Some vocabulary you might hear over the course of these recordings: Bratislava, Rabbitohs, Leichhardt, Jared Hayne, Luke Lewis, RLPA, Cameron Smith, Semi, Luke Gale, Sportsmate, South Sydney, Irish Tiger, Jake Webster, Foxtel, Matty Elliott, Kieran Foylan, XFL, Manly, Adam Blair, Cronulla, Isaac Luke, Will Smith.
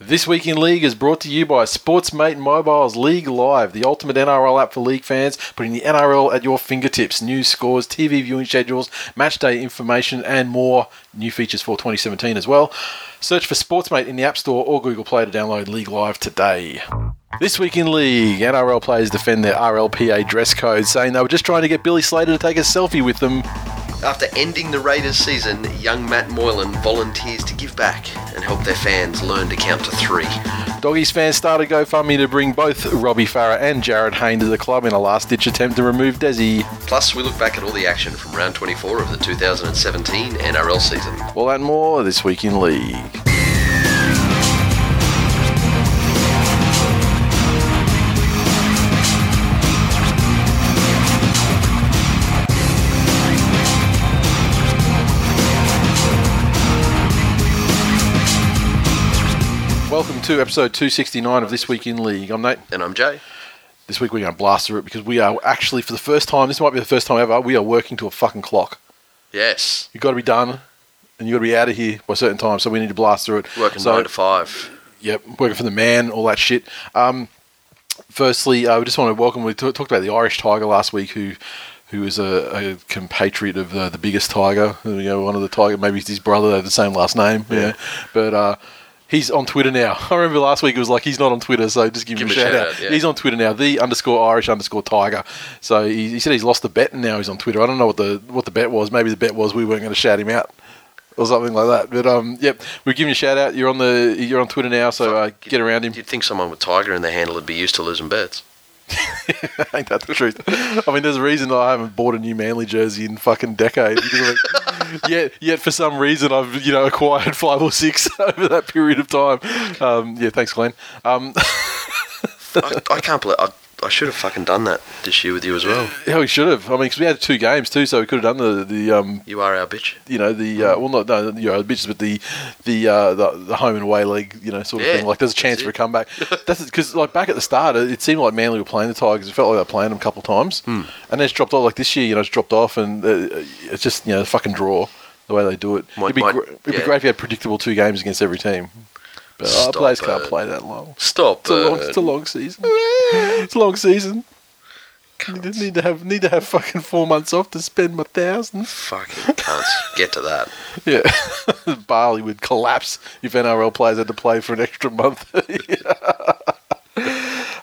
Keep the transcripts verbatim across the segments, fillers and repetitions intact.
This Week in League is brought to you by Sportsmate Mobile's League Live, the ultimate N R L app for league fans, putting the N R L at your fingertips. New scores, T V viewing schedules, match day information, and more new features for twenty seventeen as well. Search for Sportsmate in the App Store or Google Play to download League Live today. This Week in League, N R L players defend their R L P A dress code, saying they were just trying to get Billy Slater to take a selfie with them. After ending the Raiders season, young Matt Moylan volunteers to give back and help their fans learn to count to three. Doggies fans started GoFundMe to bring both Robbie Farah and Jared Hayne to the club in a last-ditch attempt to remove Desi. Plus, we look back at all the action from round twenty-four of the two thousand seventeen N R L season. All that and more this Week in League. Welcome to episode two sixty-nine of This Week in League. I'm Nate. And I'm Jay. This week we're going to blast through it because we are actually, for the first time, this might be the first time ever, we are working to a fucking clock. Yes. You've got to be done and you've got to be out of here by a certain time, so we need to blast through it. Working so, nine to five. Yep, working for the man, all that shit. Um, firstly, I uh, just want to welcome, we t- talked about the Irish Tiger last week who... who is a, a compatriot of the, the biggest Tiger, you know, one of the Tiger, maybe it's his brother, they have the same last name, yeah. yeah. But uh, he's on Twitter now. I remember last week it was like, he's not on Twitter, so just give, give him a shout, shout out. out yeah. He's on Twitter now, the underscore Irish underscore Tiger. So he, he said he's lost the bet and now he's on Twitter. I don't know what the what the bet was. Maybe the bet was we weren't going to shout him out or something like that. But um, yep, we're giving you a shout out. You're on the you're on Twitter now, so uh, get around him. You'd think someone with Tiger in their handle would be used to losing bets. Ain't that the truth? I mean, there's a reason I haven't bought a new Manly jersey in fucking decades. Like, yet, yet for some reason I've you know acquired five or six over that period of time. Um, yeah, thanks, Glenn. Um, I, I can't believe I, I should have fucking done that this year with you as well. Yeah, we should have. I mean, because we had two games too, so we could have done the the. Um, you are our bitch. You know the uh, well, not no, you are the bitches, but the the, uh, the the home and away league, you know, sort of yeah, thing. Like, there's a chance for a comeback. That's because like back at the start, it, it seemed like Manly were playing the Tigers. It felt like they were playing them a couple of times, hmm. and then it's dropped off. Like this year, you know, it's dropped off, and uh, it's just you know fucking draw the way they do it. Might, it'd be might, gr- it'd yeah. be great if you had predictable two games against every team. But our players can't play that long. Stop it's a long, it's a long season. It's a long season. Cunts. Need to have need to have fucking four months off to spend my thousands. Fucking cunts. Get to that. Yeah, Bali would collapse if N R L players had to play for an extra month.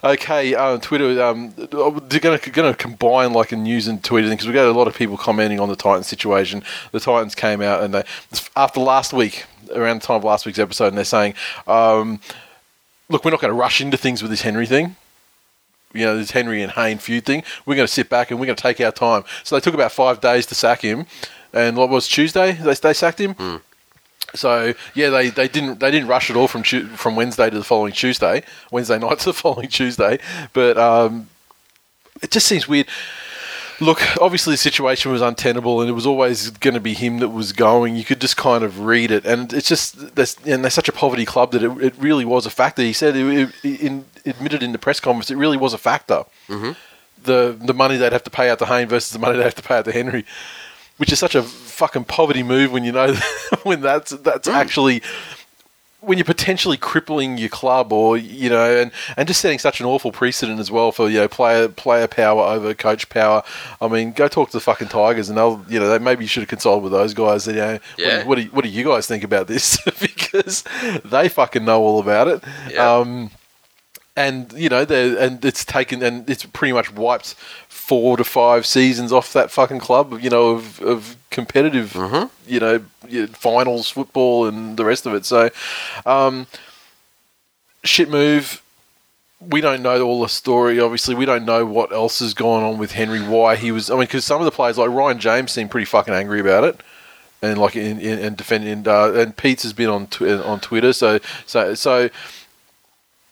Okay, on um, Twitter, um, they're going to combine like a news and Twitter thing because we got a lot of people commenting on the Titans situation. The Titans came out and they after last week. around the time of last week's episode, and they're saying, um, look, we're not going to rush into things with this Henry thing. You know, this Henry and Hayne feud thing. We're going to sit back and we're going to take our time. So they took about five days to sack him. And what was Tuesday? They, they sacked him? Mm. So, yeah, they, they didn't they didn't rush at all from tu- from Wednesday to the following Tuesday. Wednesday night to the following Tuesday. But um, it just seems weird. Look, obviously the situation was untenable and it was always going to be him that was going. You could just kind of read it. And it's just, and they're such a poverty club that it, it really was a factor. He said, it, it, in, admitted in the press conference, it really was a factor. Mm-hmm. The the money they'd have to pay out to Hayne versus the money they'd have to pay out to Henry, which is such a fucking poverty move when you know, when that's, that's mm. actually... when you're potentially crippling your club or, you know, and, and just setting such an awful precedent as well for, you know, player player power over coach power. I mean, go talk to the fucking Tigers and they'll, you know, they, maybe you should have consulted with those guys. You know, yeah. what, what, do, what do you guys think about this? Because they fucking know all about it. Yeah. Um, and, you know, they're and it's taken and it's pretty much wiped four to five seasons off that fucking club, you know, of, of competitive, mm-hmm. you know, finals, football and the rest of it. So, um, shit move. We don't know all the story, obviously. We don't know what else has gone on with Henry, why he was... I mean, because some of the players, like Ryan James, seemed pretty fucking angry about it. And, like, in, in, and defending... And, uh, and Pete's has been on tw- on Twitter, so so so...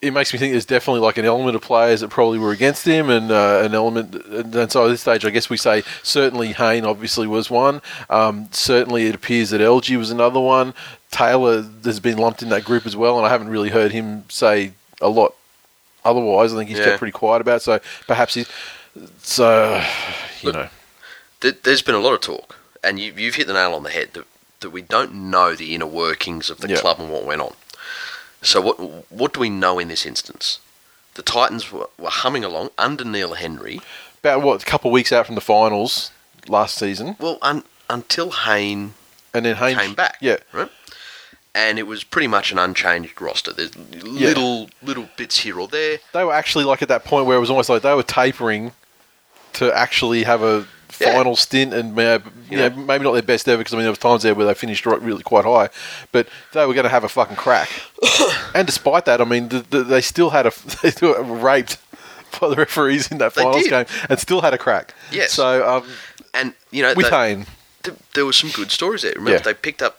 It makes me think there's definitely like an element of players that probably were against him, and uh, an element. And, and so at this stage, I guess we say certainly Hayne obviously was one. Um, certainly, it appears that L G was another one. Taylor has been lumped in that group as well, and I haven't really heard him say a lot otherwise. I think he's yeah. kept pretty quiet about it, so perhaps he's. So you Look, know, th- there's been a lot of talk, and you, you've hit the nail on the head that that we don't know the inner workings of the yeah. club and what went on. So what what do we know in this instance? The Titans were, were humming along under Neil Henry. About, what, a couple of weeks out from the finals last season? Well, un, until Hayne, and then Hayne came back. Yeah. Right? And it was pretty much an unchanged roster. There's little yeah. little bits here or there. They were actually like at that point where it was almost like they were tapering to actually have a final yeah. stint, and maybe, you know, maybe not their best ever, because I mean there was times there where they finished really quite high, but they were going to have a fucking crack. And despite that, I mean the, the, they still had a they still were raped by the referees in that finals game, and still had a crack. Yes. So um, and you know with Hayne, th- there were some good stories there. Remember yeah. they picked up.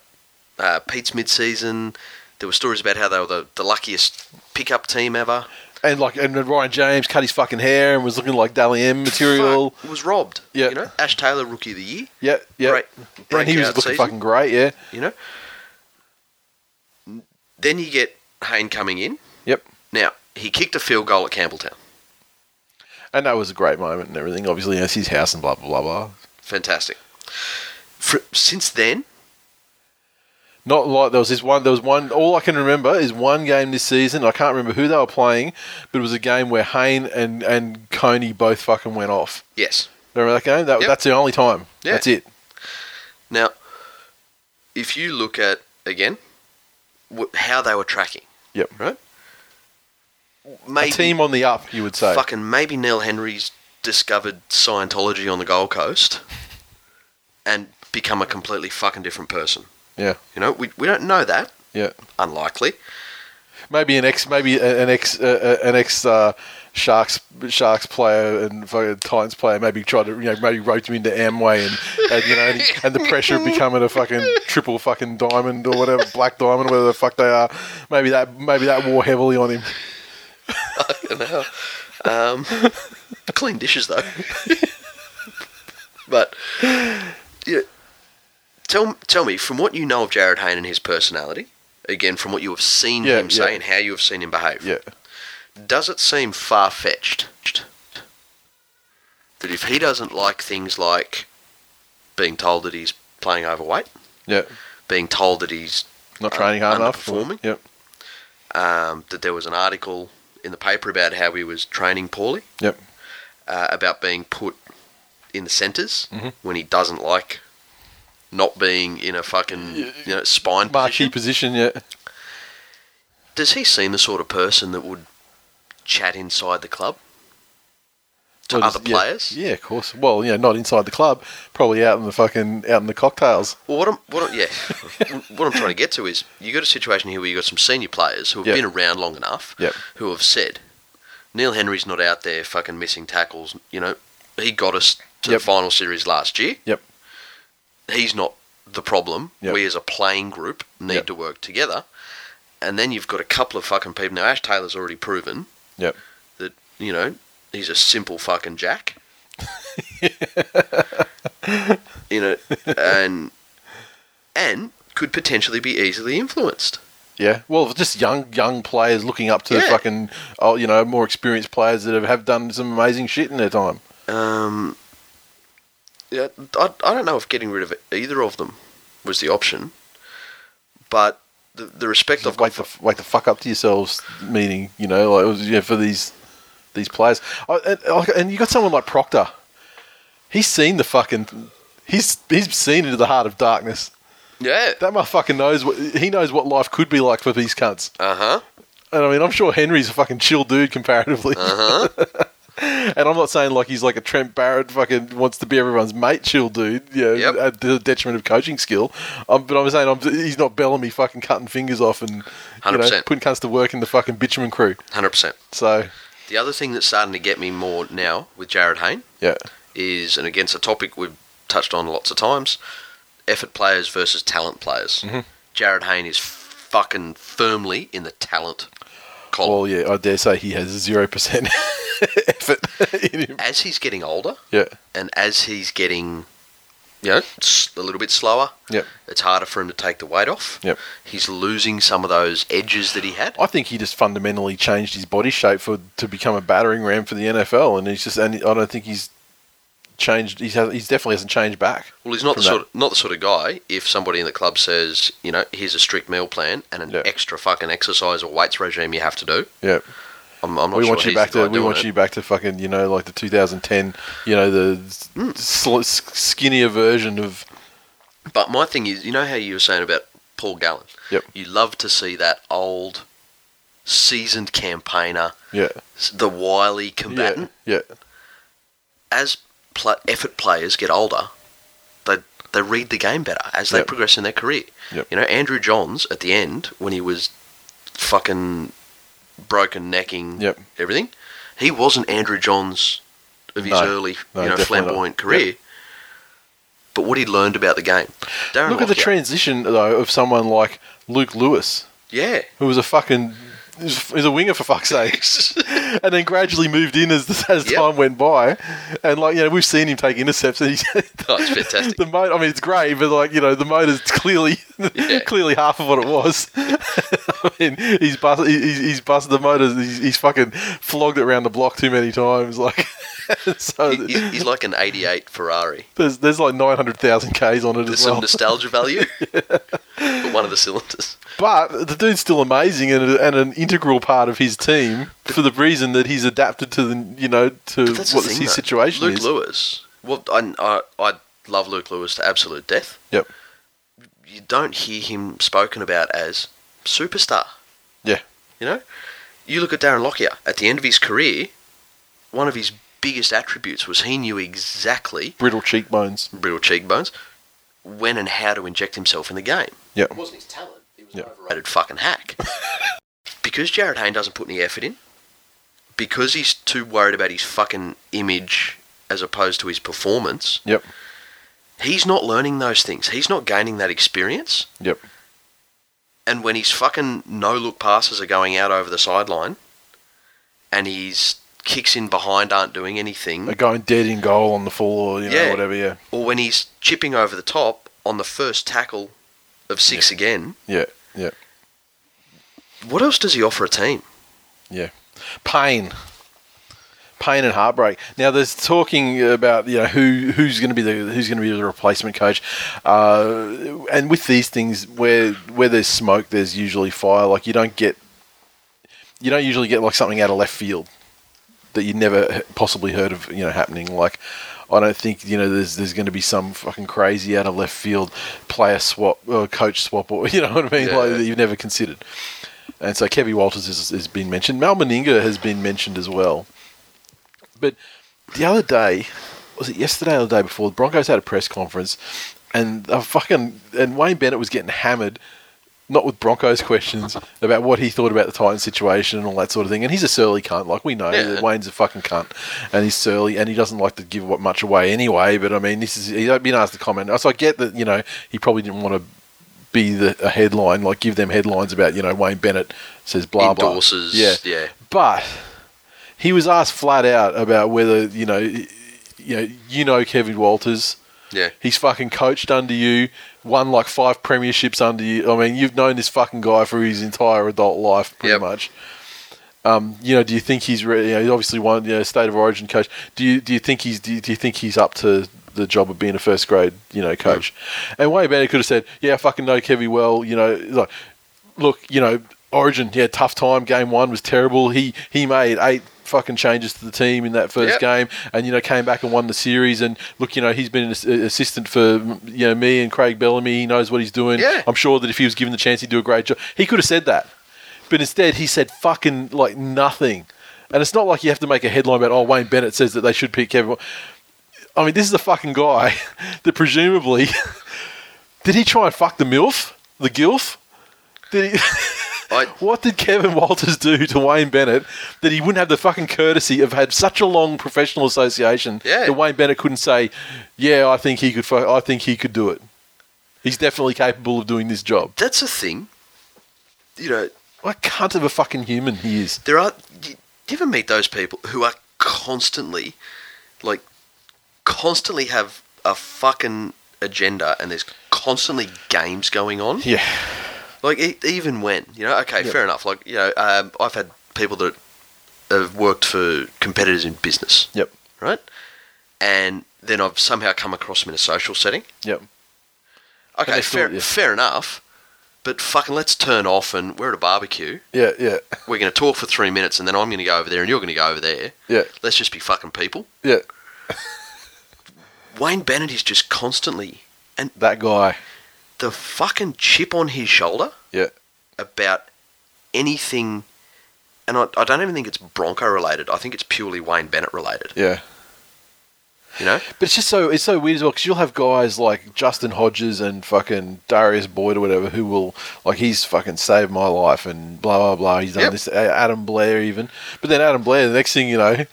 Uh, Pete's mid-season. There were stories about how they were the, the luckiest pickup team ever, and like and Ryan James cut his fucking hair and was looking like Dally M material. Fuck, was robbed. Yeah, you know, Ash Taylor, rookie of the year. Yeah, yeah, and he was looking season. fucking great. Yeah, you know. Then you get Hayne coming in. Yep. Now he kicked a field goal at Campbelltown, and that was a great moment and everything. Obviously, it's his house and blah blah blah blah. Fantastic. For, since then. Not like there was this one. There was one. All I can remember is one game this season. I can't remember who they were playing, but it was a game where Hayne and and Coney both fucking went off. Yes, remember that game? That, yep. That's the only time. Yeah. That's it. Now, if you look at again wh- how they were tracking. Yep. Right. Maybe a team on the up, you would say. Fucking maybe Neil Henry's discovered Scientology on the Gold Coast, and become a completely fucking different person. Yeah, you know, we we don't know that. Yeah, unlikely. Maybe an ex, maybe an ex, uh, an ex uh, Sharks Sharks player and Titans player. Maybe tried to, you know, maybe roped him into Amway and, and you know, and, he, and the pressure of becoming a fucking triple fucking diamond or whatever, black diamond, whatever the fuck they are. Maybe that maybe that wore heavily on him. Fucking hell. Um, clean dishes though. But yeah. Tell, tell me, from what you know of Jared Hayne and his personality, again, from what you have seen yeah, him yeah. say and how you have seen him behave, yeah. does it seem far-fetched that if he doesn't like things like being told that he's playing overweight, yeah. being told that he's not training hard enough, underperforming, yep. um, that there was an article in the paper about how he was training poorly, yep. uh, about being put in the centres mm-hmm. when he doesn't like... Not being in a fucking you know spine marquee position, yeah. Does he seem the sort of person that would chat inside the club to well, other yeah, players? Yeah, of course. Well, you know, not inside the club, probably out in the fucking out in the cocktails. Well, what I'm, what I'm, yeah, what I'm trying to get to is you got a situation here where you got some senior players who have yep. been around long enough, yep. who have said Neil Henry's not out there fucking missing tackles. You know, he got us to yep. the final series last year. Yep. He's not the problem. Yep. We as a playing group need yep. to work together. And then you've got a couple of fucking people. Now, Ash Taylor's already proven yep. that, you know, he's a simple fucking jack. You know, and and could potentially be easily influenced. Yeah, well, just young young players looking up to yeah. fucking, oh, you know, more experienced players that have, have done some amazing shit in their time. Um... Yeah, I, I don't know if getting rid of either of them was the option, but the, the respect I've got... Wake, wake the fuck up to yourselves meaning, you know, like it was, yeah, for these these players. I, and, and you got someone like Proctor. He's seen the fucking... He's he's seen into the heart of darkness. Yeah. That motherfucker knows what... He knows what life could be like for these cunts. Uh-huh. And I mean, I'm sure Henry's a fucking chill dude comparatively. Uh-huh. And I'm not saying like he's like a Trent Barrett fucking wants to be everyone's mate chill dude, you know, yep. at the detriment of coaching skill. Um, but I'm saying I'm, he's not Bellamy fucking cutting fingers off and you know, putting cunts to work in the fucking bitumen crew. one hundred percent. So the other thing that's starting to get me more now with Jared Hayne yeah. is, and against a topic we've touched on lots of times, effort players versus talent players. Mm-hmm. Jared Hayne is fucking firmly in the talent column. Well, yeah, I dare say he has zero percent. Effort in him. As he's getting older, yeah, and as he's getting, you know, a little bit slower, yeah, it's harder for him to take the weight off. Yep. He's losing some of those edges that he had. I think he just fundamentally changed his body shape for to become a battering ram for the N F L, and he's just, and I don't think he's changed. He has, he's definitely hasn't changed back. Well, he's not the sort of, not the sort of guy. If somebody in the club says, you know, here's a strict meal plan and an yeah. extra fucking exercise or weights regime you have to do. Yeah. I'm, I'm not we sure want you back to we want it. you back to fucking, you know, like the two thousand ten, you know, the mm. sl- skinnier version of. But my thing is, you know how you were saying about Paul Gallen. Yep. You love to see that old, seasoned campaigner. Yeah. The wily combatant. Yeah. yeah. As pl- effort players get older, they they read the game better as they yep. progress in their career. Yep. You know, Andrew Johns at the end when he was fucking broken necking yep. everything, he wasn't Andrew Johns of his no, early no, you know flamboyant not. career. Yep. But what he learned about the game. Darren Look Lockyer. at the transition though of someone like Luke Lewis. Yeah, who was a fucking he's a winger for fuck's sake, and then gradually moved in as the, as yep. time went by, and like you know we've seen him take intercepts. And he's oh, it's fantastic. The motor, I mean, it's great, but like you know the motor's clearly yeah. clearly half of what it was. I mean, he's busted. He's, he's busted the motor. He's, he's fucking flogged it around the block too many times. Like, so he, he's, he's like an eighty-eight Ferrari. There's there's like nine hundred thousand k's on it. There's as well. Some nostalgia value. yeah. For one of the cylinders. But the dude's still amazing and and an integral part of his team for the reason that he's adapted to the you know to what thing, his though. situation Luke is. Luke Lewis. Well, I, I I love Luke Lewis to absolute death. Yep. You don't hear him spoken about as superstar. Yeah. You know, you look at Darren Lockyer at the end of his career. One of his biggest attributes was he knew exactly brittle cheekbones. Brittle cheekbones. When and how to inject himself in the game. Yeah. It wasn't his talent. He was yep. an overrated fucking hack. Because Jared Hayne doesn't put any effort in, because he's too worried about his fucking image as opposed to his performance, yep. he's not learning those things. He's not gaining that experience. Yep. And when his fucking no-look passes are going out over the sideline and his kicks in behind aren't doing anything... They're going dead in goal on the floor, you know, yeah. whatever, yeah. Or when he's chipping over the top on the first tackle of six yeah. again. Yeah, yeah. What else does he offer a team? Yeah. Pain. Pain and heartbreak. Now, there's talking about, you know, who who's going to be the who's going to be the replacement coach. Uh, and with these things, where where there's smoke, there's usually fire. Like, you don't get... You don't usually get, like, something out of left field that you never possibly heard of, you know, happening. Like, I don't think, you know, there's there's going to be some fucking crazy out of left field player swap or coach swap or, you know what I mean, yeah. like, that you've never considered. And so Kevin Walters has, has been mentioned. Mal Meninga has been mentioned as well. But the other day, was it yesterday or the day before, the Broncos had a press conference and a fucking and Wayne Bennett was getting hammered, not with Broncos questions, about what he thought about the Titans situation and all that sort of thing. And he's a surly cunt, like we know. Yeah. Wayne's a fucking cunt. And he's surly and he doesn't like to give much away anyway. But, I mean, this is he's been asked to comment. So I get that, you know, he probably didn't want to be the a headline, like give them headlines about, you know, Wayne Bennett says blah, blah. Endorses, yeah. yeah. But he was asked flat out about whether, you know, you know, you know Kevin Walters. Yeah. He's fucking coached under you, won like five premierships under you. I mean, you've known this fucking guy for his entire adult life pretty yep. much. Um, you know, do you think he's re- you know, he's obviously won, you know, state of origin coach. Do you do you think he's do you, do you think he's up to the job of being a first grade, you know, coach? Yeah. And Wayne Bennett could have said, yeah, I fucking know Kevy well, you know, like, look, you know, Origin, yeah, tough time, game one was terrible. He he made eight fucking changes to the team in that first yep. game and, you know, came back and won the series and, look, you know, he's been an ass- assistant for, you know, me and Craig Bellamy. He knows what he's doing. Yeah. I'm sure that if he was given the chance, he'd do a great job. He could have said that. But instead, he said fucking, like, nothing. And it's not like you have to make a headline about, oh, Wayne Bennett says that they should pick Kevin. I mean, this is a fucking guy that presumably... did he try and fuck the MILF? The GILF? Did he... I, what did Kevin Walters do to Wayne Bennett that he wouldn't have the fucking courtesy of had such a long professional association yeah. that Wayne Bennett couldn't say, yeah, I think he could fu- I think he could do it. He's definitely capable of doing this job. That's a thing. You know... What a cunt of a fucking human he is. There are... Do you ever meet those people who are constantly, like, constantly have a fucking agenda and there's constantly games going on? Yeah. Like, e- even when, you know, okay, yep. fair enough. Like, you know, um, I've had people that have worked for competitors in business. Yep. Right? and then I've somehow come across them in a social setting. Yep. Okay, fair, still, yeah. fair enough. But fucking let's turn off and we're at a barbecue. Yeah, yeah. We're going to talk for three minutes and then I'm going to go over there and you're going to go over there. Yeah. Let's just be fucking people. Yeah. Wayne Bennett is just constantly... and that guy. The fucking chip on his shoulder. Yeah. About anything... And I, I don't even think it's Bronco related. I think it's purely Wayne Bennett related. Yeah. You know? But it's just so it's so weird as well, because you'll have guys like Justin Hodges and fucking Darius Boyd or whatever who will, like, he's fucking saved my life and blah, blah, blah. He's done yep. this. Adam Blair even. But then Adam Blair, the next thing you know,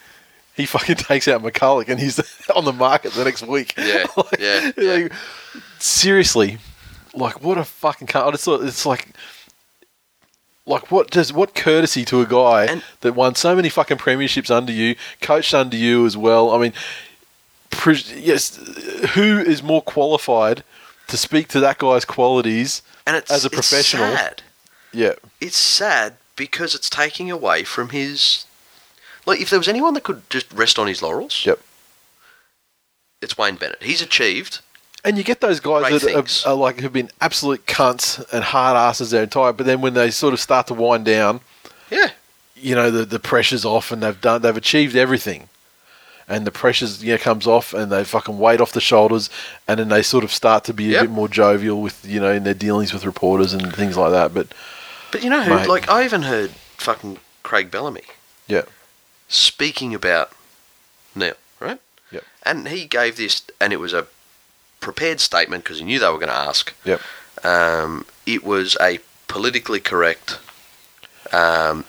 he fucking takes out McCulloch and he's on the market the next week. Yeah, like, yeah, yeah. Like, seriously, like, what a fucking cunt. I just thought, it's like... Like, what does what courtesy to a guy and that won so many fucking premierships under you, coached under you as well? I mean... Yes, who is more qualified to speak to that guy's qualities and it's, as a professional? It's sad. Yeah. It's sad because it's taking away from his... Like, if there was anyone that could just rest on his laurels, yep. it's Wayne Bennett. He's achieved... And you get those guys that are, are like who've been absolute cunts and hard asses their entire... But then when they sort of start to wind down... Yeah. You know, the, the pressure's off and they've done they've achieved everything. And the pressure's, you know, comes off and they fucking weight off the shoulders, and then they sort of start to be yep. a bit more jovial with, you know, in their dealings with reporters and things like that. But but you know who, mate, like I even heard fucking Craig Bellamy. Yeah. Speaking about Neil, right? Yep. And he gave this, and it was a prepared statement because he knew they were going to ask. Yep. Um, it was a politically correct. Um,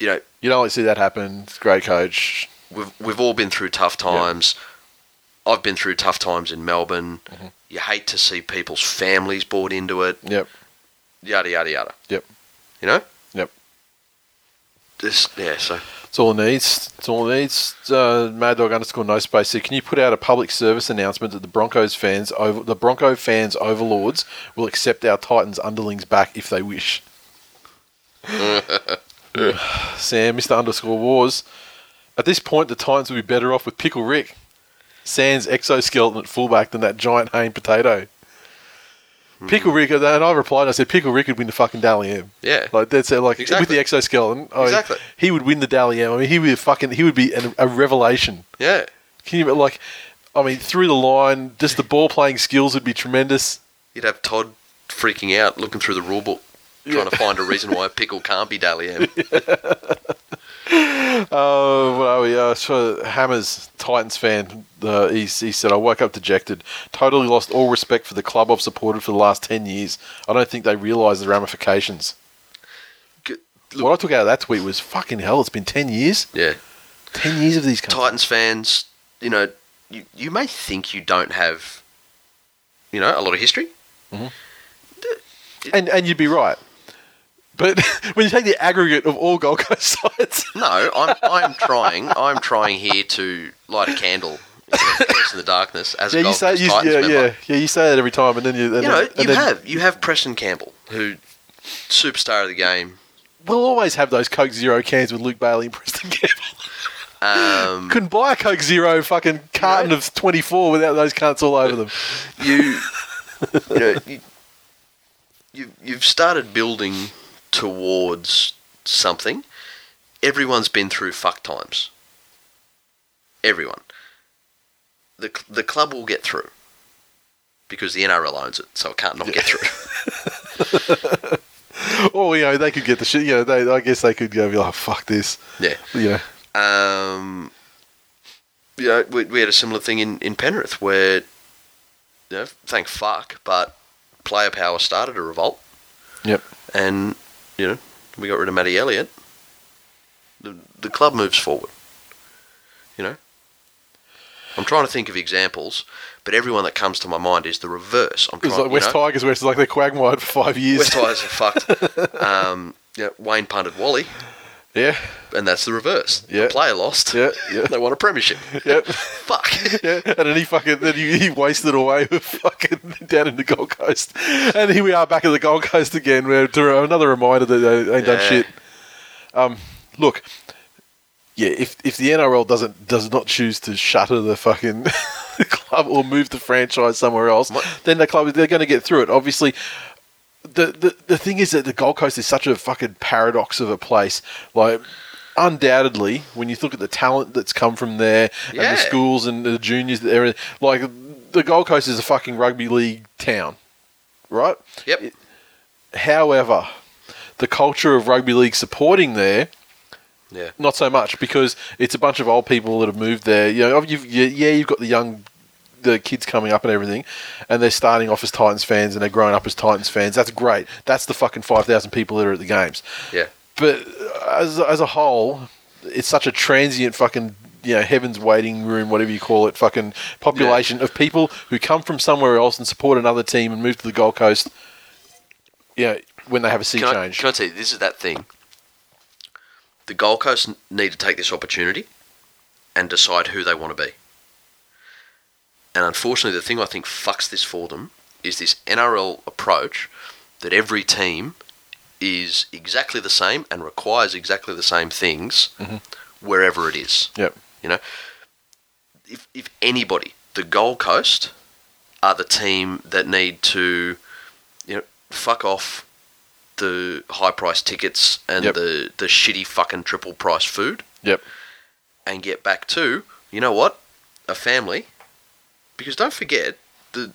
you know, you don't always see that happen. It's a great coach. We've we've all been through tough times. Yep. I've been through tough times in Melbourne. Mm-hmm. You hate to see people's families bought into it. Yep. Yada yada yada. Yep. You know. Yep. This yeah. So it's all it needs. It's all it needs. Uh, Mad Dog underscore no space. So can you put out a public service announcement that the Broncos fans over the Bronco fans overlords will accept our Titans underlings back if they wish? Sam, Mister Underscore Wars. At this point, the Titans would be better off with Pickle Rick, sans exoskeleton at fullback, than that giant Hayne potato. Pickle Rick, and I replied, and I said, Pickle Rick would win the fucking Dally M. Yeah. Like, that's it, like, exactly. With the exoskeleton, I exactly. mean, he would win the Dally M. I mean, he would fucking, he would be an, a revelation. Yeah. Can you, like, I mean, through the line, just the ball playing skills would be tremendous. You'd have Todd freaking out, looking through the rule book, trying yeah. to find a reason why Pickle can't be Dally M. Oh, uh, what are we? Uh, so Hammers, Titans fan, uh, he, he said, I woke up dejected. Totally lost all respect for the club I've supported for the last ten years. I don't think they realise the ramifications. Good, look, what I took out of that tweet was, fucking hell, it's been ten years? Yeah. ten years of these companies. Titans fans, you know, you, you may think you don't have, you know, a lot of history. Mm-hmm. It, and And you'd be right. But when you take the aggregate of all Gold Coast sides... No, I'm I'm trying. I'm trying here to light a candle in the darkness as yeah, a Gold Coast Titans member. Yeah, yeah, yeah, you say that every time, and then you... And you know, you then, have. You have Preston Campbell, who, superstar of the game. We'll always have those Coke Zero cans with Luke Bailey and Preston Campbell. Um, Couldn't buy a Coke Zero fucking carton you know, of twenty-four without those cunts all over them. You... you know, you, you, you've started building... towards something. Everyone's been through fuck times. Everyone. The the club will get through. Because the N R L owns it, so it can't not yeah. get through. Or, you know, they could get the shit, you know, they, I guess they could go be like, fuck this. Yeah. You know. Um, you know, we, we had a similar thing in, in Penrith where, you know, thank fuck, but player power started a revolt. Yep. And, you know, we got rid of Matty Elliott. The the club moves forward. You know? I'm trying to think of examples, but everyone that comes to my mind is the reverse. I'm trying, it's like West you know, Tigers, where it's like they're quagmired for five years. West Tigers are fucked. Um, you know, Wayne punted Wally. Yeah. And that's the reverse. Yeah. The player lost. Yeah. yeah. They won a premiership. Yep. Fuck. Yeah. And then he fucking then he, he wasted away with fucking down in the Gold Coast. And here we are back at the Gold Coast again. We're another reminder that they ain't yeah. done shit. Um, look, yeah, if if the N R L doesn't does not choose to shutter the fucking club or move the franchise somewhere else, then the club they're going to get through it. Obviously, the, the the thing is that the Gold Coast is such a fucking paradox of a place. Like, undoubtedly, when you look at the talent that's come from there yeah. and the schools and the juniors, that are, like the Gold Coast is a fucking rugby league town, right? Yep. It, however, the culture of rugby league supporting there. Yeah. Not so much, because it's a bunch of old people that have moved there. You know, you've, yeah, you've got the young, the kids coming up and everything, and they're starting off as Titans fans and they're growing up as Titans fans. That's great. That's the fucking five thousand people that are at the games. Yeah. But as as a whole, it's such a transient fucking, you know, heaven's waiting room, whatever you call it, fucking population yeah. of people who come from somewhere else and support another team and move to the Gold Coast, you know, when they have a sea can change. I, can I tell you, this is that thing. The Gold Coast need to take this opportunity and decide who they want to be. And unfortunately, the thing I think fucks this for them is this N R L approach that every team is exactly the same and requires exactly the same things mm-hmm. wherever it is. Yep. You know, if if anybody, the Gold Coast are the team that need to, you know, fuck off the high price tickets and yep. the, the shitty fucking triple price food. Yep. And get back to, you know what? A family. Because don't forget, the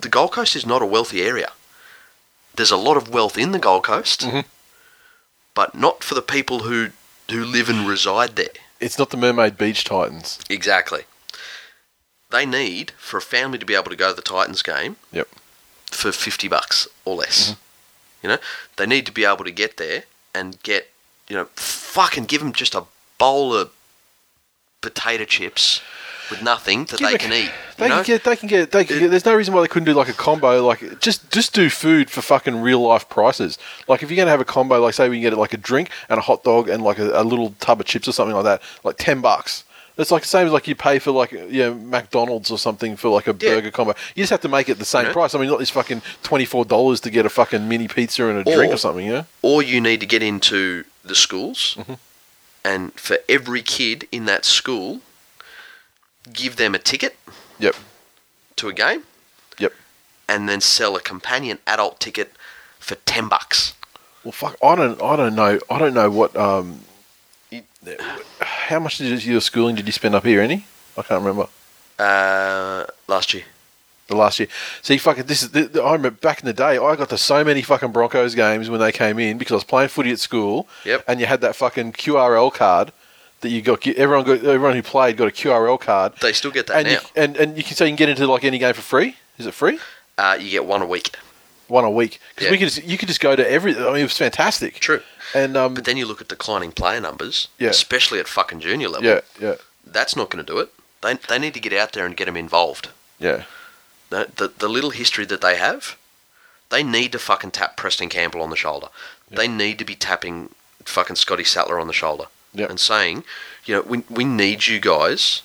the Gold Coast is not a wealthy area. There's a lot of wealth in the Gold Coast, mm-hmm. but not for the people who, who live and reside there. It's not the Mermaid Beach Titans. Exactly. They need, for a family to be able to go to the Titans game yep. for fifty bucks or less. Mm-hmm. You know, they need to be able to get there and get, you know, fucking give them just a bowl of potato chips with nothing that give they a, can eat. They can, get, they can get, they can get, there's no reason why they couldn't do like a combo, like just, just do food for fucking real life prices. Like if you're going to have a combo, like say we can get like a drink and a hot dog and like a, a little tub of chips or something like that, like ten bucks. It's like the same as like you pay for like, you know, McDonald's or something for like a yeah. burger combo. You just have to make it the same yeah. price. I mean, not this fucking twenty-four dollars to get a fucking mini pizza and a or, drink or something, you know? Or you need to get into the schools mm-hmm. and for every kid in that school, give them a ticket yep. to a game yep. and then sell a companion adult ticket for ten bucks. Well, fuck, I don't, I don't know. I don't know what... Um, how much did your schooling did you spend up here? Any? I can't remember. Uh, last year. The last year. See, fucking this is. The, the, I remember back in the day, I got to so many fucking Broncos games when they came in because I was playing footy at school. Yep. And you had that fucking Q R L card that you got. Everyone got. Everyone who played got a Q R L card. They still get that and now. You, and and you can so you can get into like any game for free. Is it free? Uh, you get one a week. One a week. Because yeah. we could just, you could just go to every... I mean, it was fantastic. True. And um, but then you look at declining player numbers, yeah. especially at fucking junior level. Yeah, yeah. That's not going to do it. They they need to get out there and get them involved. Yeah. The, the, the little history that they have, they need to fucking tap Preston Campbell on the shoulder. Yeah. They need to be tapping fucking Scotty Sattler on the shoulder yeah. and saying, you know, we we need you guys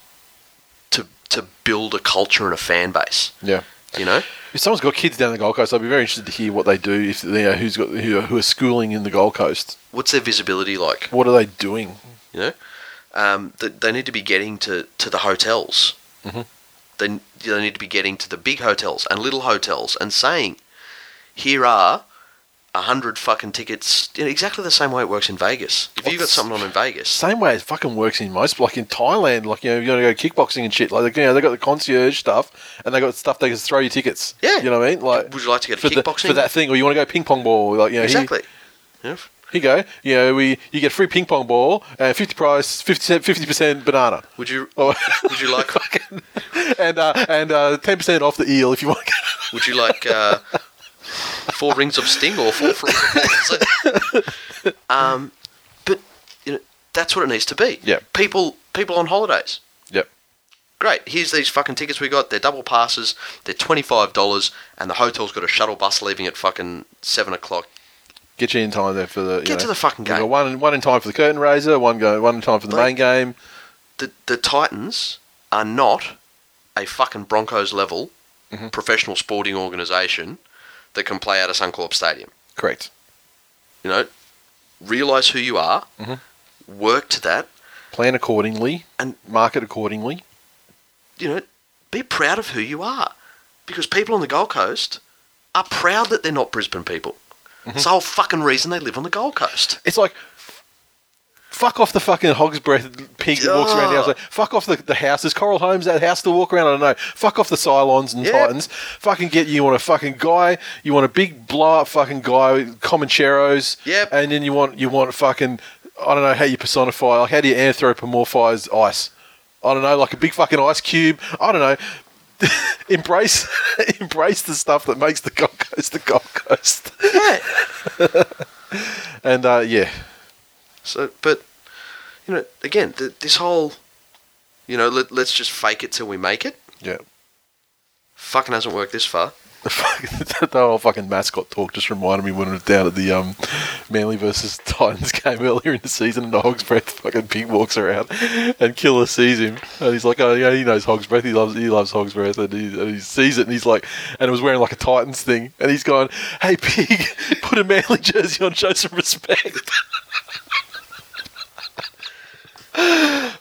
to to build a culture and a fan base. Yeah. You know, if someone's got kids down the Gold Coast, I'd be very interested to hear what they do. If you know who's got who, who are schooling in the Gold Coast, what's their visibility like? What are they doing? You know, um, they, they need to be getting to, to the hotels. Mm-hmm. They they need to be getting to the big hotels and little hotels and saying, "Here are a hundred fucking tickets." You know, exactly the same way it works in Vegas. If well, you've got something on in Vegas, same way it fucking works in most, like in Thailand, like, you know, you got to go kickboxing and shit. Like, you know, they got the concierge stuff, and they got stuff they can throw you tickets. Yeah, you know what I mean. Like, would you like to go to kickboxing the, for that thing, or you want to go ping pong ball? Like, you know, exactly. Here, yeah. here you go. You know, we you get free ping pong ball and fifty price, fifty percent banana. Would you? Or, would you like fucking and uh, and uh, ten percent off the eel if you want. Would you like? Uh, Four rings of sting or four frogs. um, but you know that's what it needs to be. Yeah. People, people on holidays. Yep. Great. Here's these fucking tickets we got. They're double passes. They're twenty five dollars, and the hotel's got a shuttle bus leaving at fucking seven o'clock. Get you in time there for the you get know, to the fucking game. Got one, one in time for the curtain raiser. One go, one in time for the but main game. The the Titans are not a fucking Broncos level mm-hmm. professional sporting organisation that can play out of Suncorp Stadium. Correct. You know, realise who you are, mm-hmm. work to that, plan accordingly and market accordingly. You know, be proud of who you are, because people on the Gold Coast are proud that they're not Brisbane people. Mm-hmm. It's the whole fucking reason they live on the Gold Coast. It's like, fuck off the fucking hog's breath pig that walks around the house. Fuck off the, the house. There's Coral Homes, that house to walk around. I don't know. Fuck off the Cylons and yep. Titans. Fucking get you want a fucking guy. You want a big blow up fucking guy with Comancheros. Yep. And then you want you want a fucking, I don't know how you personify. Like, how do you anthropomorphise ice? I don't know. Like a big fucking ice cube. I don't know. embrace embrace the stuff that makes the Gold Coast the Gold Coast. Yeah. and uh, yeah. So, but, you know, again, the, this whole, you know, let, let's just fake it till we make it. Yeah. Fucking hasn't worked this far. That whole fucking mascot talk just reminded me when I was down at the um, Manly versus Titans game earlier in the season, and the Hog's Breath fucking pig walks around and Killer sees him and he's like, oh, yeah, he knows Hog's Breath, he loves he loves Hog's Breath, and he, and he sees it and he's like, and it was wearing like a Titans thing, and he's going, hey pig, put a Manly jersey on, show some respect.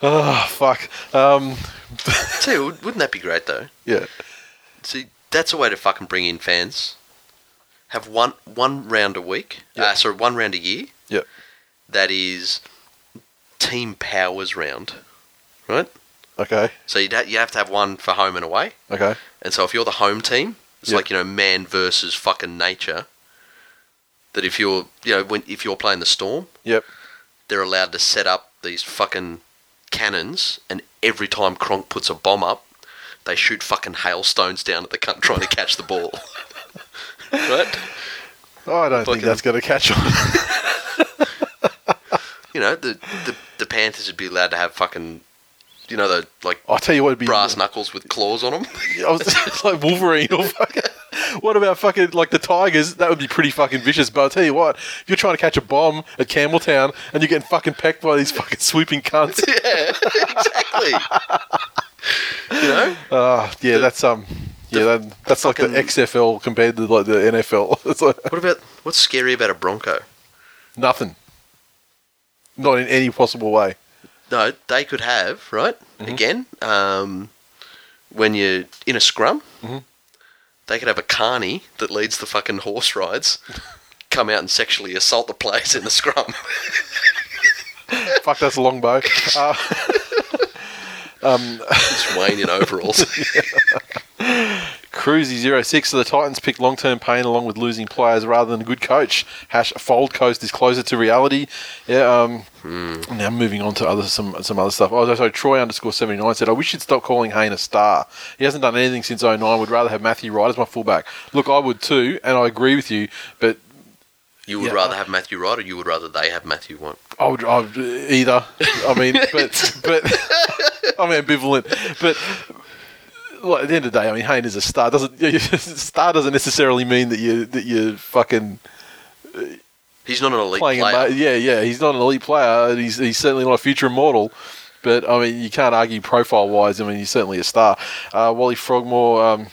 Oh, fuck. Um, See, wouldn't that be great, though? Yeah. See, that's a way to fucking bring in fans. Have one one round a week. Yep. Uh, sorry, one round a year. Yeah. That is Team Powers round, right? Okay. So you'd ha- you have to have one for home and away. Okay. And so if you're the home team, it's yep. like, you know, man versus fucking nature. That if you're, you know, when, if you're playing the Storm, yep, they're allowed to set up these fucking cannons, and every time Kronk puts a bomb up, they shoot fucking hailstones down at the cunt trying to catch the ball. Right? Oh, I don't fucking think that's going to catch on. You know, the, the the Panthers would be allowed to have fucking, you know, the, like, I'll tell you what, it'd be brass knuckles with claws on them. I was just like Wolverine or fucking... What about fucking, like, the Tigers? That would be pretty fucking vicious, but I'll tell you what, if you're trying to catch a bomb at Campbelltown and you're getting fucking pecked by these fucking swooping cunts. Yeah, exactly. You know? Uh, yeah, the, that's, um, yeah, that, that's like the X F L compared to, like, the N F L. It's like, what about, what's scary about a Bronco? Nothing. Not in any possible way. No, they could have, right? Mm-hmm. Again, um, when you're in a scrum... Mm-hmm. They could have a carny that leads the fucking horse rides come out and sexually assault the players in the scrum. Fuck, that's a long bow. Uh, um, it's Wayne in overalls. Yeah. Cruzy zero six, so the Titans picked long-term pain along with losing players rather than a good coach. Hash Fold Coast is closer to reality. Yeah. Um, hmm. Now moving on to other some some other stuff. Oh, sorry, Troy underscore seventy-nine said, I wish you'd stop calling Hayne a star. He hasn't done anything since oh nine. Would rather have Matthew Wright as my fullback. Look, I would too, and I agree with you, but... You would yeah, rather have Matthew Wright, or you would rather they have Matthew Wright? I would, I would either. I mean, but... but I'm ambivalent, but... Well, at the end of the day, I mean, Hayne is a star. Doesn't star doesn't necessarily mean that you that you fucking. He's not an elite player. Ma- yeah, yeah, he's not an elite player. He's he's certainly not a future immortal. But I mean, you can't argue profile wise. I mean, he's certainly a star. Uh, Wally Frogmore um,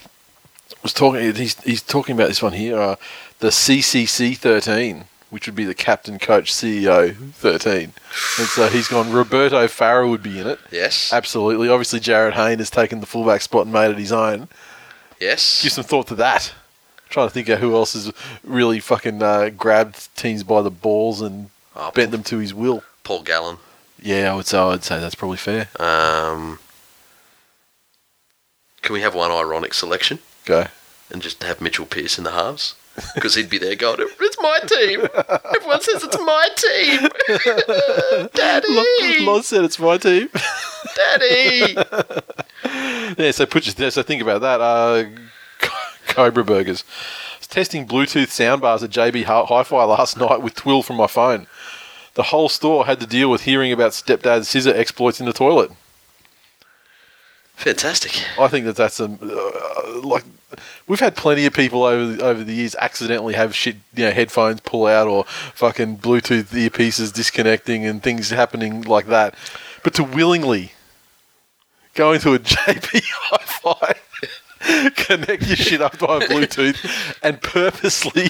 was talking. He's he's talking about this one here, uh, the C C C thirteen, which would be the captain, coach, C E O thirteen. And so he's gone, Roberto Farah would be in it. Yes. Absolutely. Obviously, Jared Hayne has taken the fullback spot and made it his own. Yes. Give some thought to that. I'm trying to think of who else has really fucking uh, grabbed teams by the balls and oh, bent Paul, them to his will. Paul Gallen. Yeah, I would say, I would say that's probably fair. Um, can we have one ironic selection? Go. And just have Mitchell Pearce in the halves? Because he'd be there going, it's my team. Everyone says it's my team. Daddy. Lon said it's my team. Daddy. Yeah, so put your, so think about that. Uh, Cobra Burgers. I was testing Bluetooth soundbars at J B Hi-Fi last night with twill from my phone. The whole store had to deal with hearing about stepdad's scissor exploits in the toilet. Fantastic. I think that that's a uh, like we've had plenty of people over the, over the years accidentally have shit, you know, headphones pull out or fucking Bluetooth earpieces disconnecting and things happening like that. But to willingly go into a J B Hi-Fi, connect your shit up by Bluetooth, and purposely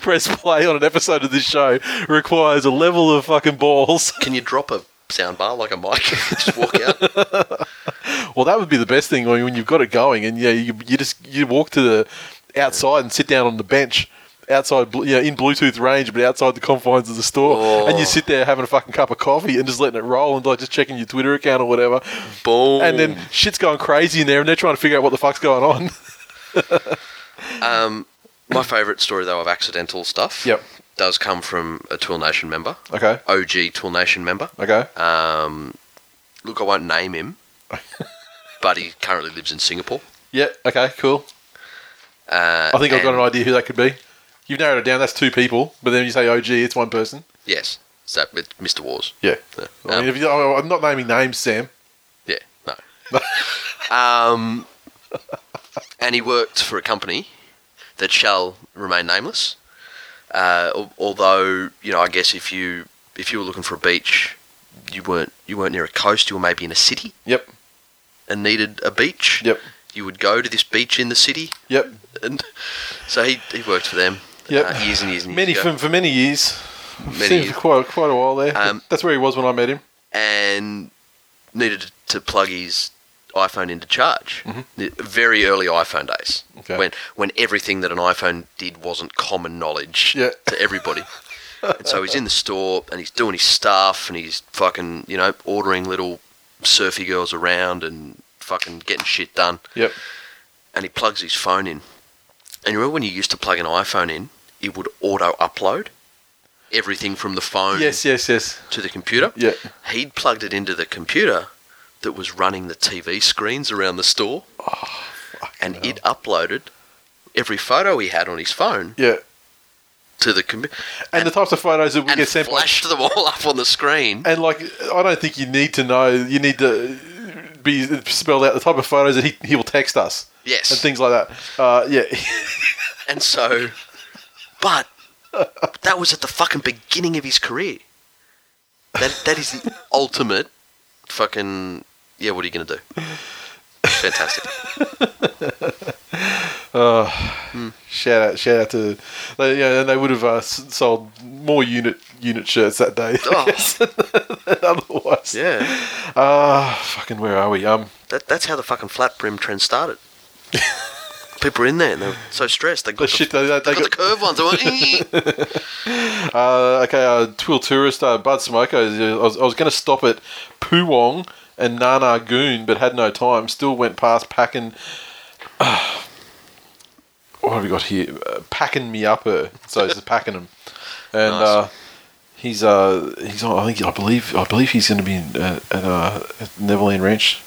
press play on an episode of this show requires a level of fucking balls. Can you drop a soundbar like a mic. Just walk out. Well, that would be the best thing when you've got it going, and yeah, you, you just you walk to the outside and sit down on the bench. Outside, you know, in Bluetooth range, but outside the confines of the store, oh. and you sit there having a fucking cup of coffee and just letting it roll and like just checking your Twitter account or whatever. Boom. And then shit's going crazy in there, and they're trying to figure out what the fuck's going on. um, my favourite story though of accidental stuff, yep, does come from a Twill Nation member. Okay. O G Twill Nation member. Okay. Um, look, I won't name him, but he currently lives in Singapore. Yeah. Okay. Cool. Uh, I think I've got an idea who that could be. You've narrowed it down, that's two people, but then you say O G, it's one person. Yes, so it's Mister Wars. Yeah. So, I mean, um, if you, I'm not naming names, Sam. Yeah, no. um, and he worked for a company that shall remain nameless, uh, although, you know, I guess if you if you were looking for a beach, you weren't you weren't near a coast, you were maybe in a city. Yep. And needed a beach. Yep. You would go to this beach in the city. Yep. And so he, he worked for them. Yep. Uh, years and years and years many ago. For, for many years. Many years. For quite, quite a while there. Um, That's where he was when I met him. And needed to plug his iPhone into charge. Mm-hmm. The very early iPhone days. Okay. When when everything that an iPhone did wasn't common knowledge yeah. to everybody. And so he's in the store and he's doing his stuff and he's fucking, you know, ordering little surfy girls around and fucking getting shit done. Yep. And he plugs his phone in. And you remember when you used to plug an iPhone in, it would auto-upload everything from the phone yes, yes, yes. to the computer? Yeah. He'd plugged it into the computer that was running the T V screens around the store. Oh, and hell. It uploaded every photo he had on his phone yeah. to the computer. And, and the types of photos that would get sent. And flashed them all up on the screen. And, like, I don't think you need to know, you need to be spelled out the type of photos that he, he will text us. Yes. And things like that. Uh, yeah. And so, but that was at the fucking beginning of his career. That That is the ultimate fucking, yeah, what are you going to do? Fantastic. oh, mm. Shout out, shout out to, they, yeah, and they would have uh, sold more unit unit shirts that day. Oh. Guess, than otherwise. Yeah. Uh, fucking, where are we? Um, that, That's how the fucking flat brim trend started. People were in there and they were so stressed. They got the, the, shit, they, they they got got the curve ones. uh, okay, uh, Twill Tourist, uh, Bud Smoko. I was, I was going to stop at Poowong and Nanagoon, but had no time. Still went past Packin'. Uh, what have we got here? Uh, Packin' Me Up Her. So it's Packin' him. And nice. uh, he's uh, he's on, I think I believe I believe he's going to be in, uh, at uh, at Neville End Ranch.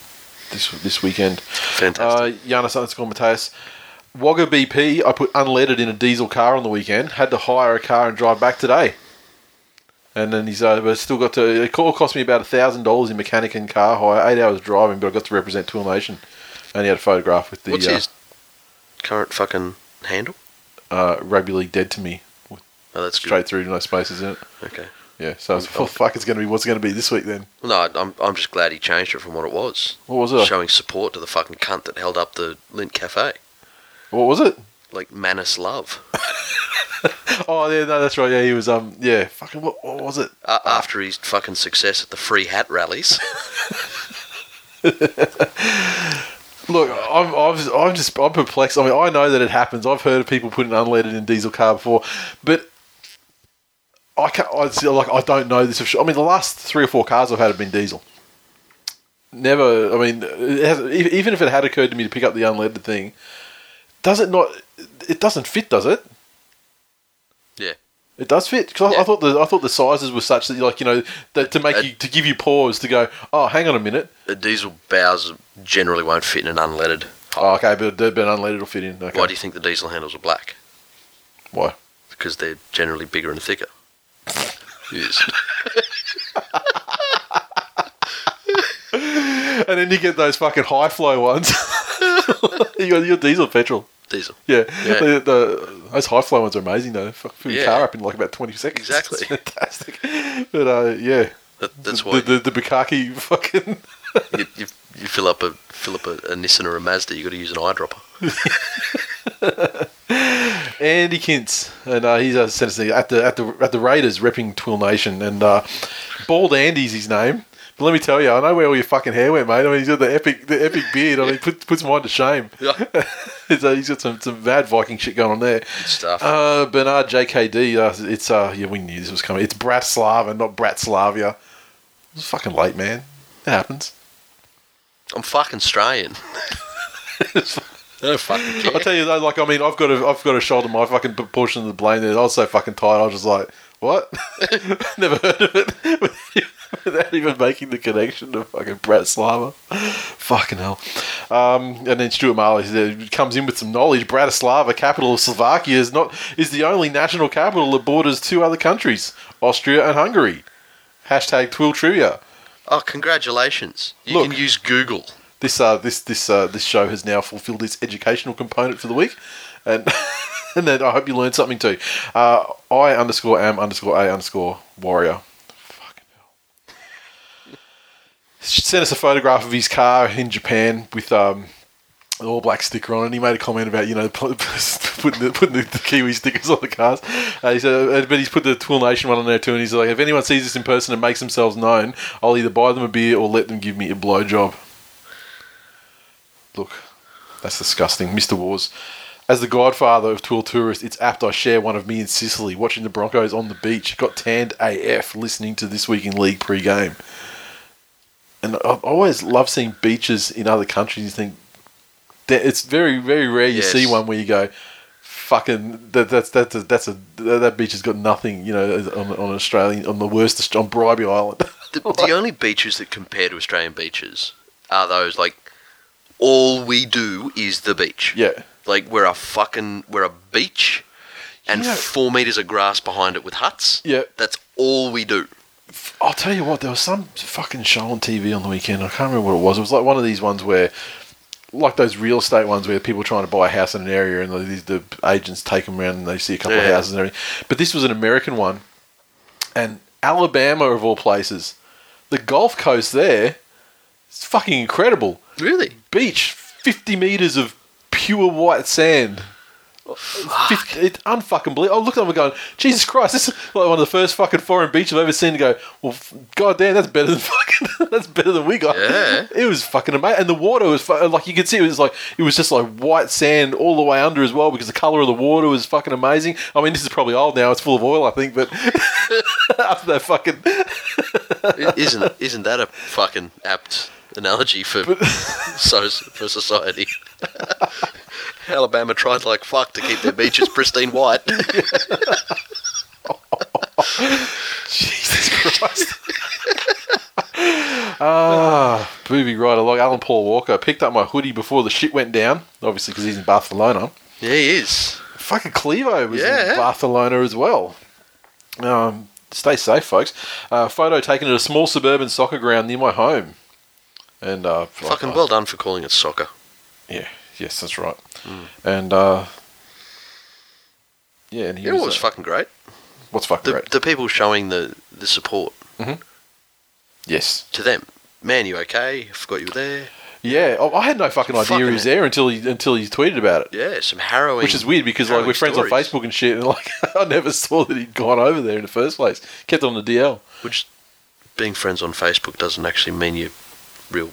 This this weekend. Fantastic. Uh, Giannis underscore Mateus. Wagga B P, I put unleaded in a diesel car on the weekend. Had to hire a car and drive back today. And then he's uh, still got to... It cost me about one thousand dollars in mechanic and car hire. Eight hours driving, but I got to represent Twill Nation. And he had a photograph with the... What's uh, his current fucking handle? Uh, Rugby League Dead to Me. Oh, that's straight good. Through to no spaces in it. Okay. Yeah, so it's, oh fuck, it's going to be what's going to be this week then. No, I'm I'm just glad he changed it from what it was. What was it? Showing support to the fucking cunt that held up the Lint Cafe. What was it? Like Manus Love. Oh yeah, no, that's right. Yeah, he was um yeah fucking what, what was it? Uh, after his fucking success at the free hat rallies. Look, I'm I'm I'm just I'm perplexed. I mean, I know that it happens. I've heard of people putting unleaded in diesel car before, but. I can't, I, like, I don't know this. I mean, the last three or four cars I've had have been diesel. Never, I mean, it has, even if it had occurred to me to pick up the unleaded thing, does it not, it doesn't fit, does it? Yeah. It does fit? Because yeah. I, I thought the I thought the sizes were such that, like, you know, that to make a, you, to give you pause to go, oh, hang on a minute. The diesel bows generally won't fit in an unleaded. Oh, okay, but an unleaded will fit in. Okay. Why do you think the diesel handles are black? Why? Because they're generally bigger and thicker. Yes. And then you get those fucking high flow ones. You got your diesel petrol. Diesel. Yeah. yeah. The, the, those high flow ones are amazing though. Fuck, fill your yeah. car up in like about twenty seconds. Exactly. It's fantastic. But uh, yeah. That, that's why the, the, the Bukaki fucking. you, you you fill up a fill up a, a Nissan or a Mazda. You got to use an eyedropper. Andy Kintz, and uh, he's uh, sent us at the at the at the Raiders repping Twill Nation, and uh, Bald Andy's his name, But let me tell you, I know where all your fucking hair went, mate. I mean, he's got the epic, the epic beard. I mean, put, puts mine to shame. Yeah. So he's got some, some mad Viking shit going on there. Good stuff. Uh, Bernard J K D. Uh, it's uh, yeah, we knew this was coming. It's Bratislava, not Bratslavia. It's fucking late, man. It happens. I'm fucking Australian. No fucking care. I tell you though, like I mean, I've got to, I've got to shoulder my fucking portion of the blame there. I was so fucking tired. I was just like, what? Never heard of it. Without even making the connection to fucking Bratislava. Fucking hell. Um, and then Stuart Marley comes in with some knowledge. Bratislava, capital of Slovakia, is not is the only national capital that borders two other countries, Austria and Hungary. Hashtag Twill Trivia. Oh, congratulations. You Look, can use Google. This uh, this this uh, this show has now fulfilled its educational component for the week. And... And then I hope you learned something too. Uh, I underscore am underscore a underscore warrior. Fucking hell. Sent us a photograph of his car in Japan with um, an all black sticker on it. And he made a comment about, you know, putting the, putting the, the Kiwi stickers on the cars. Uh, he said, but he's put the Twill Nation one on there too. And he's like, if anyone sees this in person and makes themselves known, I'll either buy them a beer or let them give me a blowjob. Look, that's disgusting. Mister Wars. As the godfather of Twill Tourists, it's apt I share one of me in Sicily, watching the Broncos on the beach. Got tanned A F listening to This Week in League pre-game. And I've always loved seeing beaches in other countries. You think, it's very, very rare you yes. see one where you go, fucking, that, that's, that's a, that's a, that beach has got nothing, you know, on, on Australian, on the worst, on Bribey Island. The, like, the only beaches that compare to Australian beaches are those, like, all we do is the beach. Yeah. Like, we're a fucking, we're a beach and you know, four metres of grass behind it with huts. Yeah. That's all we do. I'll tell you what, there was some fucking show on T V on the weekend. I can't remember what it was. It was like one of these ones where, like those real estate ones where people are trying to buy a house in an area and the, the agents take them around and they see a couple yeah. of houses and everything. But this was an American one. And Alabama, of all places, the Gulf Coast there, it's fucking incredible. Really? Beach, fifty metres of pure white sand. Fuck. It's unfucking believable. I looked at them and going, Jesus Christ, this is like one of the first fucking foreign beaches I've ever seen to go, well, f- goddamn, that's better than fucking, that's better than we got. Yeah. It was fucking amazing. And the water was, fu- like, you could see it was like, it was just like white sand all the way under as well because the colour of the water was fucking amazing. I mean, this is probably old now. It's full of oil, I think, but after that fucking... isn't, isn't that a fucking apt... analogy for so for society. Alabama tried like fuck to keep their beaches pristine white. Oh, oh, oh. Jesus Christ. Ah, moving right along. Alan Paul Walker picked up my hoodie before the shit went down, obviously because he's in Barcelona. Yeah, he is. Fucking Clevo was yeah. in Barcelona as well. Um, stay safe, folks. Uh, photo taken at a small suburban soccer ground near my home. And uh, fucking like, well done for calling it soccer. Yeah, yes, that's right. Mm. And uh, yeah, and he it was, was uh, fucking great. What's fucking the, great? The people showing the the support. Mm-hmm. Yes, to them, man. You okay? I forgot you were there. Yeah, oh, I had no fucking idea fucking he was there until he until he tweeted about it. Yeah, some harrowing. Which is weird because like we're friends stories. on Facebook and shit, and like I never saw that he'd gone over there in the first place. Kept on the D L. Which being friends on Facebook doesn't actually mean you. Real,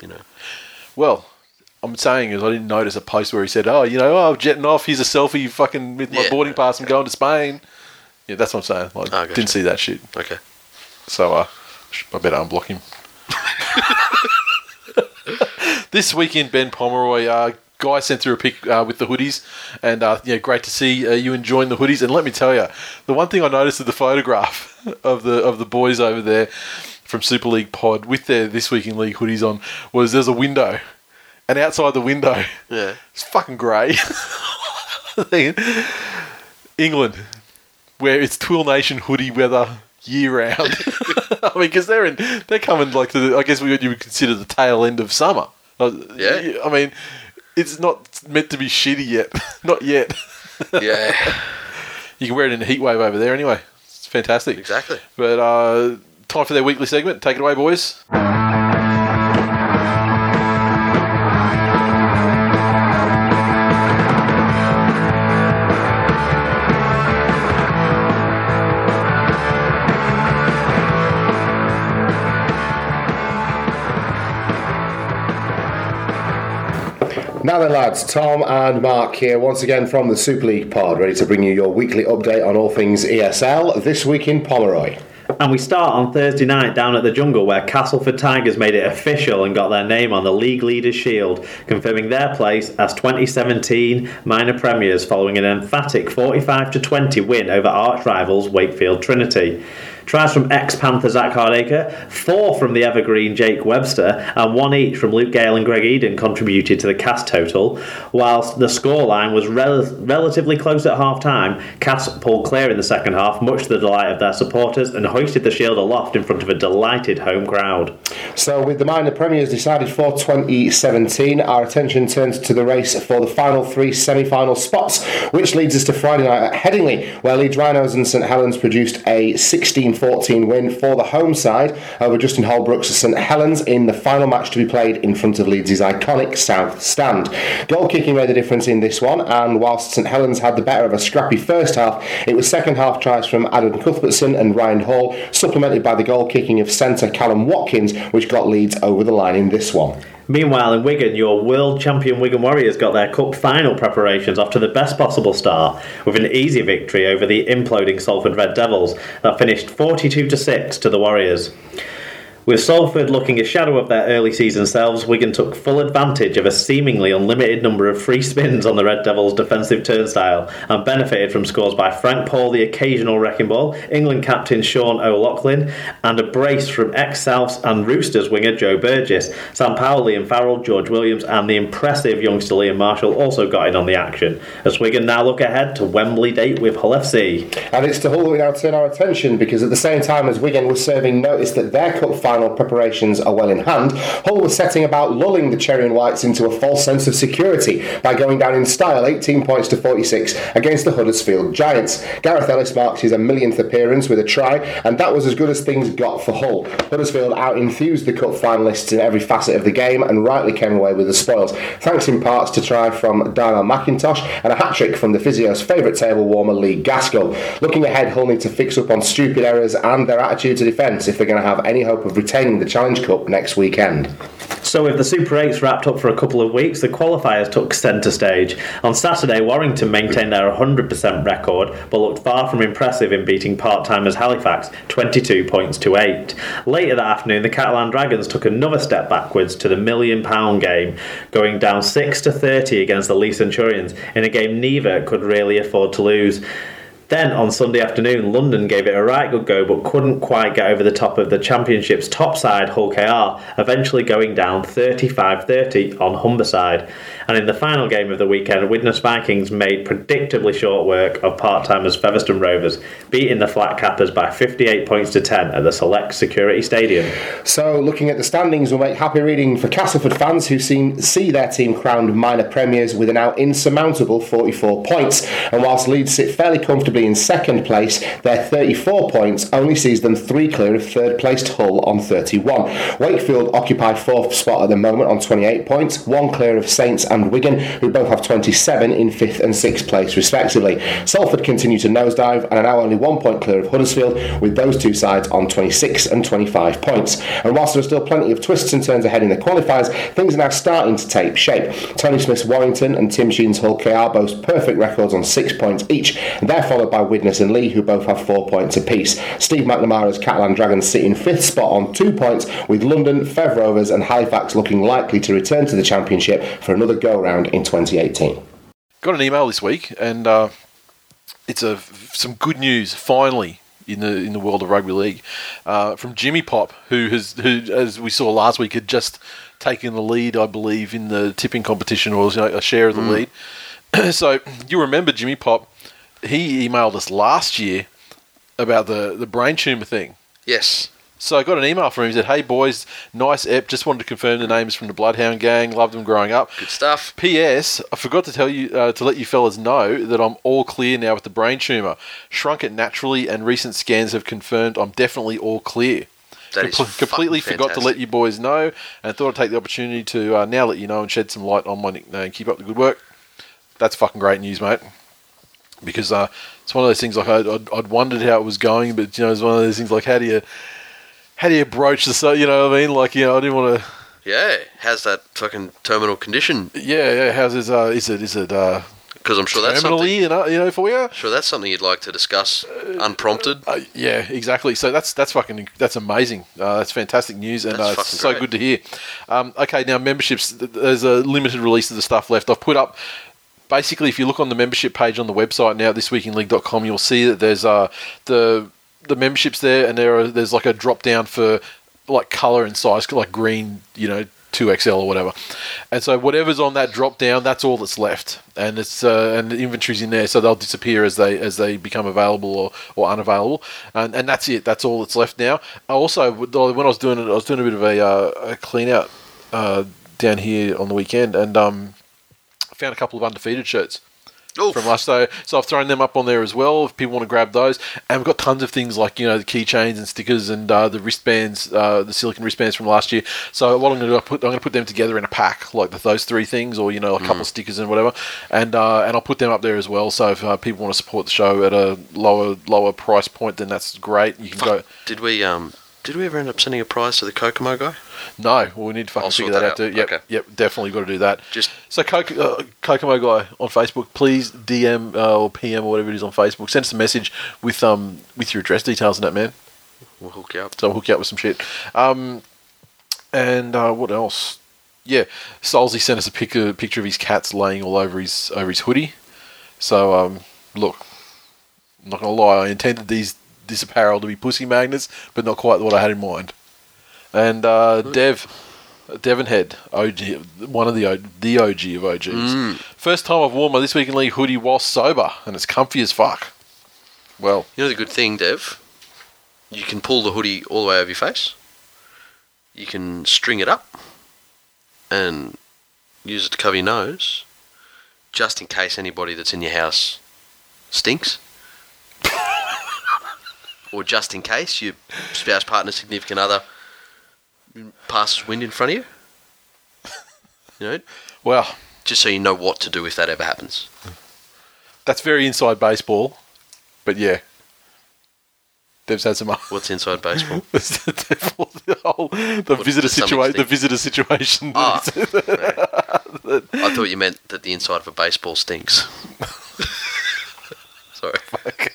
you know. Well, I'm saying is I didn't notice a post where he said, "Oh, you know, oh, I'm jetting off. Here's a selfie, fucking with my yeah, boarding pass. I'm okay. going to Spain." Yeah, that's what I'm saying. Like, oh, gotcha. Didn't see that shit. Okay. So, uh, I better unblock him. This weekend, Ben Pomeroy, uh, guy sent through a pic uh, with the hoodies, and uh, yeah, great to see uh, you enjoying the hoodies. And let me tell you, the one thing I noticed of the photograph of the of the boys over there. From Super League Pod with their This Week in League hoodies on was there's a window and outside the window yeah. it's fucking grey. England where it's Twill Nation hoodie weather year round. I mean because they're in they're coming like to the, I guess what you would consider the tail end of summer. Yeah. I mean it's not meant to be shitty yet. Not yet. Yeah. You can wear it in a heat wave over there anyway. It's fantastic. Exactly. But uh time for their weekly segment. Take it away, boys. Now then, lads, Tom and Mark here once again from the Super League pod, ready to bring you your weekly update on all things E S L, this week in Pomeroy. And we start on Thursday night down at the Jungle, where Castleford Tigers made it official and got their name on the League Leaders' Shield, confirming their place as twenty seventeen minor premiers following an emphatic forty-five to twenty win over arch rivals Wakefield Trinity. Tries from ex-Panther Zach Hardacre, four from the evergreen Jake Webster, and one each from Luke Gale and Greg Eden contributed to the Cass total. Whilst the scoreline was rel- relatively close at half-time, Cass pulled clear in the second half, much to the delight of their supporters, and hoisted the shield aloft in front of a delighted home crowd. So, with the minor premiers decided for twenty seventeen, our attention turns to the race for the final three semi-final spots, which leads us to Friday night at Headingley, where Leeds Rhinos and St Helens produced a sixteen fourteen win for the home side over Justin Holbrook's St Helens in the final match to be played in front of Leeds' iconic South Stand. Goal kicking made the difference in this one, and whilst St Helens had the better of a scrappy first half, it was second half tries from Adam Cuthbertson and Ryan Hall, supplemented by the goal kicking of centre Callum Watkins, which got Leeds over the line in this one. Meanwhile, in Wigan, your world champion Wigan Warriors got their cup final preparations off to the best possible start with an easy victory over the imploding Salford Red Devils that finished forty-two to six to the Warriors. With Salford looking a shadow of their early season selves, Wigan took full advantage of a seemingly unlimited number of free spins on the Red Devils' defensive turnstile and benefited from scores by Frank Paul, the occasional wrecking ball, England captain Sean O'Loughlin, and a brace from ex-Souths and Roosters winger Joe Burgess. Sam Powell, Liam Farrell, George Williams and the impressive youngster Liam Marshall also got in on the action, as Wigan now look ahead to Wembley date with Hull F C. And it's to Hull that we now turn our attention, because at the same time as Wigan was serving notice that their cup final preparations are well in hand, Hull was setting about lulling the Cherry and Whites into a false sense of security by going down in style eighteen points to forty-six against the Huddersfield Giants. Gareth Ellis marked his a millionth appearance with a try, and that was as good as things got for Hull. Huddersfield out-enthused the Cup finalists in every facet of the game and rightly came away with the spoils, thanks in parts to try from Darnell McIntosh and a hat-trick from the physio's favourite table warmer Lee Gaskell. Looking ahead, Hull need to fix up on stupid errors and their attitude to defence if they're going to have any hope of retaining the Challenge Cup next weekend. So with the Super eights wrapped up for a couple of weeks, the qualifiers took centre stage. On Saturday, Warrington maintained their one hundred percent record, but looked far from impressive in beating part-timers Halifax twenty-two points to eight. Later that afternoon, the Catalan Dragons took another step backwards to the million-pound game, going down six to thirty against the Lee Centurions in a game neither could really afford to lose. Then, on Sunday afternoon, London gave it a right good go but couldn't quite get over the top of the Championship's top side, Hull K R, eventually going down thirty-five thirty on Humberside. And in the final game of the weekend, Widnes Vikings made predictably short work of part-timers Featherstone Rovers, beating the Flat Cappers by fifty-eight points to ten at the Select Security Stadium. So, looking at the standings will make happy reading for Castleford fans who seem, see their team crowned minor premiers with a now insurmountable forty-four points. And whilst Leeds sit fairly comfortably in second place, their thirty-four points only sees them three clear of third placed Hull on thirty-one. Wakefield occupy fourth spot at the moment on twenty-eight points, one clear of Saints and Wigan, who both have twenty-seven in fifth and sixth place respectively. Salford continue to nosedive and are now only one point clear of Huddersfield, with those two sides on twenty-six and twenty-five points. And whilst there are still plenty of twists and turns ahead in the qualifiers, things are now starting to take shape. Tony Smith's Warrington and Tim Sheen's Hull K R boast perfect records on six points each, and therefore followed by Widnes and Lee, who both have four points apiece. Steve McNamara's Catalan Dragons sit in fifth spot on two points, with London, Fev Rovers and Halifax looking likely to return to the Championship for another go-round in twenty eighteen. Got an email this week, and uh, it's a, some good news, finally, in the in the world of rugby league, uh, from Jimmy Pop, who, has, who, as we saw last week, had just taken the lead, I believe, in the tipping competition, or you know, a share of the mm. lead. So, you remember Jimmy Pop. He emailed us last year about the, the brain tumour thing. Yes. So I got an email from him. He said, "Hey, boys, nice ep. Just wanted to confirm the names from the Bloodhound Gang. Loved them growing up. Good stuff. P S. I forgot to tell you uh, to let you fellas know that I'm all clear now with the brain tumour. Shrunk it naturally, and recent scans have confirmed I'm definitely all clear. That Com- is completely forgot fantastic. To let you boys know, and thought I'd take the opportunity to uh, now let you know and shed some light on my nickname. Keep up the good work." That's fucking great news, mate. Because uh, it's one of those things. Like I'd, I'd, I'd wondered how it was going, but you know, it's one of those things. Like how do you, how do you broach the? So you know what I mean? Like you know, I didn't want to. Yeah. How's that fucking terminal condition? Yeah, yeah. How's his, uh, is it, is it, uh, because I'm sure that's something, you know, you know, for you. Sure, that's something you'd like to discuss unprompted. Uh, yeah, exactly. So that's that's fucking that's amazing. Uh, that's fantastic news, and uh, it's so great. Good to hear. Um, okay, now memberships. There's a limited release of the stuff left. I've put up. Basically, if you look on the membership page on the website now, this week in league dot com, you'll see that there's uh the the memberships there, and there are, there's like a drop down for like color and size, like green, you know. two X L or whatever, and so whatever's on that drop down, that's all that's left, and it's uh, and the inventory's in there, so they'll disappear as they as they become available or, or unavailable, and and that's it. That's all that's left now. I also, when I was doing it, I was doing a bit of a, uh, a clean out uh, down here on the weekend, and um, found a couple of undefeated shirts. Oof. From last day. So I've thrown them up on there as well if people want to grab those. And we've got tons of things like, you know, the keychains and stickers and uh, the wristbands, uh, the silicon wristbands from last year. So what I'm going to do, I put, I'm going to put them together in a pack, like those three things, or, you know, a couple mm. of stickers and whatever. And uh, and I'll put them up there as well. So if uh, people want to support the show at a lower lower price point, then that's great. You can Fuck. go. Did we um did we ever end up sending a prize to the Kokomo guy? No, well, we need to fucking I'll figure that, that out. Too. Yep, okay. Yep, definitely got to do that. Just so Coke, uh, Kokomo guy on Facebook, please D M uh, or P M or whatever it is on Facebook. Send us a message with um with your address details and that, man. We'll hook you up. So we'll hook you up with some shit. Um, and uh, what else? Yeah, Solzy sent us a pic- a picture of his cats laying all over his over his hoodie. So um, look, I'm not gonna lie, I intended these this apparel to be pussy magnets, but not quite what I had in mind. And uh, Dev, Devon Head, O G, one of the o- the O G of O Gs. Mm. First time I've worn my This Week in League hoodie while sober, and it's comfy as fuck. Well, you know the good thing, Dev? You can pull the hoodie all the way over your face. You can string it up and use it to cover your nose, just in case anybody that's in your house stinks. Or just in case your spouse, partner, significant other passes wind in front of you. You know? Well, just so you know what to do if that ever happens. That's very inside baseball, but yeah. Dev's had some. What's inside baseball? the whole, the visitor situation. The visitor situation. Ah, right. I thought you meant that the inside of a baseball stinks. Sorry. Fuck.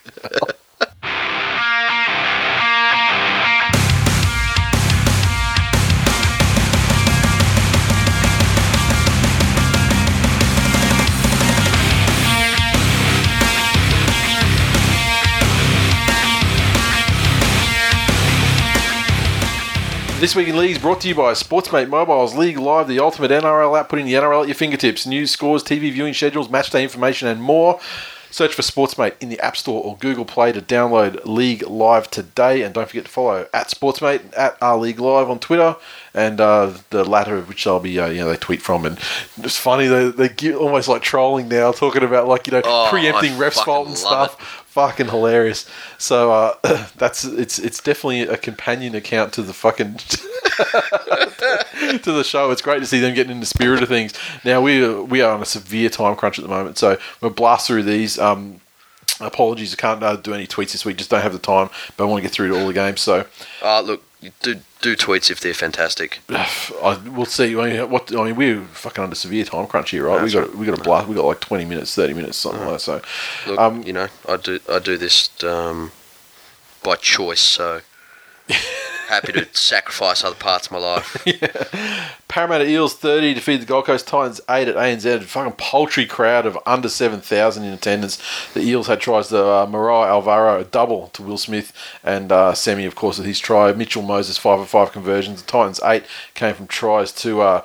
This Week in League is brought to you by Sportsmate Mobiles, League Live, the ultimate N R L app, putting the N R L at your fingertips. News, scores, T V viewing schedules, matchday information and more. Search for Sportsmate in the App Store or Google Play to download League Live today. And don't forget to follow at Sportsmate and at our League Live on Twitter. And uh, the latter of which I'll be, uh, you know, they tweet from. And it's funny, they, they get almost like trolling now, talking about like, you know, oh, preempting I ref's fault and stuff. It. Fucking hilarious. So uh, that's it's it's definitely a companion account to the fucking to the show. It's great to see them getting in the spirit of things. Now we are, we are on a severe time crunch at the moment, so we'll blast through these. Um, apologies, I can't uh, do any tweets this week. Just don't have the time, but I want to get through to all the games. So uh, look, do do tweets if they're fantastic. I, we'll see. I mean, what I mean, we're fucking under severe time crunch here, right? No, we got right. we got a blast. We got like twenty minutes, thirty minutes, something right. like that. So, look, um, you know, I do I do this um, by choice. So. Happy to sacrifice other parts of my life. Yeah. Parramatta Eels thirty defeat the Gold Coast Titans eight at A N Z. Fucking paltry crowd of under seven thousand in attendance. The Eels had tries to uh, Mariah Alvaro, a double to Will Smith, and uh, Semi, of course, with his try. Mitchell Moses, five of five conversions. The Titans eight came from tries to... Uh,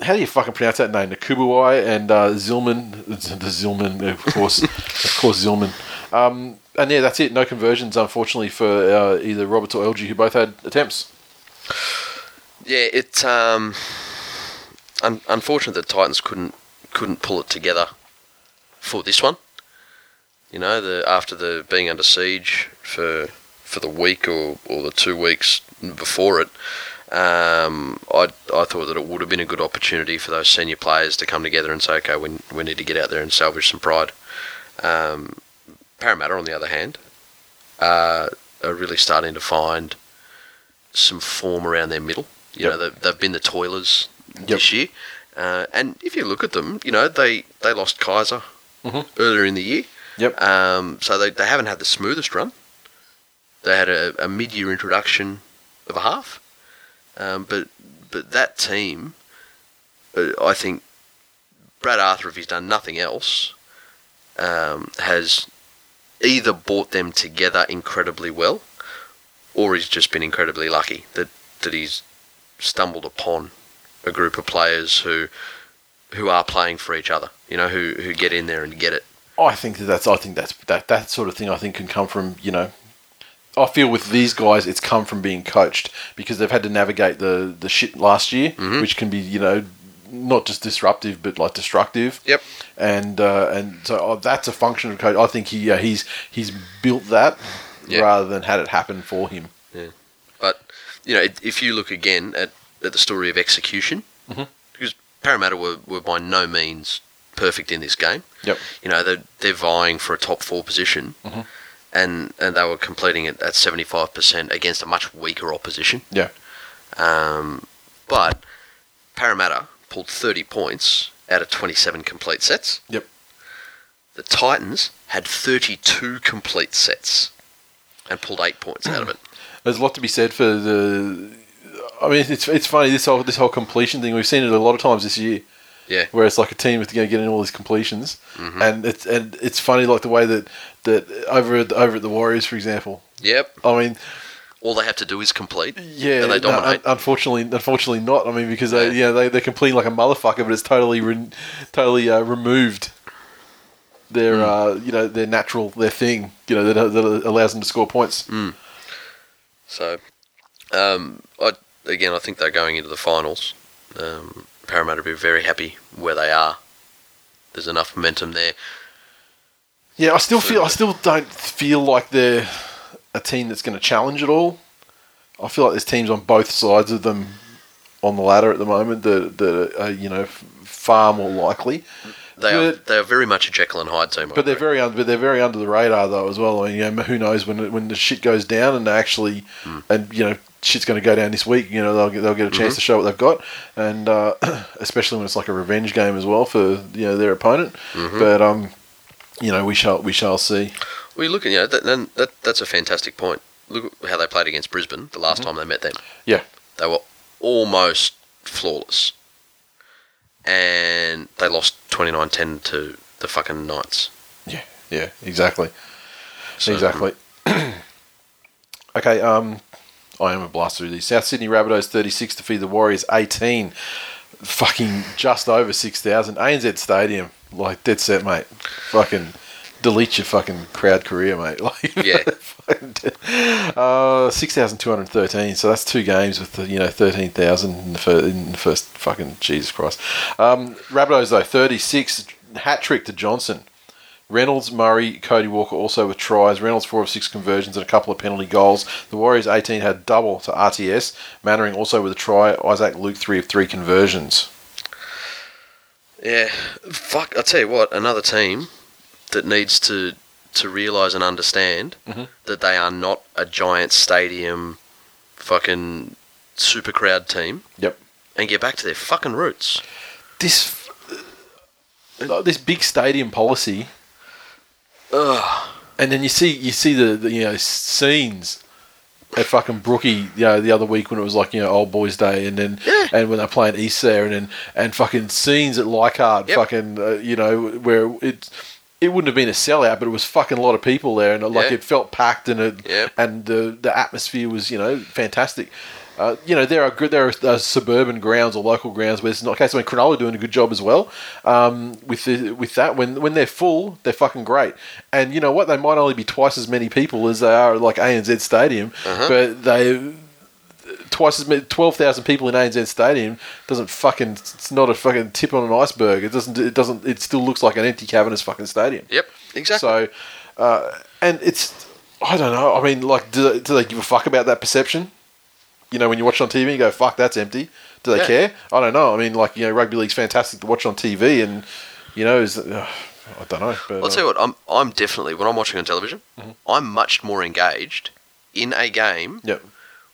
how do you fucking pronounce that name? Nakubuai and uh, Zilman. The Zilman, of course. of course, Zilman. Um... And yeah, that's it. No conversions, unfortunately, for uh, either Roberts or L G, who both had attempts. Yeah, it's um, un- unfortunate that Titans couldn't couldn't pull it together for this one. You know, the after the being under siege for for the week or, or the two weeks before it, um, I I thought that it would have been a good opportunity for those senior players to come together and say, okay, we we need to get out there and salvage some pride. Um, Parramatta, on the other hand, uh, are really starting to find some form around their middle. You yep. know, they've, they've been the toilers yep. this year. Uh, and if you look at them, you know, they, they lost Kaiser mm-hmm. earlier in the year. Yep. Um, so they, they haven't had the smoothest run. They had a, a mid-year introduction of a half. Um, but but that team, uh, I think Brad Arthur, if he's done nothing else, um, has either brought them together incredibly well or he's just been incredibly lucky that, that he's stumbled upon a group of players who who are playing for each other, you know, who who get in there and get it. I think that that's I think that's that that sort of thing I think can come from, you know, I feel with these guys it's come from being coached because they've had to navigate the the shit last year, mm-hmm. which can be, you know, not just disruptive but like destructive. Yep. And uh, and so oh, that's a function of coach. I think he uh, he's he's built that yep. rather than had it happen for him. Yeah. But you know, if you look again at at the story of execution, mm-hmm. because Parramatta were, were by no means perfect in this game. Yep. You know, they're, they're vying for a top four position, mm-hmm. and, and they were completing it at seventy-five percent against a much weaker opposition. Yeah. Um, but Parramatta pulled thirty points out of twenty-seven complete sets. Yep. The Titans had thirty-two complete sets and pulled eight points out of it. There's a lot to be said for the... I mean, it's it's funny, this whole this whole completion thing, we've seen it a lot of times this year. Yeah. Where it's like a team is going to get in all these completions. Mm-hmm. And it's and it's funny, like, the way that, that over, at, over at the Warriors, for example. Yep. I mean... all they have to do is complete. Yeah. And they dominate. No, un- unfortunately, unfortunately not. I mean, because they, yeah. you know, they, they're completing like a motherfucker, but it's totally re- totally uh, removed their, mm. uh, you know, their natural, their thing, you know, that, that allows them to score points. Mm. So, um, I... Again, I think they're going into the finals. Um, Parramatta will be very happy where they are. There's enough momentum there. Yeah, I still so feel I still don't feel like they're a team that's going to challenge at all. I feel like there's teams on both sides of them on the ladder at the moment that that are, you know, far more likely. They but, are they are very much a Jekyll and Hyde team. But they're very under, but they're very under the radar though as well. I mean, you know, who knows when when the shit goes down and they actually mm. and you know. Shit's going to go down this week. You know, they'll get, they'll get a chance mm-hmm. to show what they've got, and uh, especially when it's like a revenge game as well for, you know, their opponent. Mm-hmm. But um, you know, we shall we shall see. Well, you look at, you know, that, and that that's a fantastic point. Look at how they played against Brisbane the last mm-hmm. time they met them. Yeah, they were almost flawless, and they lost twenty-nine ten to the fucking Knights. Yeah, yeah, exactly, so, exactly. okay, um. I am a blast through these. South Sydney Rabbitohs thirty-six defeat the Warriors eighteen. Fucking just over six thousand. A N Z Stadium. Like, dead set, mate. Fucking delete your fucking crowd career, mate. Like, yeah. uh, six thousand two hundred thirteen. So that's two games with, the, you know, thirteen thousand in the first, in the first fucking... Jesus Christ. Um, Rabbitohs, though, thirty-six. Hat trick to Johnson. Reynolds, Murray, Cody Walker also with tries. Reynolds, four of six conversions and a couple of penalty goals. The Warriors, eighteen, had double to R T S. Mannering also with a try. Isaac Luke, three of three conversions. Yeah. Fuck, I tell you what, another team that needs to, to realise and understand mm-hmm. that they are not a giant stadium fucking super crowd team. Yep. And get back to their fucking roots. This... This big stadium policy... Ugh. And then you see you see the, the you know scenes at fucking Brookie, you know, the other week when it was like, you know, Old Boys Day, and then yeah. and when they're playing East there, and then and fucking scenes at Leichhardt, yep. fucking uh, you know, where it it wouldn't have been a sellout, but it was fucking a lot of people there, and it, like yeah. it felt packed, and it, yeah. and the the atmosphere was, you know, fantastic. Uh, you know, there are good, there are uh, suburban grounds or local grounds where it's not the case. I mean, Cronulla are doing a good job as well um, with the, with that. When when they're full, they're fucking great. And you know what? They might only be twice as many people as they are at like A N Z Stadium, uh-huh. but they twice as many, twelve thousand people in A N Z Stadium doesn't fucking. It's not a fucking tip on an iceberg. It doesn't. It doesn't. It still looks like an empty cavernous fucking stadium. Yep, exactly. So, uh, and it's. I don't know. I mean, like, do they, do they give a fuck about that perception? You know, when you watch it on T V and you go, fuck, that's empty. Do they yeah. care? I don't know. I mean, like, you know, rugby league's fantastic to watch on T V and, you know, is, uh, I don't know. But, I'll tell you what, I'm I'm definitely, when I'm watching on television, mm-hmm. I'm much more engaged in a game yep.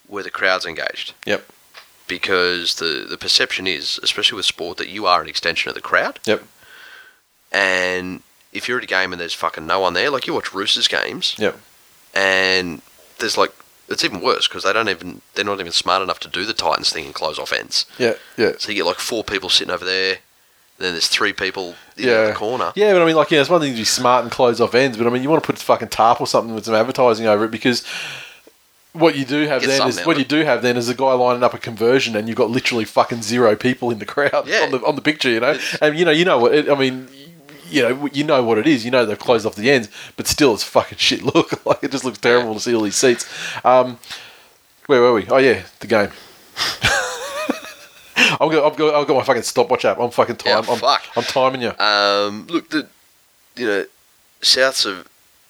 where the crowd's engaged. Yep. because the, the perception is, especially with sport, that you are an extension of the crowd. Yep. And if you're at a game and there's fucking no one there, like you watch Roosters games. Yep. And there's like, it's even worse because they don't even, they're not even smart enough to do the Titans thing and close off ends. Yeah, yeah. So you get like four people sitting over there. Then there's three people in yeah. the corner. Yeah, but I mean, like, yeah, it's one thing to be smart and close off ends, but I mean, you want to put fucking tarp or something with some advertising over it, because what you do have get then is what you do have then is a guy lining up a conversion, and you've got literally fucking zero people in the crowd yeah. on the on the picture, you know. It's, and you know, you know what it, I mean. You know, you know what it is. You know they've closed off the ends, but still, it's fucking shit. Look, like it just looks terrible yeah. to see all these seats. Um, where were we? Oh yeah, the game. I'm go, I've got, I've got my fucking stopwatch up. I'm fucking time. Yeah, I'm, fuck. I'm timing you. Um, look, the, you know, Souths have,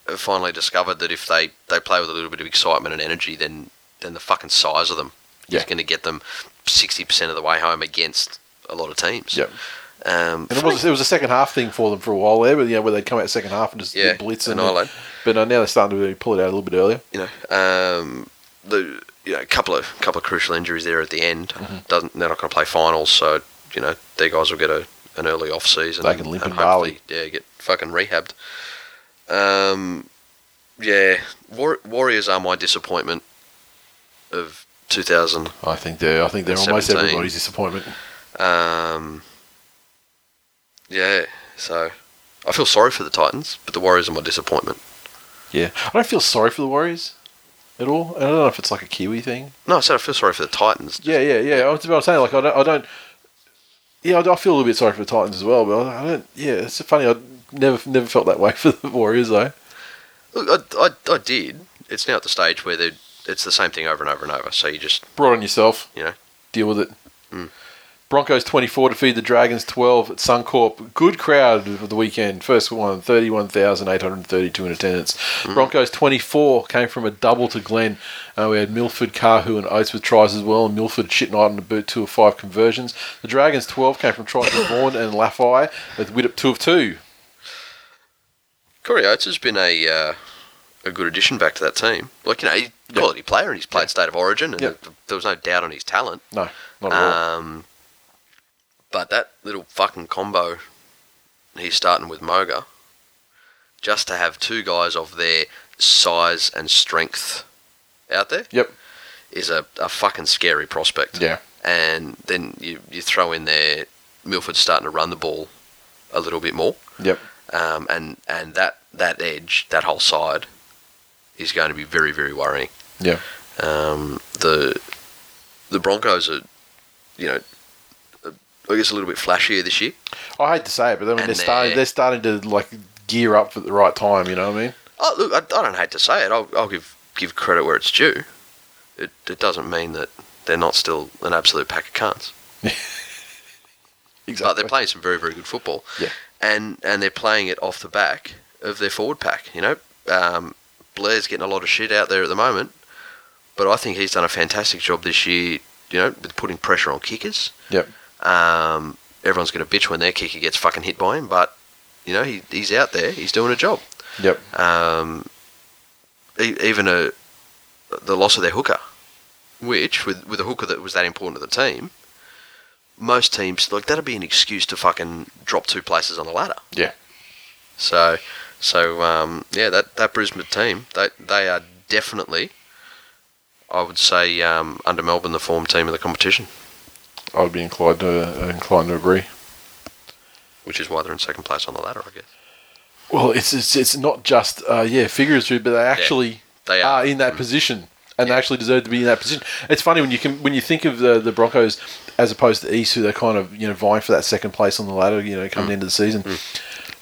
have finally discovered that if they, they play with a little bit of excitement and energy, then then the fucking size of them yeah. is going to get them sixty percent of the way home against a lot of teams. Yeah. Um, and it was, it was a second half thing for them for a while there, but you know, where they'd come out second half and just yeah, blitz and annihilate. But now they're starting to really pull it out a little bit earlier. You know, um, the you know, a couple of couple of crucial injuries there at the end. Mm-hmm. Doesn't they're not going to play finals, so you know their guys will get a, an early off season. They can limp and, and hopefully yeah, get fucking rehabbed. Um, yeah, War- Warriors are my disappointment of two thousand. I think they're I think they're almost everybody's disappointment. Um. Yeah, so I feel sorry for the Titans, but the Warriors are my disappointment. Yeah, I don't feel sorry for the Warriors at all. I don't know if it's like a Kiwi thing. No, I said I feel sorry for the Titans. Yeah, yeah, yeah. I was saying, like, I don't, I don't. Yeah, I feel a little bit sorry for the Titans as well, but I don't. Yeah, it's funny. I never, never felt that way for the Warriors though. Look, I, I, I did. It's now at the stage where it's the same thing over and over and over. So you just brought on yourself. You know, deal with it. Mm. Broncos twenty-four to feed the Dragons twelve at Suncorp. Good crowd for the weekend. First one, thirty-one thousand eight hundred thirty-two in attendance. Mm. Broncos twenty-four came from a double to Glenn. Uh, we had Milford, Kahu and Oates with tries as well, and Milford shit night on the boot, two of five conversions. The Dragons twelve came from tries to Vaughan and Lafai with Widdop two of two. Corey Oates has been a uh, a good addition back to that team. Like, you know, he's a quality yep. player, and he's played yep. State of Origin, and yep. there was no doubt on his talent. No, not at all. Um, But that little fucking combo, he's starting with Moga, just to have two guys of their size and strength out there yep. is a, a fucking scary prospect. Yeah. And then you, you throw in there, Milford's starting to run the ball a little bit more. Yep. Um, and and that, that edge, that whole side, is going to be very, very worrying. Yeah. Um, the, the Broncos are, you know... I guess a little bit flashier this year. I hate to say it, but I mean, they're, they're starting. They're starting to like gear up at the right time. You know what I mean? Oh, look, I, I don't hate to say it. I'll, I'll give give credit where it's due. It it doesn't mean that they're not still an absolute pack of cunts. Exactly. But they're playing some very very good football. Yeah. And and they're playing it off the back of their forward pack. You know, um, Blair's getting a lot of shit out there at the moment, but I think he's done a fantastic job this year. You know, with putting pressure on kickers. Yep. Um, everyone's going to bitch when their kicker gets fucking hit by him, but you know he he's out there. He's doing a job. Yep. Um, e- even a the loss of their hooker, which with with a hooker that was that important to the team, most teams like that'd be an excuse to fucking drop two places on the ladder. Yeah. So so um, yeah, that, that Brisbane team they they are definitely, I would say, um, under Melbourne the form team of the competition. I would be inclined to uh, inclined to agree. Which is why they're in second place on the ladder, I guess. Well, it's it's, it's not just uh, yeah figuratively, but they actually yeah, they are. are in that mm. position, and yeah. they actually deserve to be in that position. It's funny when you can when you think of the, the Broncos as opposed to the East, who they're kind of you know vying for that second place on the ladder, you know, coming mm. into the season. Mm.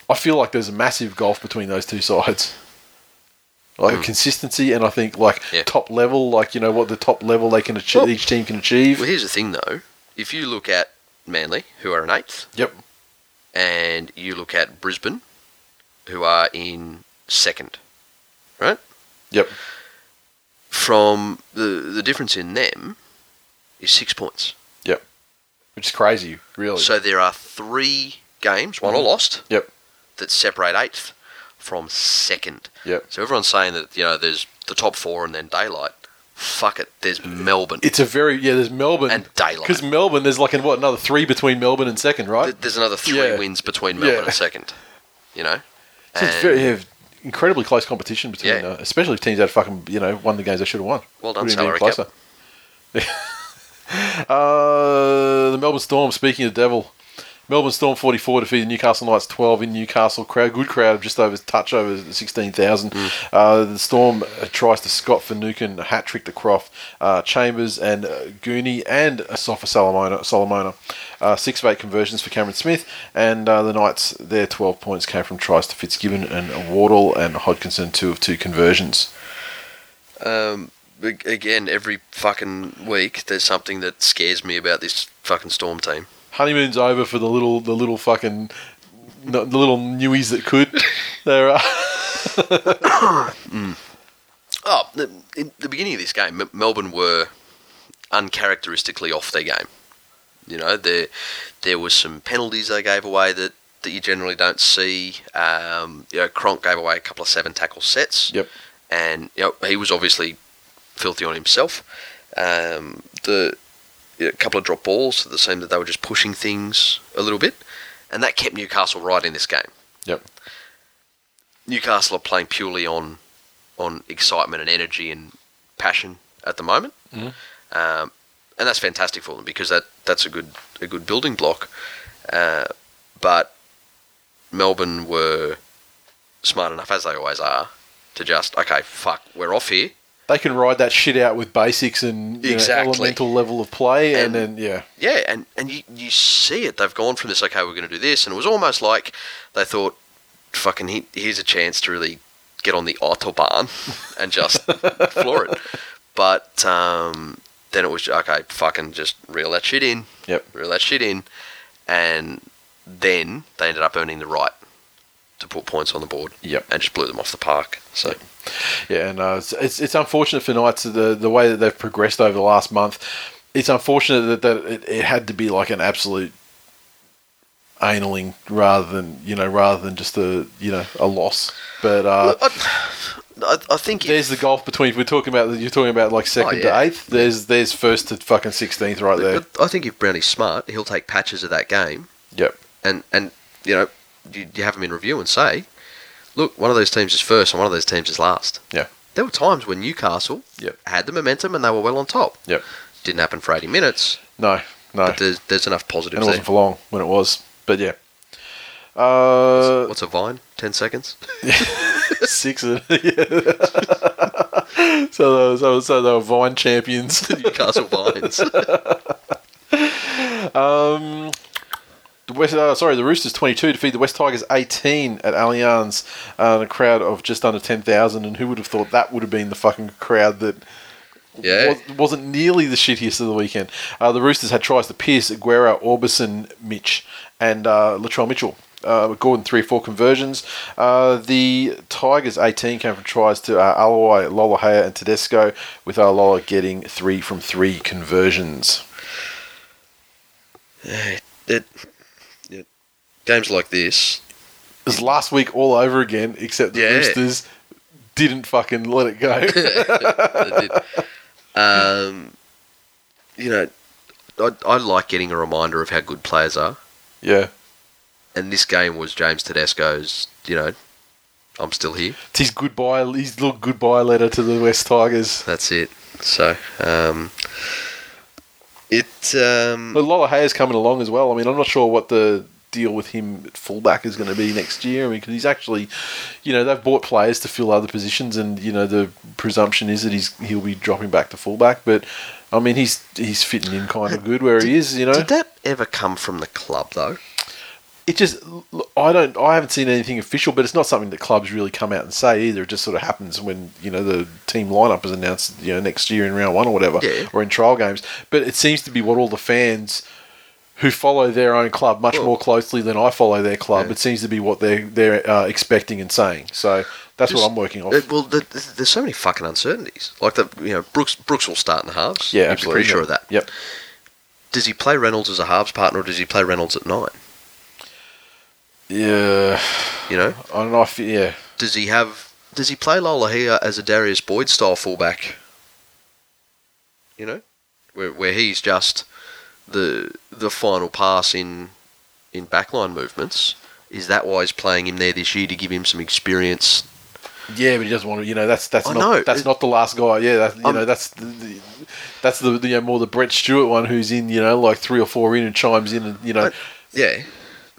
I feel like there's a massive gulf between those two sides. Like mm. consistency, and I think like yeah. top level, like you know what the top level they can achieve, well, each team can achieve. Well, here's the thing though. If you look at Manly, who are in eighth, yep, and you look at Brisbane, who are in second, right? Yep. From the the difference in them is six points. Yep. Which is crazy, really. So there are three games, won mm-hmm. or lost, yep, that separate eighth from second. Yep. So everyone's saying that you know there's the top four and then daylight. fuck it, there's Melbourne. It's a very, yeah, there's Melbourne. And daylight. Because Melbourne, there's like, what, another three between Melbourne and second, right? There's another three yeah. wins between Melbourne yeah. and second, you know? So it's very, yeah, incredibly close competition between, yeah. uh, especially if teams that fucking, you know, won the games they should have won. Well done, salary cap. uh, the Melbourne Storm, speaking of the devil. Melbourne Storm forty-four defeated Newcastle Knights twelve in Newcastle. Crowd, good crowd, of just over touch over sixteen thousand. Mm. Uh, the Storm tries to Scott Finucane, a hat trick to Croft, uh, Chambers and uh, Gooney, and Asafa Solomona. Uh, six of eight conversions for Cameron Smith, and uh, the Knights, their twelve points came from tries to Fitzgibbon and Wardle, and Hodgkinson, two of two conversions. Um, again, every fucking week, there's something that scares me about this fucking Storm team. Honeymoon's over for the little, the little fucking, the little newies that could. There are. mm. Oh, the, in the beginning of this game, M- Melbourne were uncharacteristically off their game. You know, there there was some penalties they gave away that, that you generally don't see. Um, you know, Cronk gave away a couple of seven tackle sets. Yep. And you know, he was obviously filthy on himself. Um, the. A couple of drop balls that seemed that they were just pushing things a little bit, and that kept Newcastle right in this game. Yep. Newcastle are playing purely on on excitement and energy and passion at the moment, mm-hmm. um, and that's fantastic for them because that, that's a good a good building block. Uh, but Melbourne were smart enough, as they always are, to just okay, fuck, we're off here. They can ride that shit out with basics and you exactly. know, elemental level of play, and, and then yeah, yeah, and and you, you see it. They've gone from this, okay, we're going to do this, and it was almost like they thought, fucking, here's a chance to really get on the autobahn and just floor it. But um, then it was okay, fucking, just reel that shit in. Yep, reel that shit in, and then they ended up earning the right to put points on the board. Yep, and just blew them off the park. So. Yep. Yeah, and uh, it's it's unfortunate for Knights the the way that they've progressed over the last month. It's unfortunate that, that it, it had to be like an absolute analing rather than you know rather than just a you know a loss. But uh, Look, I, I think there's if, the gulf between we're talking about you're talking about like second oh, yeah. to eighth. There's there's first to fucking sixteenth right but, there. But I think if Brownie's smart, he'll take patches of that game. Yep, and and you know you, you have him in review and say. Look, one of those teams is first and one of those teams is last. Yeah. There were times when Newcastle yep. had the momentum and they were well on top. Yep. Didn't happen for eighty minutes. No, no. But there's, there's enough positives and it wasn't there. For long when it was. But yeah. Uh, what's, what's a vine? Ten seconds? Six. Of, yeah. so, they were, so they were vine champions. Newcastle vines. um... The West, uh, sorry, the Roosters twenty-two defeat the West Tigers eighteen at Allianz, uh, a crowd of just under ten thousand, and who would have thought that would have been the fucking crowd that yeah. was, wasn't nearly the shittiest of the weekend. Uh, the Roosters had tries to Pearce, Aguero, Orbison, Mitch, and uh, Latrell Mitchell. Uh, Gordon, three, four conversions. Uh, the Tigers, eighteen, came from tries to uh, Alawai, Lolahea, and Tedesco, with uh, Lola getting three from three conversions. It... it Games like this. It was last week all over again, except the yeah. Roosters didn't fucking let it go. They did. Um, you know, I, I like getting a reminder of how good players are. Yeah. And this game was James Tedesco's, you know, I'm still here. It's his goodbye, his little goodbye letter to the West Tigers. That's it. So, um... It, um... But Lolahea's coming along as well. I mean, I'm not sure what the... deal with him at fullback is going to be next year. I mean, because he's actually, you know, they've bought players to fill other positions, and you know the presumption is that he's he'll be dropping back to fullback. But I mean, he's he's fitting in kind of good where did, he is. You know, did that ever come from the club though? It just I don't I haven't seen anything official, but it's not something that clubs really come out and say either. It just sort of happens when you know the team lineup is announced, you know, next year in round one or whatever, yeah. or in trial games. But it seems to be what all the fans. Who follow their own club much well, more closely than I follow their club. Yeah. It seems to be what they're, they're uh, expecting and saying. So that's Just, what I'm working off. It, well, the, the, there's so many fucking uncertainties. Like, the you know, Brooks Brooks will start in the halves. Yeah, You'd absolutely. Be pretty sure of that. Yep. Does he play Reynolds as a halves partner or does he play Reynolds at nine? Yeah. You know? I don't know if, yeah. Does he have... Does he play Lolahea as a Darius Boyd-style fullback? you know, where where he's just the the final pass in in backline movements. Is that why he's playing him there this year, to give him some experience? Yeah, but he doesn't want to. You know, that's that's I not know. that's not the last guy. Yeah, that, you um, know, that's the, the that's the, the you know, more the Brett Stewart one, who's in, you know, like three or four in and chimes in, and you know, I, yeah.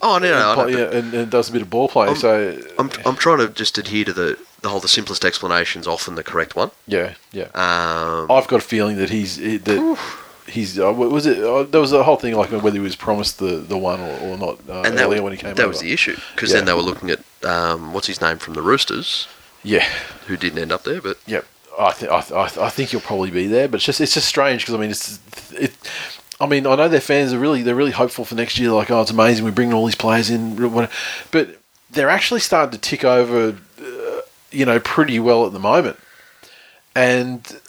Oh no, no, and, no, no yeah, and, and does a bit of ball play. I'm, so I'm I'm trying to just adhere to the the whole the simplest explanation's often the correct one. Yeah, yeah. Um, I've got a feeling that he's that. Oof. He's uh, was it? Uh, there was a whole thing like whether he was promised the, the one or, or not uh, and that earlier was, when he came. That over. was the issue because yeah. then they were looking at um, what's his name from the Roosters, yeah, who didn't end up there. But yeah, I think th- I, th- I think he'll probably be there. But it's just it's just strange because I mean it's it. I mean I know their fans are really they're really hopeful for next year. Like, oh, it's amazing, we're bringing all these players in, but they're actually starting to tick over, uh, you know, pretty well at the moment, and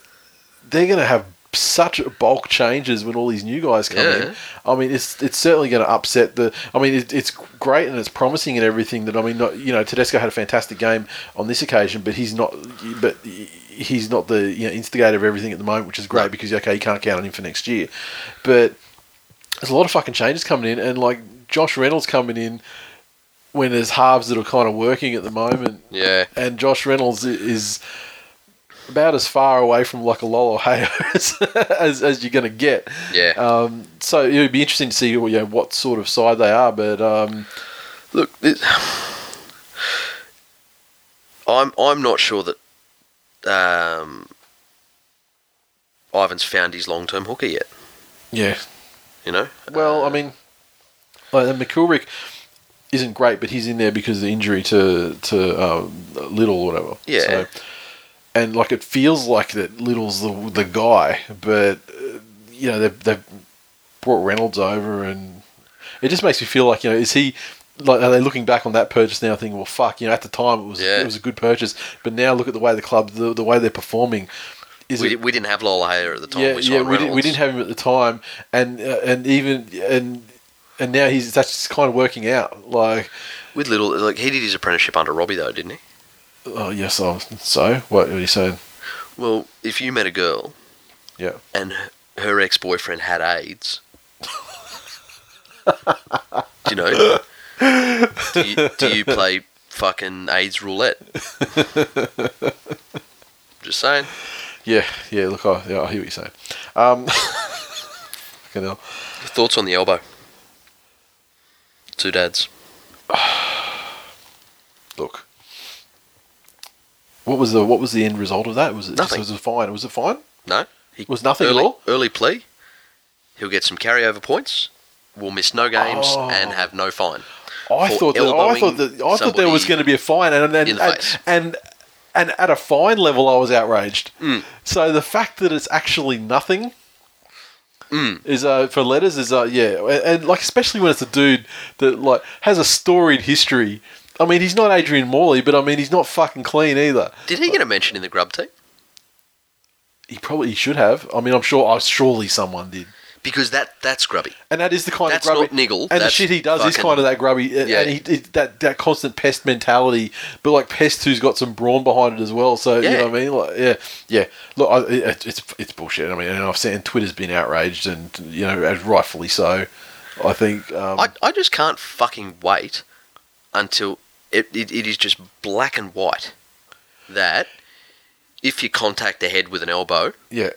they're going to have such bulk changes when all these new guys come yeah. in. I mean, it's it's certainly going to upset the... I mean, it, it's great and it's promising and everything that, I mean, not, you know, Tedesco had a fantastic game on this occasion, but he's not But he's not the you know, instigator of everything at the moment, which is great because, okay, you can't count on him for next year. But there's a lot of fucking changes coming in, and, like, Josh Reynolds coming in when there's halves that are kind of working at the moment. Yeah. And Josh Reynolds is... about as far away from like a Lolo Hayo as, as, as you're going to get. Yeah. Um, so it would be interesting to see you know, what sort of side they are. But um, look, it, I'm I'm not sure that um, Ivan's found his long term hooker yet. Yeah. You know. Well, I mean, like McKillrick isn't great, but he's in there because of the injury to to uh, Little or whatever. Yeah. So, and like it feels like that Little's the the guy, but uh, you know they've they've brought Reynolds over, and it just makes me feel like you know is he like are they looking back on that purchase now thinking well fuck you know at the time it was yeah. it was a good purchase, but now look at the way the club the, the way they're performing. Is we, it, we didn't have Lola Hayer at the time. Yeah, we yeah, we didn't we didn't have him at the time, and uh, and even and and now he's that's just kind of working out like with Little like he did his apprenticeship under Robbie though, didn't he? Oh, yes, oh, so? What are you saying? Well, if you met a girl yeah, and her ex-boyfriend had AIDS, do you know, do you, do you play fucking AIDS roulette? Just saying. Yeah, yeah, look, I, yeah, I hear what you're saying. Um, fucking hell. Thoughts on the elbow? Two dads. Look. What was the what was the end result of that? Was it nothing? Just, was it fine? Was it fine? No, he, was nothing early, at all. Early plea. He'll get some carryover points. Will miss no games oh. and have no fine. I thought that. I thought that. I thought there was going to be a fine, and and and, and and at a fine level, I was outraged. Mm. So the fact that it's actually nothing mm. is uh, for letters is uh, yeah, and, and like especially when it's a dude that like has a storied history. I mean, he's not Adrian Morley, but I mean, he's not fucking clean either. Did he get a mention in the grub team? He probably he should have. I mean, I'm sure, I surely someone did. Because that that's grubby, and that is the kind that's of grubby. That's not niggle. And that's the shit he does fucking, is kind of that grubby, yeah. and he, he, that that constant pest mentality. But like pest, who's got some brawn behind it as well. So yeah. you know what I mean? Like, yeah, yeah. Look, I, it, it's it's bullshit. I mean, and I've seen Twitter's been outraged, and you know, rightfully so. I think um, I I just can't fucking wait until. It, it it is just black and white that if you contact the head with an elbow, yeah,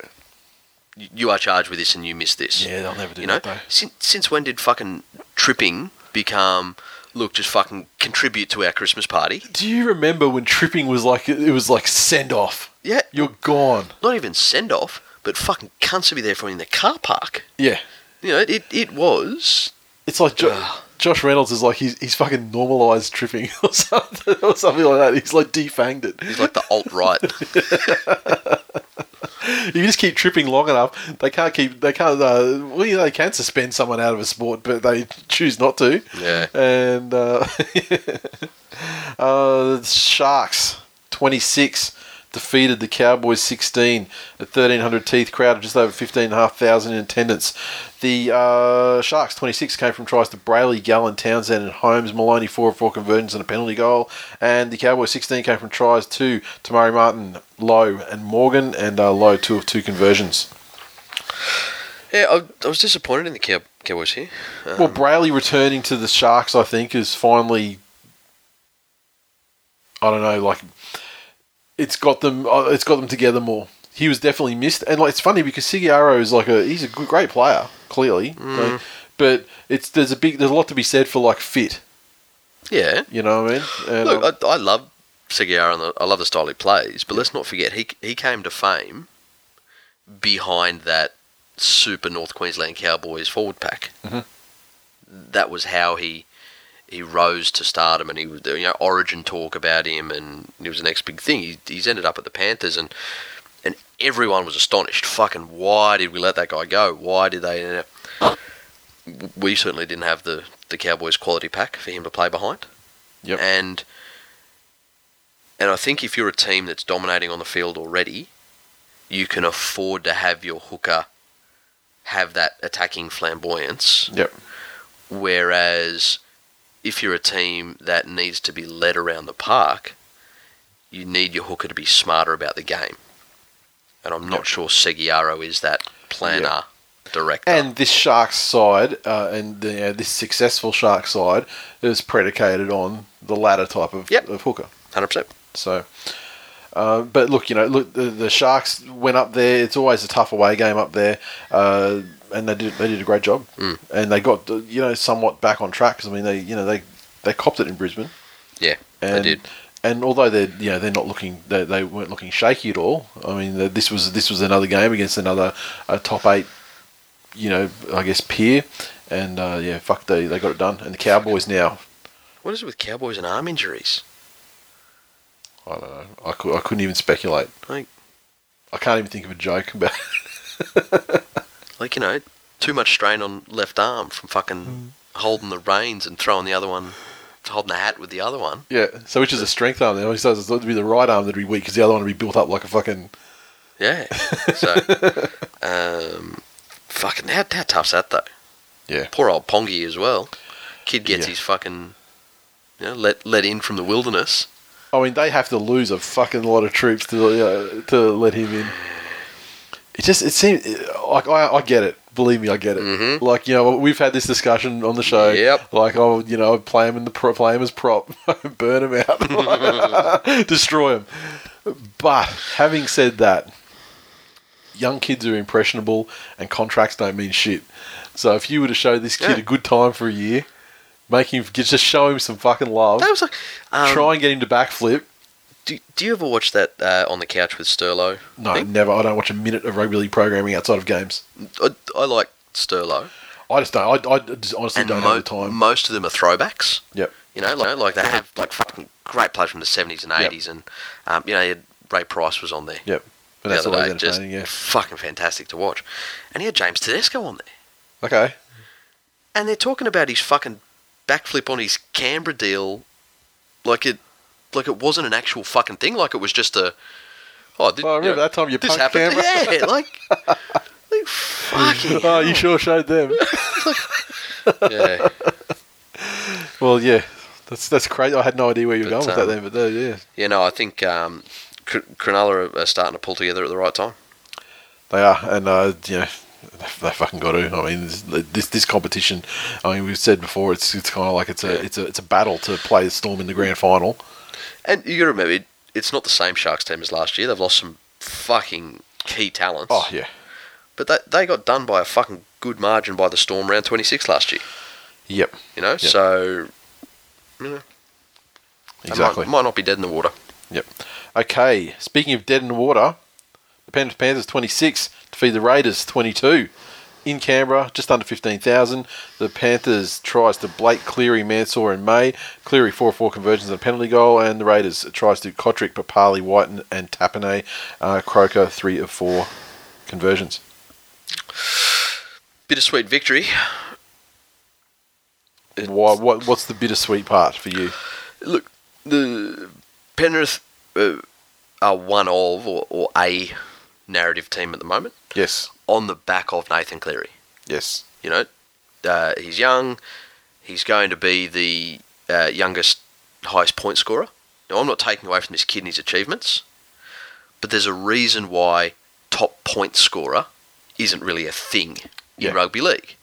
you, you are charged with this and you miss this. Yeah, they'll never do you that, know? Though. Since, since when did fucking tripping become, look, just fucking contribute to our Christmas party? Do you remember when tripping was like, it was like send-off? Yeah. You're gone. Not even send-off, but fucking cunts to be there for in the car park. Yeah. You know, it, it was... It's like... Jo- uh, Josh Reynolds is like, he's he's fucking normalised tripping or something, or something like that. He's like defanged it. He's like the alt-right. If you just keep tripping long enough, they can't keep, they can't, uh, well, you know, they can suspend someone out of a sport, but they choose not to. Yeah. And, uh, uh, Sharks, twenty-six, defeated the Cowboys, sixteen, a thirteen hundred teeth crowd of just over fifteen thousand five hundred in attendance. The uh, Sharks, twenty-six, came from tries to Brayley, Gallen, Townsend and Holmes. Maloney, four of four conversions and a penalty goal. And the Cowboys, sixteen, came from tries to Tamari Martin, Lowe and Morgan, and uh, Lowe, two of two conversions. Yeah, I, I was disappointed in the Cow- Cowboys here. Um, well, Brayley returning to the Sharks, I think, is finally... I don't know, like... It's got them It's got them together more. He was definitely missed. And like, it's funny because Sigiaro is like a... He's a good, great player, clearly. Mm. Like, but it's there's a big there's a lot to be said for, like, fit. Yeah. You know what I mean? And Look, I, I love Sigiaro and the, I love the style he plays, but yeah. let's not forget, he he came to fame behind that super North Queensland Cowboys forward pack. Mm-hmm. That was how he he rose to stardom, and he was you know origin talk about him, and it was the next big thing. He, he's ended up at the Panthers, and and everyone was astonished. Fucking, why did we let that guy go? Why did they? Uh, we certainly didn't have the, the Cowboys quality pack for him to play behind. Yep. And and I think if you're a team that's dominating on the field already, you can afford to have your hooker have that attacking flamboyance. Yep. Whereas if you're a team that needs to be led around the park, you need your hooker to be smarter about the game. And I'm not yep. sure Seguiaro is that planner yep. director. And this Sharks side, uh, and the, uh, this successful Sharks side, is predicated on the latter type of, yep. of hooker. one hundred percent. So... Uh, but look, you know, look, the, the Sharks went up there. It's always a tough away game up there, uh, and they did they did a great job, mm. and they got you know somewhat back on track. Because I mean, they you know they, they copped it in Brisbane. Yeah, and, they did. And although they you know they're not looking they, they weren't looking shaky at all. I mean, this was this was another game against another uh, top eight, you know, I guess peer, and uh, yeah, fuck they they got it done. And the Cowboys now. What is it with Cowboys and arm injuries? I don't know. I, could, I couldn't even speculate. Like, I can't even think of a joke about it. Like, you know, too much strain on left arm from fucking mm. holding the reins and throwing the other one, holding the hat with the other one. Yeah, so which is a strength arm. It always does. It's thought to be the right arm that'd be weak because the other one would be built up like a fucking... Yeah. So, um, fucking, how, how tough's that, though? Yeah. Poor old Pongy as well. Kid gets yeah. his fucking, you know, let, let in from the wilderness. I mean, they have to lose a fucking lot of troops to you know, to let him in. It just it seems like I, I get it. Believe me, I get it. Mm-hmm. Like you know, we've had this discussion on the show. Yep. Like oh, you know, play him in the pro, play him as prop, burn him out, destroy him. But having said that, young kids are impressionable, and contracts don't mean shit. So if you were to show this kid yeah. a good time for a year. Make him just show him some fucking love. That was like, um, try and get him to backflip. Do Do you ever watch that uh, on the couch with Sterlo? No, thing? Never. I don't watch a minute of rugby league programming outside of games. I, I like Sterlo. I just don't. I, I just honestly and don't mo- have the time. Most of them are throwbacks. Yep. You know, like, like they have like fucking great players from the seventies and eighties, yep. and um, you know Ray Price was on there. Yep. But the that's other day, just yeah. fucking fantastic to watch. And he had James Tedesco on there. Okay. And they're talking about his fucking. Backflip on his Canberra deal, like it, like it wasn't an actual fucking thing. Like it was just a. Oh, did, oh I remember you know, that time you punked Canberra. Yeah, like, like fucking. Oh, you sure showed them. yeah. Well, yeah, that's that's crazy. I had no idea where you were but, going with um, that then, but there, yeah. Yeah, no, I think um, Cronulla are starting to pull together at the right time. They are, and uh, you know. They fucking got to. I mean, this this competition. I mean, we've said before. It's it's kind of like it's a yeah. it's a it's a battle to play the Storm in the grand final. And you got to remember, it, it's not the same Sharks team as last year. They've lost some fucking key talents. Oh yeah, but they they got done by a fucking good margin by the Storm round twenty-six last year. Yep. You know, yep. so you know, exactly might, might not be dead in the water. Yep. Okay. Speaking of dead in the water. The Penrith Panthers twenty-six defeat the Raiders twenty-two in Canberra, just under fifteen thousand. The Panthers tries to Blake, Cleary, Mansour and May. Cleary four four conversions and a penalty goal, and the Raiders tries to Kotrick, Papali, Whiten and Tapine. Uh, Croker three of four conversions. Bittersweet victory. Why? What? What's the bittersweet part for you? Look, the Penrith... Uh, are one of or, or a narrative team at the moment. Yes. On the back of Nathan Cleary. Yes. You know, uh, he's young. He's going to be the uh, youngest, highest point scorer. Now, I'm not taking away from this kid and his achievements, but there's a reason why top point scorer isn't really a thing in yeah. rugby league.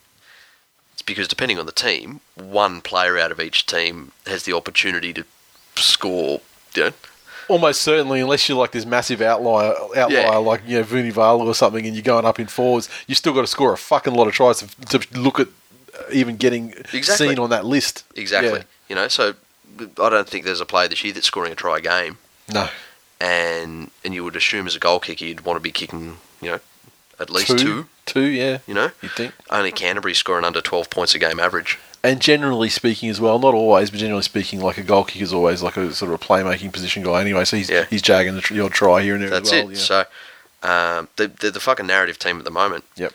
It's because depending on the team, one player out of each team has the opportunity to score, you know. Almost certainly, unless you're like this massive outlier, outlier yeah. like, you know, Vunivalu or something, and you're going up in fours, you've still got to score a fucking lot of tries to, to look at even getting exactly. seen on that list. Exactly. Yeah. You know, so I don't think there's a player this year that's scoring a try a game. No. And and you would assume as a goal kicker you'd want to be kicking, you know, at least two. Two, two yeah. You know? You'd think. Only Canterbury score an under twelve points a game average. And generally speaking as well, not always, but generally speaking, like a goal kicker's always like a sort of a playmaking position guy anyway, so he's yeah. he's jagging the odd try here and there That's as well. That's it. Yeah. So um, they're, they're the fucking narrative team at the moment. Yep.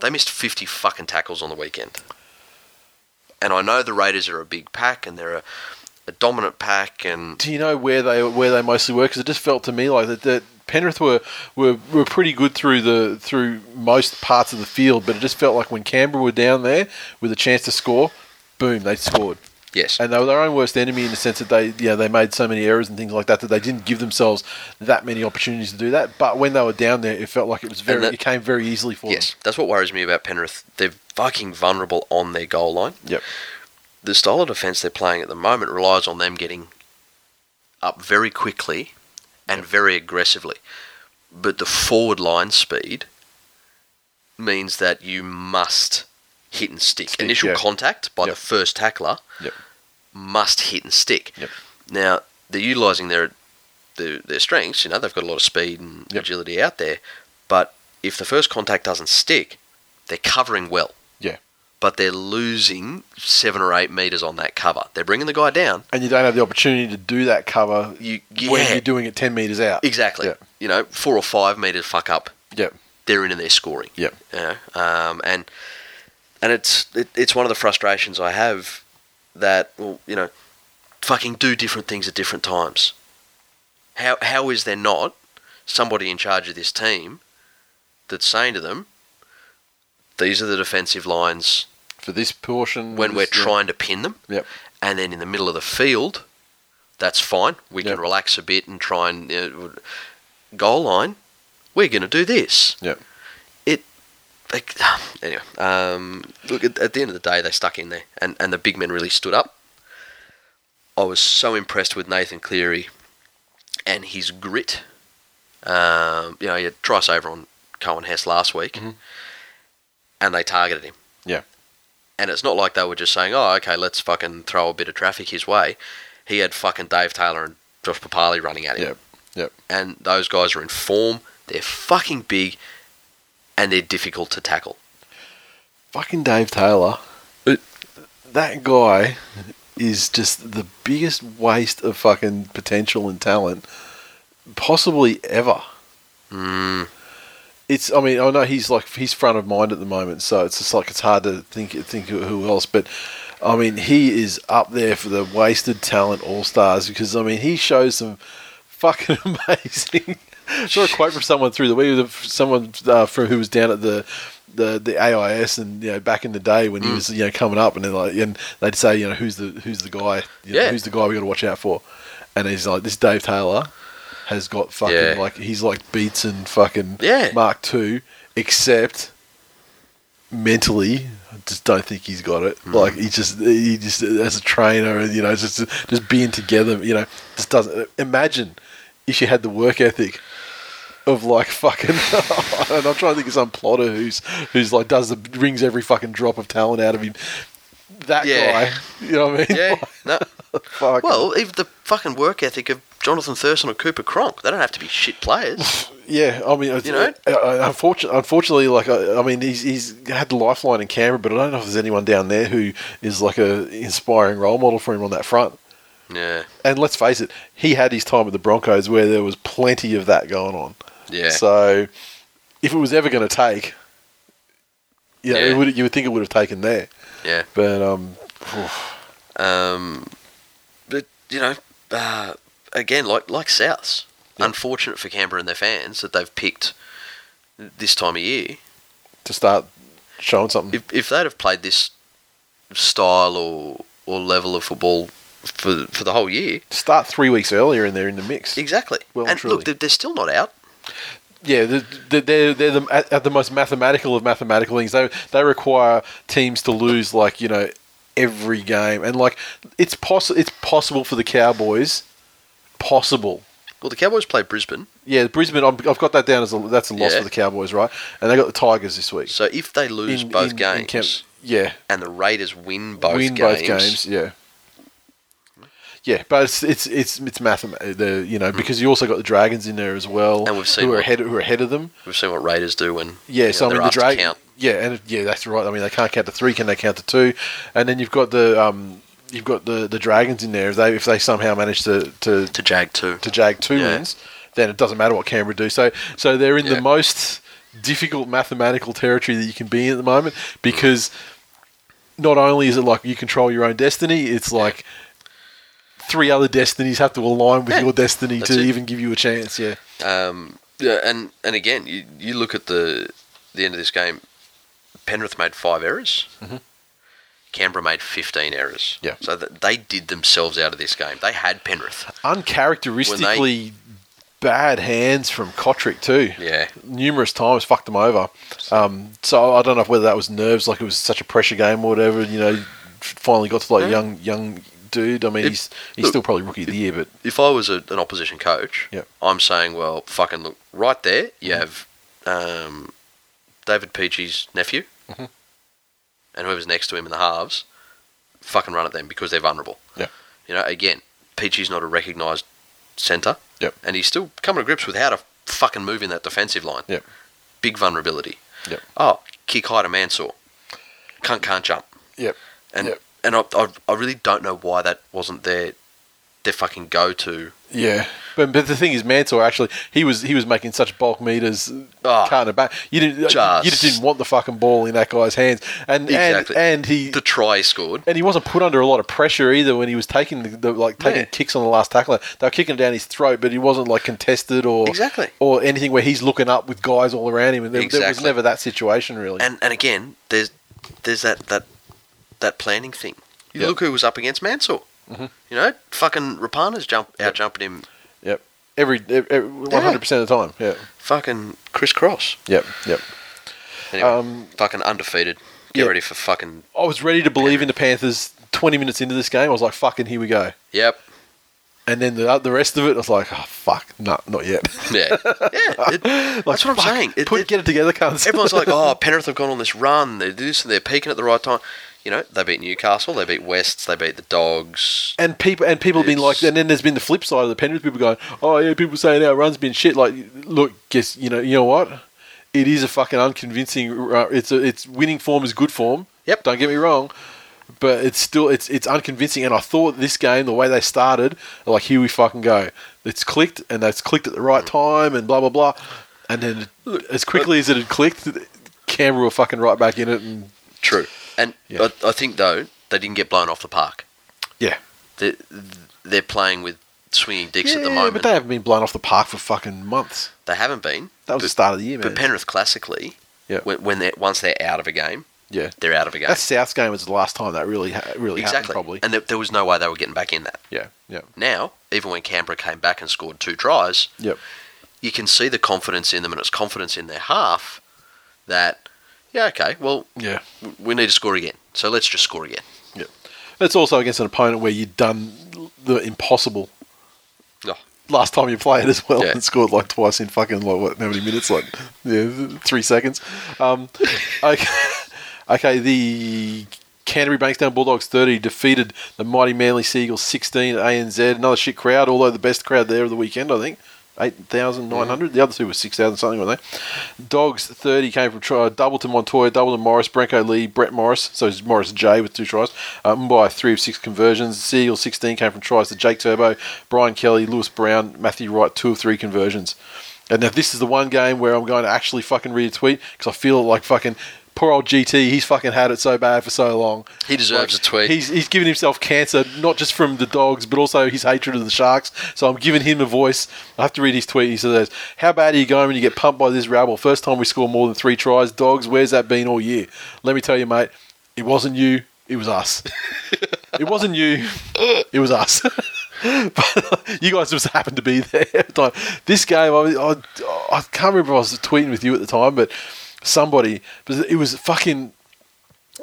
They missed fifty fucking tackles on the weekend. And I know the Raiders are a big pack and they're a, a dominant pack. And do you know where they where they mostly were? Because it just felt to me like that, that Penrith were, were were pretty good through the through most parts of the field, but it just felt like when Canberra were down there with a chance to score, boom, they scored. Yes, and they were their own worst enemy in the sense that they yeah they made so many errors and things like that that they didn't give themselves that many opportunities to do that. But when they were down there, it felt like it was very that, it came very easily for yes, them. Yes, that's what worries me about Penrith. They're fucking vulnerable on their goal line. Yep. The style of defence they're playing at the moment relies on them getting up very quickly and yep. very aggressively. But the forward line speed means that you must hit and stick. stick Initial yeah. contact by yep. the first tackler yep. must hit and stick. Yep. Now, they're utilising their, their their strengths. You know, they've got a lot of speed and yep. agility out there. But if the first contact doesn't stick, they're covering well. Yeah. But they're losing seven or eight metres on that cover. They're bringing the guy down. And you don't have the opportunity to do that cover you, yeah. when you're doing it ten metres out. Exactly. Yeah. You know, four or five metres fuck up. Yeah. They're in and they're scoring. Yeah. You know? um, and and it's it, it's one of the frustrations I have that, well, you know, fucking do different things at different times. How How is there not somebody in charge of this team that's saying to them, these are the defensive lines for this portion when we're trying to pin them. Yep. And then in the middle of the field, that's fine. We yep. can relax a bit and try and uh, goal line. We're going to do this. Yep. It like, anyway. Um, look, at, at the end of the day, they stuck in there, and and the big men really stood up. I was so impressed with Nathan Cleary and his grit. Um, you know, he had tries over on Cohen Hess last week. Mm-hmm. And they targeted him. Yeah. And it's not like they were just saying, oh, okay, let's fucking throw a bit of traffic his way. He had fucking Dave Taylor and Josh Papali running at him. Yep, yep. And those guys are in form. They're fucking big. And they're difficult to tackle. Fucking Dave Taylor. It, that guy is just the biggest waste of fucking potential and talent possibly ever. Hmm. It's. I mean, I know he's like he's front of mind at the moment, so it's just like it's hard to think think of who else. But I mean, he is up there for the wasted talent all stars because I mean, he shows some fucking amazing. I saw a quote from someone through the week, someone uh, from who was down at the, the the A I S and you know back in the day when he mm. was you know coming up, and they like and they'd say you know who's the who's the guy you know, yeah. who's the guy we got to watch out for, and he's like this Dave Taylor. Has got fucking yeah. like he's like Beats and fucking yeah. Mark two, except mentally, I just don't think he's got it. Mm. Like he just he just as a trainer, you know, just just being together, you know, just doesn't imagine if you had the work ethic of like fucking. And I'm trying to think of some plotter who's who's like does the rings every fucking drop of talent out of him. That yeah. guy, you know what I mean? Yeah, like, no. Fuck. Well, even the fucking work ethic of Jonathan Thurston or Cooper Cronk. They don't have to be shit players. Yeah, I mean, you know? unfortunately, unfortunately, like, I, I mean, he's he's had the lifeline in Canberra, but I don't know if there's anyone down there who is like a inspiring role model for him on that front. Yeah. And let's face it, he had his time at the Broncos where there was plenty of that going on. Yeah. So, if it was ever going to take, you know, yeah, it would, you would think it would have taken there. Yeah. But, um... Oof. Um... But, you know, uh... Again, like like Souths, yep. unfortunate for Canberra and their fans that they've picked this time of year to start showing something. If if they'd have played this style or or level of football for for the whole year, start three weeks earlier and they're in the mix. Exactly. Well, and truly. Look, they're still not out. Yeah, they're, they're, they're the, at, at the most mathematical of mathematical things. They they require teams to lose, like, you know, every game. And, like, it's, poss- it's possible for the Cowboys. Possible. Well, the Cowboys play Brisbane. Yeah, Brisbane, I'm, I've got that down as a, that's a loss yeah. for the Cowboys, right? And they got the Tigers this week. So, if they lose in, both in, games... In Camp- yeah. And the Raiders win both win games... Win both games, yeah. Yeah, but it's it's it's it's mathematics, the you know, because you also got the Dragons in there as well, and we've seen who are ahead who are ahead of them. We've seen what Raiders do when yeah, you know, so I mean the Dragons yeah, and yeah, that's right. I mean they can't count to three, can they count to two? And then you've got the um you've got the, the Dragons in there. If they if they somehow manage to to, to jag two to jag two yeah. wins, then it doesn't matter what Canberra do. So so they're in yeah. the most difficult mathematical territory that you can be in at the moment, because not only is it like you control your own destiny, it's like three other destinies have to align with yeah, your destiny to it. even give you a chance, yeah. Um, yeah, and, and again, you, you look at the the end of this game, Penrith made five errors. Mm-hmm. Canberra made fifteen errors. Yeah. So th- they did themselves out of this game. They had Penrith. Uncharacteristically they, bad hands from Kotrick too. Yeah. Numerous times, fucked them over. Um, so I don't know whether that was nerves, like it was such a pressure game or whatever, you know, finally got to like yeah. young... young dude, I mean, if, he's he's look, still probably rookie of the year, but... If I was a, an opposition coach, yep. I'm saying, well, fucking look, right there, you mm-hmm. have um, David Peachey's nephew, mm-hmm. and whoever's next to him in the halves, fucking run at them because they're vulnerable. Yeah. You know, again, Peachey's not a recognised centre, yep. and he's still coming to grips with how to fucking move in that defensive line. Yep. Big vulnerability. Yep. Oh, kick high to Mansour. Cunt can't jump. Yep. And... Yep. And I, I, I really don't know why that wasn't their their fucking go to. Yeah, but but the thing is, Mansour actually he was he was making such bulk meters, oh, can't back. You didn't just, you just didn't want the fucking ball in that guy's hands. And exactly. and, and he the try he scored, and he wasn't put under a lot of pressure either when he was taking the, the like taking yeah. kicks on the last tackler. They were kicking him down his throat, but he wasn't like contested or exactly. or anything where he's looking up with guys all around him. And there, exactly. there was never that situation really. And and again, there's there's that that. that planning thing. You yep. look who was up against Mansour. Mm-hmm. You know, fucking Rapana's jump out yep. jumping him. Yep. Every, every one hundred percent yeah. of the time. Yeah. Fucking crisscross. Yep. Yep. Anyway, um, fucking undefeated. Get yep. ready for fucking... I was ready to believe Henry. in the Panthers twenty minutes into this game. I was like, fucking, here we go. Yep. And then the the rest of it, I was like, oh, fuck. No, nah, not yet. Yeah. Yeah. It, like, that's what I'm saying. It, put, it, get it together, cunts. Everyone's like, oh, Penrith have gone on this run. They do this and they're peaking at the right time. You know, they beat Newcastle, they beat Wests, they beat the Dogs. And people and people it's... have been like, and then there's been the flip side of the Penrith people going, oh yeah, people saying our run's been shit. Like, look, guess you know, you know what? It is a fucking unconvincing. Uh, it's a, it's winning form is good form. Yep. Don't get me wrong, but it's still it's it's unconvincing. And I thought this game, the way they started, like here we fucking go. It's clicked, and that's clicked at the right time, and blah blah blah. And then look, as quickly but... as it had clicked, Canberra were fucking right back in it. And true. And yeah. but I think, though, they didn't get blown off the park. Yeah. They're, they're playing with swinging dicks yeah, at the moment. But they haven't been blown off the park for fucking months. They haven't been. That was but, the start of the year, man. But Penrith, classically, yeah. when, when they're, once they're out of a game, yeah. they're out of a game. That Souths game was the last time that really, really exactly. happened, probably. And there, there was no way they were getting back in that. Yeah, yeah. Now, even when Canberra came back and scored two tries, yep. you can see the confidence in them, and it's confidence in their half that... Yeah, okay, well, yeah. we need to score again, so let's just score again. Yeah. It's also against an opponent where you've done the impossible oh. last time you played as well yeah. and scored like twice in fucking, like, what, how many minutes? Like, yeah, three seconds. Um, okay, okay, the Canterbury-Bankstown Bulldogs thirty defeated the mighty Manly Seagulls sixteen at A N Z. Another shit crowd, although the best crowd there of the weekend, I think. eight thousand nine hundred. The other two were six thousand something, weren't they? Dogs thirty came from try, double to Montoya, double to Morris, Branko Lee, Brett Morris. So it's Morris J with two tries. Uh, Mbai, three of six conversions. Seagulls sixteen came from tries to Jake Turbo, Brian Kelly, Lewis Brown, Matthew Wright, two of three conversions. And now this is the one game where I'm going to actually fucking read a tweet because I feel like fucking... Poor old G T, he's fucking had it so bad for so long. He deserves like, a tweet. He's he's given himself cancer, not just from the Dogs, but also his hatred of the Sharks. So I'm giving him a voice. I have to read his tweet. He says, how bad are you going when you get pumped by this rabble? First time we score more than three tries. Dogs, where's that been all year? Let me tell you, mate, it wasn't you, it was us. It wasn't you, it was us. But you guys just happened to be there. Like, this game, I, I, I can't remember if I was tweeting with you at the time, but somebody, it was fucking,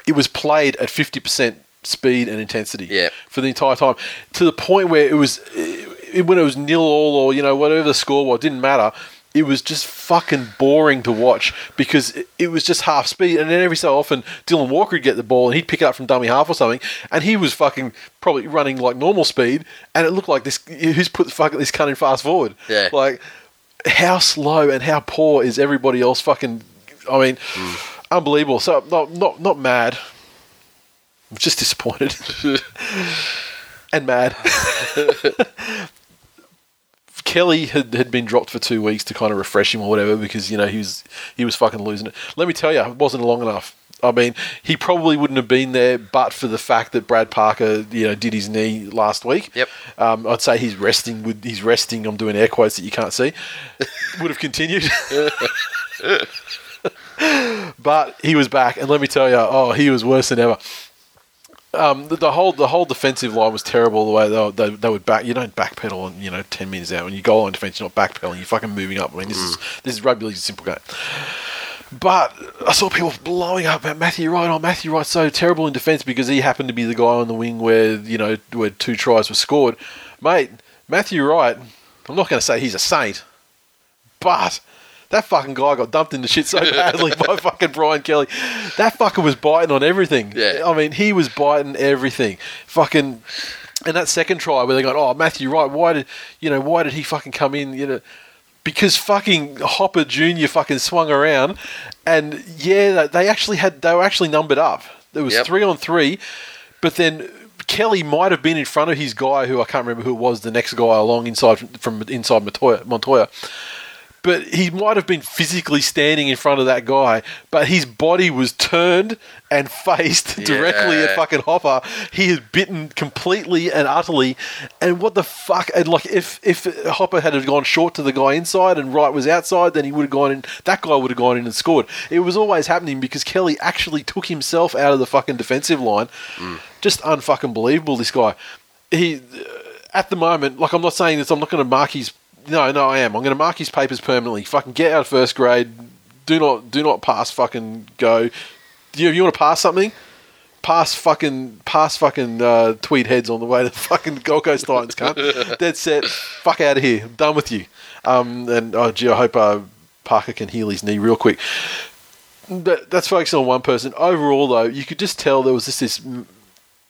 it was played at fifty percent speed and intensity yeah. for the entire time, to the point where it was, it, when it was nil all or, you know, whatever the score was, didn't matter. It was just fucking boring to watch because it, it was just half speed. And then every so often, Dylan Walker would get the ball and he'd pick it up from dummy half or something. And he was fucking probably running like normal speed. And it looked like this, who's put the fucking this cunt in fast forward? Yeah. Like, how slow and how poor is everybody else fucking, I mean, mm. unbelievable. So, not, not, not mad. I'm just disappointed. And mad. Kelly had, had been dropped for two weeks to kind of refresh him or whatever because, you know, he was he was fucking losing it. Let me tell you, it wasn't long enough. I mean, he probably wouldn't have been there but for the fact that Brad Parker, you know, did his knee last week. Yep. Um, I'd say he's resting. With he's resting. I'm doing air quotes that you can't see. Would have continued. But he was back, and let me tell you, oh, he was worse than ever. Um, the, the whole the whole defensive line was terrible. The way they, they they would back, you don't backpedal on, you know, ten minutes out when you goal line defense. You're not backpedaling. You're fucking moving up. I mean, this mm. is this is rugby league, a simple game. But I saw people blowing up about Matthew Wright. Oh, Matthew Wright's so terrible in defense because he happened to be the guy on the wing where, you know, where two tries were scored. Mate, Matthew Wright. I'm not going to say he's a saint, but that fucking guy got dumped into shit so badly by fucking Brian Kelly. That fucker was biting on everything. Yeah. I mean, he was biting everything. Fucking, and that second try where they go, oh, Matthew Wright, why did, you know, why did he fucking come in, you know, because fucking Hopper Junior fucking swung around, and yeah, they actually had, they were actually numbered up. There was yep. three on three, but then Kelly might have been in front of his guy who I can't remember who it was, the next guy along inside from inside Montoya, Montoya. But he might have been physically standing in front of that guy, but his body was turned and faced yeah. directly at fucking Hopper. He had bitten completely and utterly. And what the fuck? And like, if, if Hopper had gone short to the guy inside and Wright was outside, then he would have gone in. That guy would have gone in and scored. It was always happening because Kelly actually took himself out of the fucking defensive line. Mm. Just unfucking believable, this guy. He, at the moment, like, I'm not saying this, I'm not going to mark his. No, no, I am. I'm going to mark his papers permanently. Fucking get out of first grade. Do not, do not pass. Fucking go. Do you, you want to pass something? Pass fucking, pass fucking uh, tweed heads on the way to fucking Gold Coast Titans, cunt. Dead set. Fuck out of here. I'm done with you. Um, and oh, gee, I hope uh, Parker can heal his knee real quick. That, that's focusing on one person. Overall, though, you could just tell there was just this.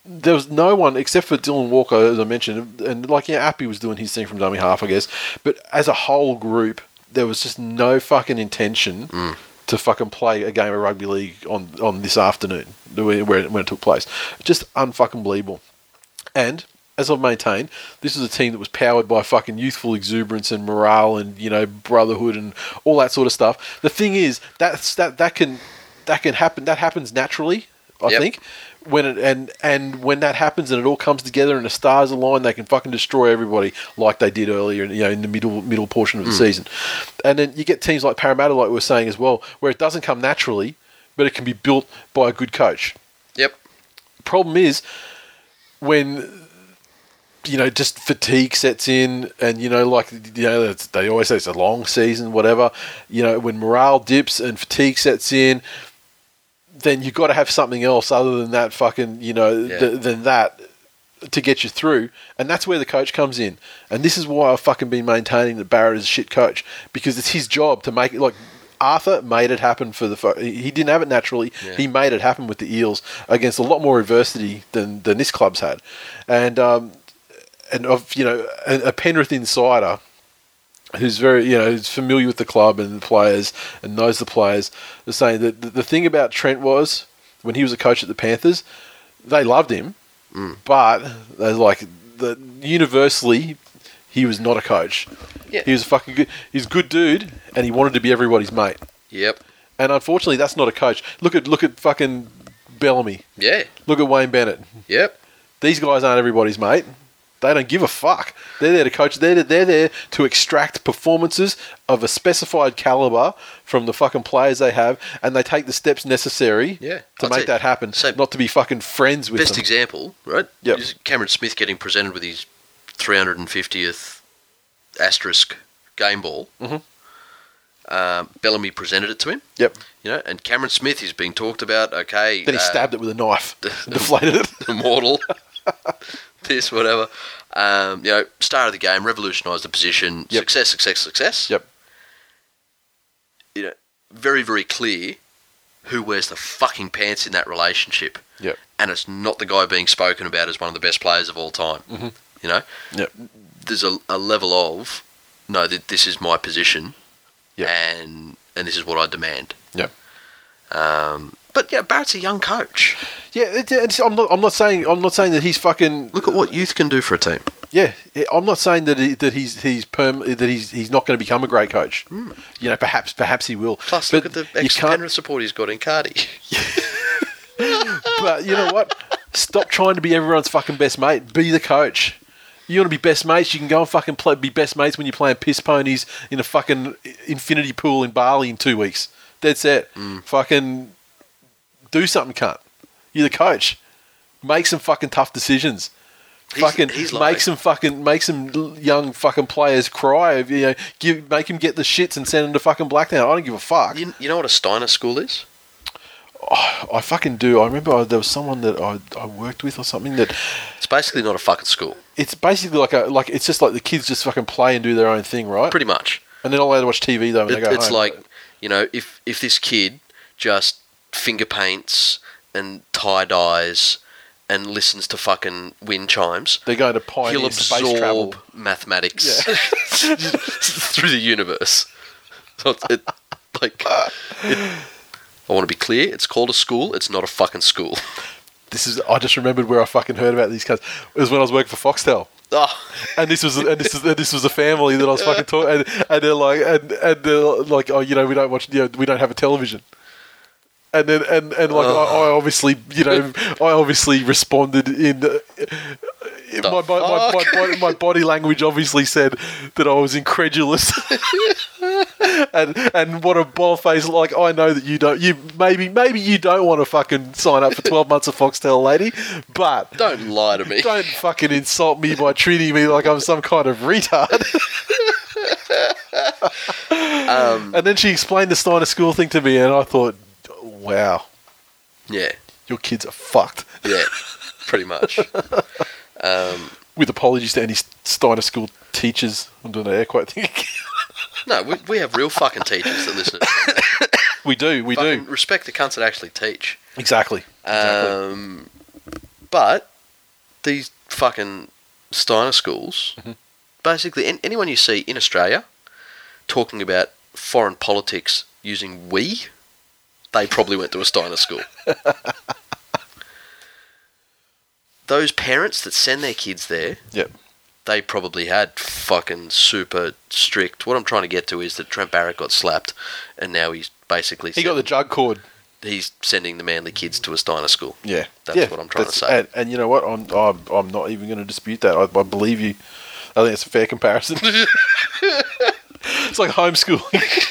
There was no one except for Dylan Walker, as I mentioned, and like yeah, Appy was doing his thing from dummy half, I guess. But as a whole group, there was just no fucking intention mm. to fucking play a game of rugby league on, on this afternoon where it, when it took place. Just unfucking believable. And as I've maintained, this was a team that was powered by fucking youthful exuberance and morale and, you know, brotherhood and all that sort of stuff. The thing is, that's that that can that can happen. That happens naturally, I yep. think. When it, and and when that happens and it all comes together and the stars align, they can fucking destroy everybody like they did earlier, you know, in the middle middle portion of the mm. season. And then you get teams like Parramatta, like we were saying as well, where it doesn't come naturally, but it can be built by a good coach. Yep. The problem is when, you know, just fatigue sets in and, you know, like, you know, it's, they always say it's a long season, whatever. You know, when morale dips and fatigue sets in, then you've got to have something else other than that fucking, you know, yeah. th- than that to get you through. And that's where the coach comes in. And this is why I've fucking been maintaining that Barrett is a shit coach, because it's his job to make it, like, Arthur made it happen for the, fu- he didn't have it naturally. Yeah. He made it happen with the Eels against a lot more adversity than, than this club's had. And, um, and of, you know, a, a Penrith insider who's very, you know, who's familiar with the club and the players and knows the players, is saying that the thing about Trent was, when he was a coach at the Panthers, they loved him, mm. but they like the universally, he was not a coach. Yeah. He was a fucking good, he's a good dude, and he wanted to be everybody's mate. Yep. And unfortunately, that's not a coach. Look at look at fucking Bellamy. Yeah. Look at Wayne Bennett. Yep. These guys aren't everybody's mate. They don't give a fuck. They're there to coach. They're, they're there to extract performances of a specified caliber from the fucking players they have, and they take the steps necessary yeah, to I'd make that happen, not to be fucking friends with best them. Best example, right? Yep. Is Cameron Smith getting presented with his three hundred fiftieth asterisk game ball, mm-hmm. uh, Bellamy presented it to him. Yep. You know, and Cameron Smith is being talked about. Okay. Then he uh, stabbed it with a knife, the, and deflated it. The mortal. This, whatever. Um, you know, start of the game, revolutionised the position. Yep. Success, success, success. Yep. You know, very, very clear who wears the fucking pants in that relationship. Yep. And it's not the guy being spoken about as one of the best players of all time. Mm-hmm. You know? Yep. There's a, a level of, no, th- this is my position, yep. and and this is what I demand. Yep. Um, but yeah, Barrett's a young coach. Yeah, it's, it's, I'm not. I'm not saying. I'm not saying that he's fucking. Look at what youth can do for a team. Yeah, I'm not saying that he, that he's he's perm, that he's he's not going to become a great coach. Mm. You know, perhaps perhaps he will. Plus, but look at the extra Penrith support he's got in Cardi. But you know what? Stop trying to be everyone's fucking best mate. Be the coach. You want to be best mates? You can go and fucking play, be best mates when you're playing piss ponies in a fucking infinity pool in Bali in two weeks. That's it. Mm. Fucking do something, cunt. You're the coach. Make some fucking tough decisions. He's, fucking he's make some fucking make some young fucking players cry. You know, give make them get the shits and send them to fucking Blacktown. I don't give a fuck. You, you know what a Steiner school is? Oh, I fucking do. I remember I, there was someone that I, I worked with or something that. It's basically not a fucking school. It's basically like a like. It's just like the kids just fucking play and do their own thing, right? Pretty much. And they're not allowed to watch T V though when it, they go it's home. It's like, you know, if if this kid just finger paints and tie dyes and listens to fucking wind chimes, they're going to pioneer he'll absorb space travel. Mathematics yeah. through the universe. So it's, it, like, it, I want to be clear. It's called a school. It's not a fucking school. This is. I just remembered where I fucking heard about these guys. It was when I was working for Foxtel. Oh. And this was and this is and this was a family that I was fucking talking. And, and they're like and, and they're like, oh, you know, we don't watch. You know, we don't have a television. And then and, and like oh. I, I obviously you know I obviously responded in, in my, my, my, my, my my body language obviously said that I was incredulous. and and what a ball-face, like, I know that you don't you maybe maybe you don't want to fucking sign up for twelve months of Foxtel, lady, but don't lie to me. Don't fucking insult me by treating me like I'm some kind of retard. um, and then she explained the Steiner school thing to me and I thought, wow. Yeah. Your kids are fucked. Yeah, pretty much. Um, with apologies to any Steiner school teachers. I'm doing an air quote thing again. No, we, we have real fucking teachers that listen to them. We do, we fucking do. Respect the cunts that actually teach. Exactly. Um, exactly. But these fucking Steiner schools, mm-hmm. basically, an- anyone you see in Australia talking about foreign politics using we... they probably went to a Steiner school. Those parents that send their kids there, yep. they probably had fucking super strict... What I'm trying to get to is that Trent Barrett got slapped and now he's basically... He sending, got the jug cord. He's sending the Manly kids to a Steiner school. Yeah. That's yeah, what I'm trying to say. And, and you know what? I'm, I'm, I'm not even going to dispute that. I, I believe you. I think it's a fair comparison. It's like homeschooling.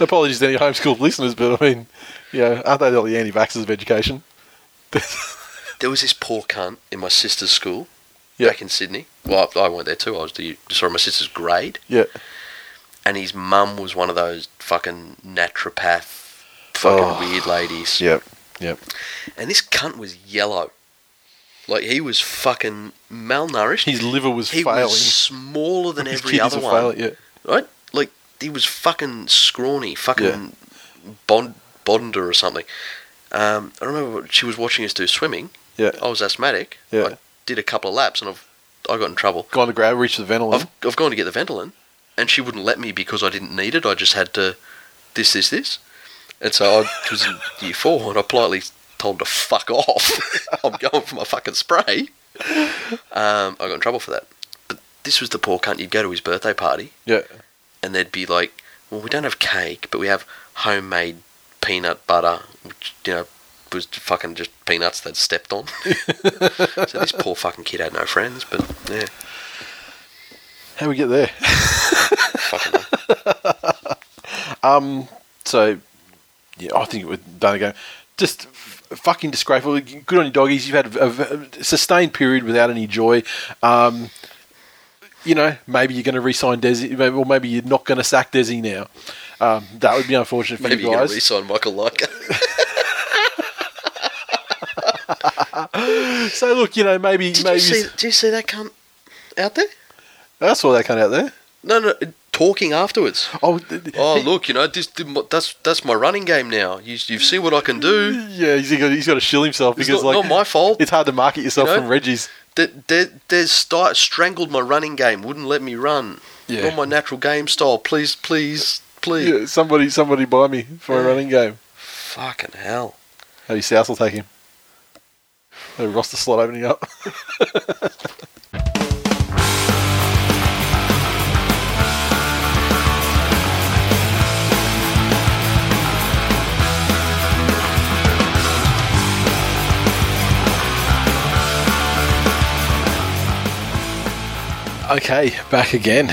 Apologies to any homeschooled listeners, but I mean, you know, aren't they all the anti-vaxxers of education? There was this poor cunt in my sister's school yep. back in Sydney. Well, I, I went there too. I was the sorry, my sister's grade. Yeah. And his mum was one of those fucking naturopath, fucking oh, weird ladies. Yep, yep. And this cunt was yellow. Like, he was fucking malnourished. His liver was he failing. He was smaller than his every kidneys other one. Failing, yeah. Right? Like, he was fucking scrawny, fucking yeah. bond, bonder or something. Um, I remember she was watching us do swimming. Yeah, I was asthmatic. Yeah. I did a couple of laps and I've I got in trouble. Gone to grab, reach the Ventolin. I've, I've gone to get the Ventolin, and she wouldn't let me because I didn't need it. I just had to this, this, this, and so I was in year four and I politely told her to fuck off. I'm going for my fucking spray. Um, I got in trouble for that. But this was the poor cunt. You'd go to his birthday party. Yeah. And they'd be like, well, we don't have cake, but we have homemade peanut butter, which, you know, was fucking just peanuts they'd stepped on. So this poor fucking kid had no friends, but, yeah. How'd we get there? Fucking no. Um, so, yeah, I think it would have done a game. Just fucking disgraceful. Good on your doggies. You've had a sustained period without any joy. Um, you know, maybe you're going to re-sign Desi, or maybe you're not going to sack Desi now. Um, that would be unfortunate for maybe you guys. Maybe you're going to re-sign Michael Larker. So look, you know, maybe did maybe you see, did you see that cunt out there? I saw that cunt out there. No, no, talking afterwards. Oh, oh, look, you know, this, that's that's my running game now. You you've seen what I can do. Yeah, he's got, he's got to shill himself because it's not, like, not my fault. It's hard to market yourself, you know, from Reggie's. There's st- strangled my running game. Wouldn't let me run. Yeah, not my natural game style. Please, please, please. Yeah, somebody, somebody, buy me for yeah. a running game. Fucking hell. Maybe South will take him. The roster slot opening up. Okay, back again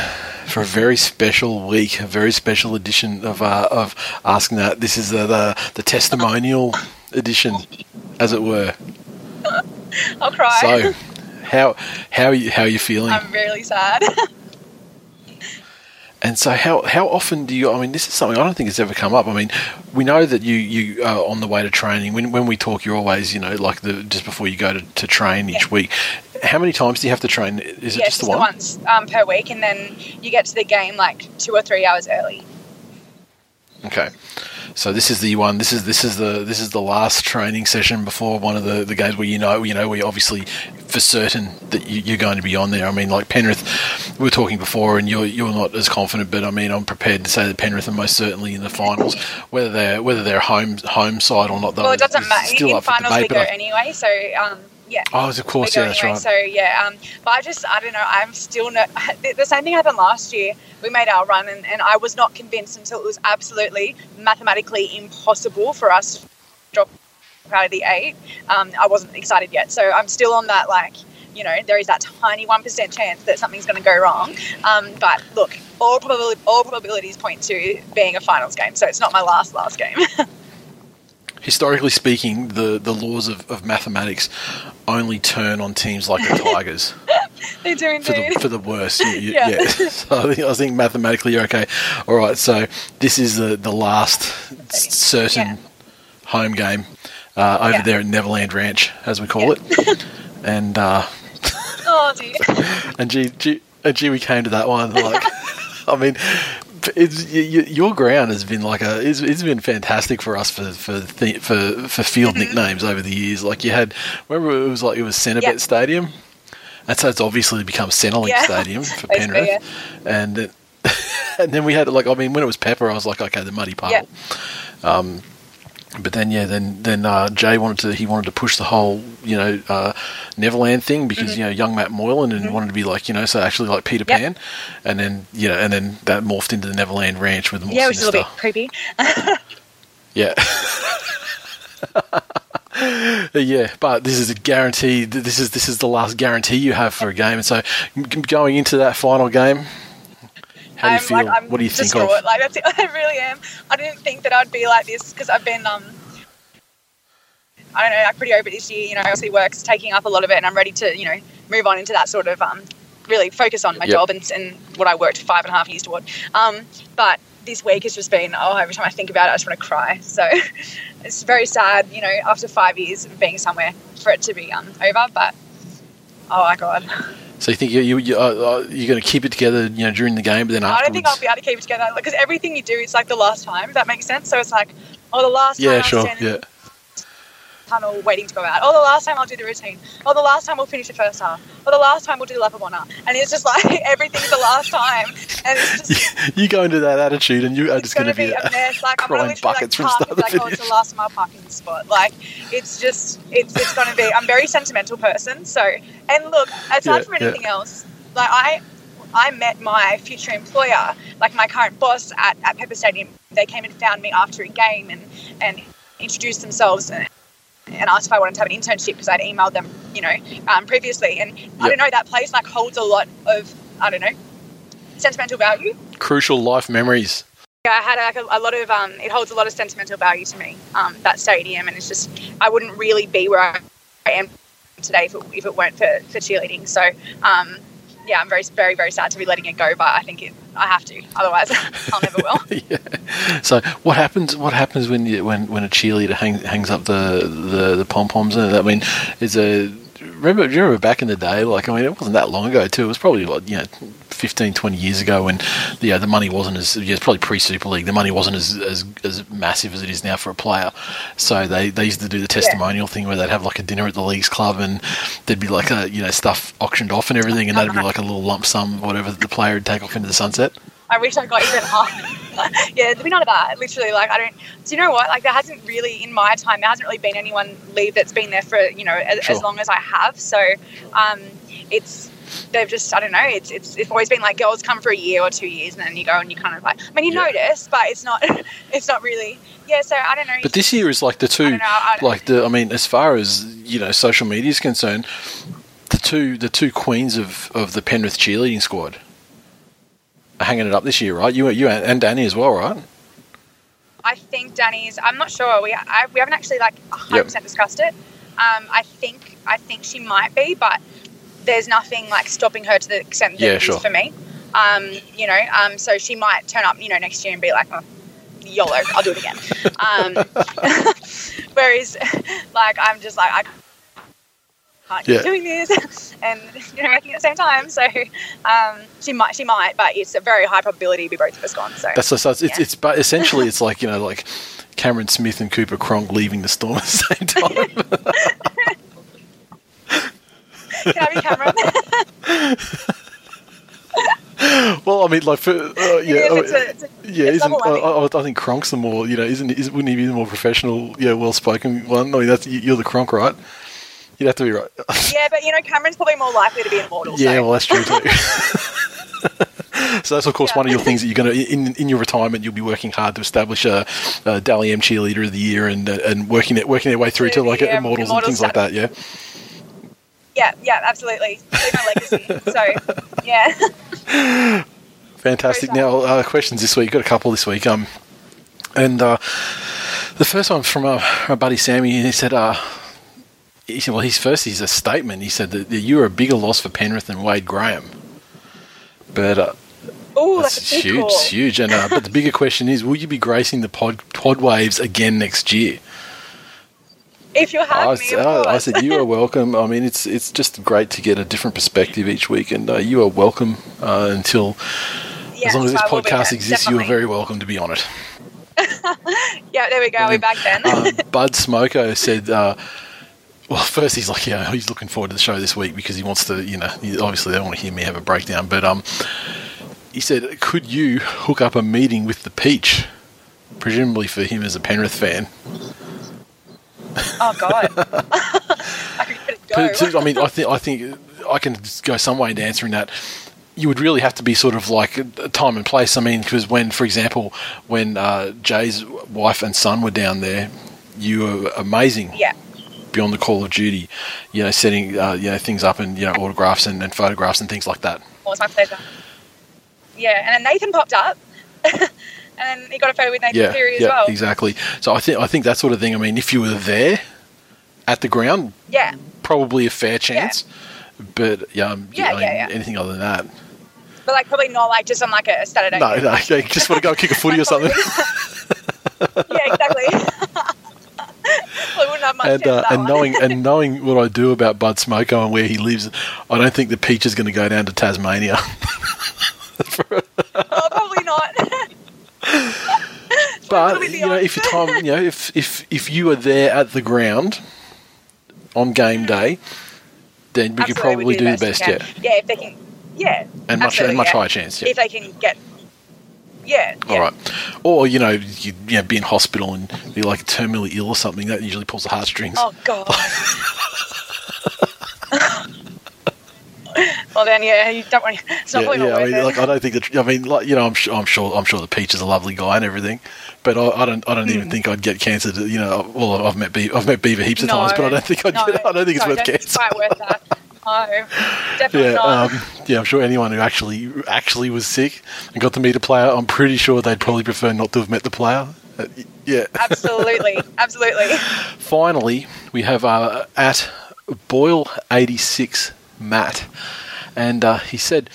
for a very special week, a very special edition of uh, of Asking That. This is the the, the testimonial edition, as it were. I'll cry. So, how how are you how are you feeling? I'm really sad. And so, how how often do you? I mean, this is something I don't think it's ever come up. I mean, we know that you you are on the way to training. When when we talk, you're always, you know, like the just before you go to, to train each yeah. week. How many times do you have to train? Is it yeah, just, just the one? Once um, per week, and then you get to the game like two or three hours early. Okay. So this is the one. This is this is the this is the last training session before one of the, the games where you know you know we obviously for certain that you, you're going to be on there. I mean, like Penrith, we were talking before, and you're you're not as confident, but I mean, I'm prepared to say that Penrith are most certainly in the finals, whether they're whether they're home home side or not. Though, well, it doesn't matter. Still in finals debate, we go I, anyway, so um, yeah. Oh, of course, yeah, that's anyway, right. So yeah, um, but I just I don't know. I'm still not. The same thing happened last year. We made our run, and, and I was not convinced until it was absolutely mathematically impossible for us to drop out of the eight. Um, I wasn't excited yet. So I'm still on that, like, you know, there is that tiny one percent chance that something's going to go wrong. Um, but, look, all, probabil- all probabilities point to being a finals game, so it's not my last, last game. Historically speaking, the, the laws of, of mathematics only turn on teams like the Tigers. They do indeed. For the, for the worst. You, you, yeah. yeah. So I think, I think mathematically you're okay. All right, so this is the, the last certain yeah. home game uh, over yeah. there at Neverland Ranch, as we call yeah. it. And, uh, oh, dear. and, gee, gee, and gee, we came to that one. Like, I mean... It's, you, your ground has been like a it's, it's been fantastic for us for for the, for, for field mm-hmm. nicknames over the years. Like you had, remember it was like it was Centrebet yep. Stadium, and so it's obviously become Centrelink yeah. Stadium for Penrith. Yeah. And then, and then we had like I mean when it was Pepper, I was like okay the Muddy Puddle. Yep. Um, but then yeah then then uh, Jay wanted to he wanted to push the whole you know uh, Neverland thing because mm-hmm. you know young Matt Moylan and mm-hmm. wanted to be like you know so actually like Peter yep. Pan and then you know and then that morphed into the Neverland Ranch with the more yeah sinister. Which is a little bit creepy yeah yeah but this is a guarantee this is this is the last guarantee you have for a game and so going into that final game. How do you feel? Like, what do you think of? Like, that's it. I really am. I didn't think that I'd be like this because I've been, um, I don't know, like pretty open this year. You know, obviously work's taking up a lot of it and I'm ready to, you know, move on into that sort of um, really focus on my yep. job and, and what I worked five and a half years toward. Um, but this week has just been, oh, every time I think about it, I just want to cry. So it's very sad, you know, after five years of being somewhere for it to be um, over. But, oh, my God. So you think you, you, you, uh, you're going to keep it together, you know, during the game, but then afterwards... I don't think I'll be able to keep it together because everything you do is like the last time, if that makes sense. So it's like, oh, the last yeah, time sure. I was standing yeah. in the tunnel waiting to go out. Oh, the last time I'll do the routine. Oh, the last time we'll finish the first half. Oh, the last time we'll do the lap one up. And it's just like, everything's the last time. And it's just, you go into that attitude and you are just going to be, be a mess. Like, crying I'm buckets like, from start to finish. Like, oh, it's the last time I'll park in the spot. Like, it's just, it's, it's going to be... I'm a very sentimental person, so... And look, aside yeah, from anything yeah. else, like I, I met my future employer, like my current boss at, at Pepper Stadium. They came and found me after a game and, and introduced themselves and, and asked if I wanted to have an internship because I'd emailed them, you know, um, previously. And yep. I don't know, that place like holds a lot of, I don't know, sentimental value. Crucial life memories. I had like a, a lot of um, it holds a lot of sentimental value to me, um, that stadium, and it's just I wouldn't really be where I am today if it, if it weren't for, for cheerleading. So um, yeah, I'm very very very sad to be letting it go, but I think it, I have to, otherwise I'll never will. Yeah. So what happens? What happens when you, when when a cheerleader hangs hangs up the the, the pom poms? I mean, is a Remember, do you remember back in the day? Like, I mean, it wasn't that long ago too. It was probably like, you know, fifteen, twenty years ago when, you know, the money wasn't as, yeah, it's probably pre-Super League. The money wasn't as, as as massive as it is now for a player. So they, they used to do the testimonial yeah. thing where they'd have like a dinner at the league's club, and there'd be like a, you know, stuff auctioned off and everything, and that'd be like a little lump sum, whatever the player would take off into the sunset. I wish I got even half. Yeah, there'd be none of that. Literally, like, I don't. Do you know what? Like, there hasn't really, in my time, there hasn't really been anyone leave that's been there for, you know, as, sure. as long as I have. So, um, it's they've just, I don't know. It's it's it's always been like girls come for a year or two years, and then you go and you kind of like, I mean, you yeah. notice, but it's not, it's not really. Yeah, so I don't know. But this year is like the two, I don't know, I don't like the. I mean, as far as, you know, social media is concerned, the two the two queens of, of the Penrith cheerleading squad. Hanging it up this year, right? You, you, and Danny as well, right? I think Danny's. I'm not sure. We, I, we haven't actually like one hundred percent yep. discussed it. Um, I think, I think she might be, but there's nothing like stopping her to the extent that yeah, it is sure. for me. Um, you know, um, so she might turn up, you know, next year and be like, oh, YOLO, I'll do it again. Um, whereas, like, I'm just like, I can't keep yeah. doing this and, you know, working at the same time. So um, she might, she might, but it's a very high probability to be both of us gone. So that's so, so it's, yeah. it's, it's but essentially it's like, you know, like Cameron Smith and Cooper Cronk leaving the Storm at the same time. Can I be Cameron? Well, I mean, like, for, uh, yeah, I, it's a, it's a, yeah, it's isn't I, I, I think Cronk's the more, you know, isn't, isn't wouldn't he be the more professional, yeah, well spoken one? I mean, that's you're the Cronk, right? You'd have to be right. Yeah, but, you know, Cameron's probably more likely to be immortal. Yeah, so. Well, that's true too. So that's, of course, yeah. one of your things that you're going to, in in your retirement, you'll be working hard to establish a, a Dally M cheerleader of the year and and working it, working their way through to, like, yeah, immortals, immortals and things stuff. Like that, yeah? Yeah, yeah, absolutely. It's my legacy. So, yeah. Fantastic. Now, uh, questions this week. Got a couple this week. Um, And uh, the first one's from uh, my buddy Sammy, and he said... Uh, He said, well, his first is a statement. He said that you were a bigger loss for Penrith than Wade Graham. But uh, Ooh, that's, that's huge, it's huge. And, uh, but the bigger question is, will you be gracing the pod, pod waves again next year? If you have I was, me, of course. I said, you are welcome. I mean, it's it's just great to get a different perspective each week. And uh, you are welcome uh, until, yes, as long as this podcast exists, definitely. You are very welcome to be on it. Yeah, there we go. We're we back then. uh, Bud Smoko said... Uh, Well, first he's like, yeah, he's looking forward to the show this week because he wants to, you know, obviously they don't want to hear me have a breakdown. But um, he said, could you hook up a meeting with the Peach, presumably for him as a Penrith fan? Oh God, I could get it go. I mean, I think I think I can go some way into answering that. You would really have to be sort of like a time and place. I mean, because when, for example, when uh, Jay's wife and son were down there, you were amazing. Yeah. Beyond the call of duty, you know, setting uh, you know things up and, you know, autographs and, and photographs and things like that. Oh, it's my pleasure. Yeah, and then Nathan popped up, and he got a photo with Nathan yeah, Cleary as yeah, well. Yeah, exactly. So I think I think that sort of thing. I mean, if you were there at the ground, yeah, probably a fair chance. Yeah. But yeah, um, yeah, you know, yeah, yeah, anything other than that. But like, probably not like just on like a Saturday. No, no, yeah, just want to go kick a footy or something. Yeah, exactly. And, uh, and knowing and knowing what I do about Bud Smoko and where he lives, I don't think the Peach is going to go down to Tasmania. Oh, probably not. But you know, if your time, you know, if if if you are there at the ground on game day, then we absolutely, could probably do, do the best. Yeah, yeah, if they can, yeah, and much and much yeah. higher chance. Yeah. If they can get. Yeah. All yeah. right. Or, you know, you, you know, be in hospital and be like terminally ill or something. That usually pulls the heartstrings. Oh, God. Well, then, yeah, you don't want to. It's not yeah, yeah, I mean, then. Like, I don't think that. I mean, like, you know, I'm sure, I'm sure, I'm sure the Peach is a lovely guy and everything, but I, I don't, I don't mm. even think I'd get cancer. To, you know, well, I've met, Be- I've met Beaver heaps of no, times, but I don't think I'd. No, get, I don't think it's no, worth I don't cancer. Think it's quite worth that. No, definitely yeah, not. Um, yeah, I'm sure anyone who actually actually was sick and got to meet a player, I'm pretty sure they'd probably prefer not to have met the player. Uh, yeah. Absolutely, absolutely. Finally, we have uh, at Boyle eighty-six Matt, and uh, he said,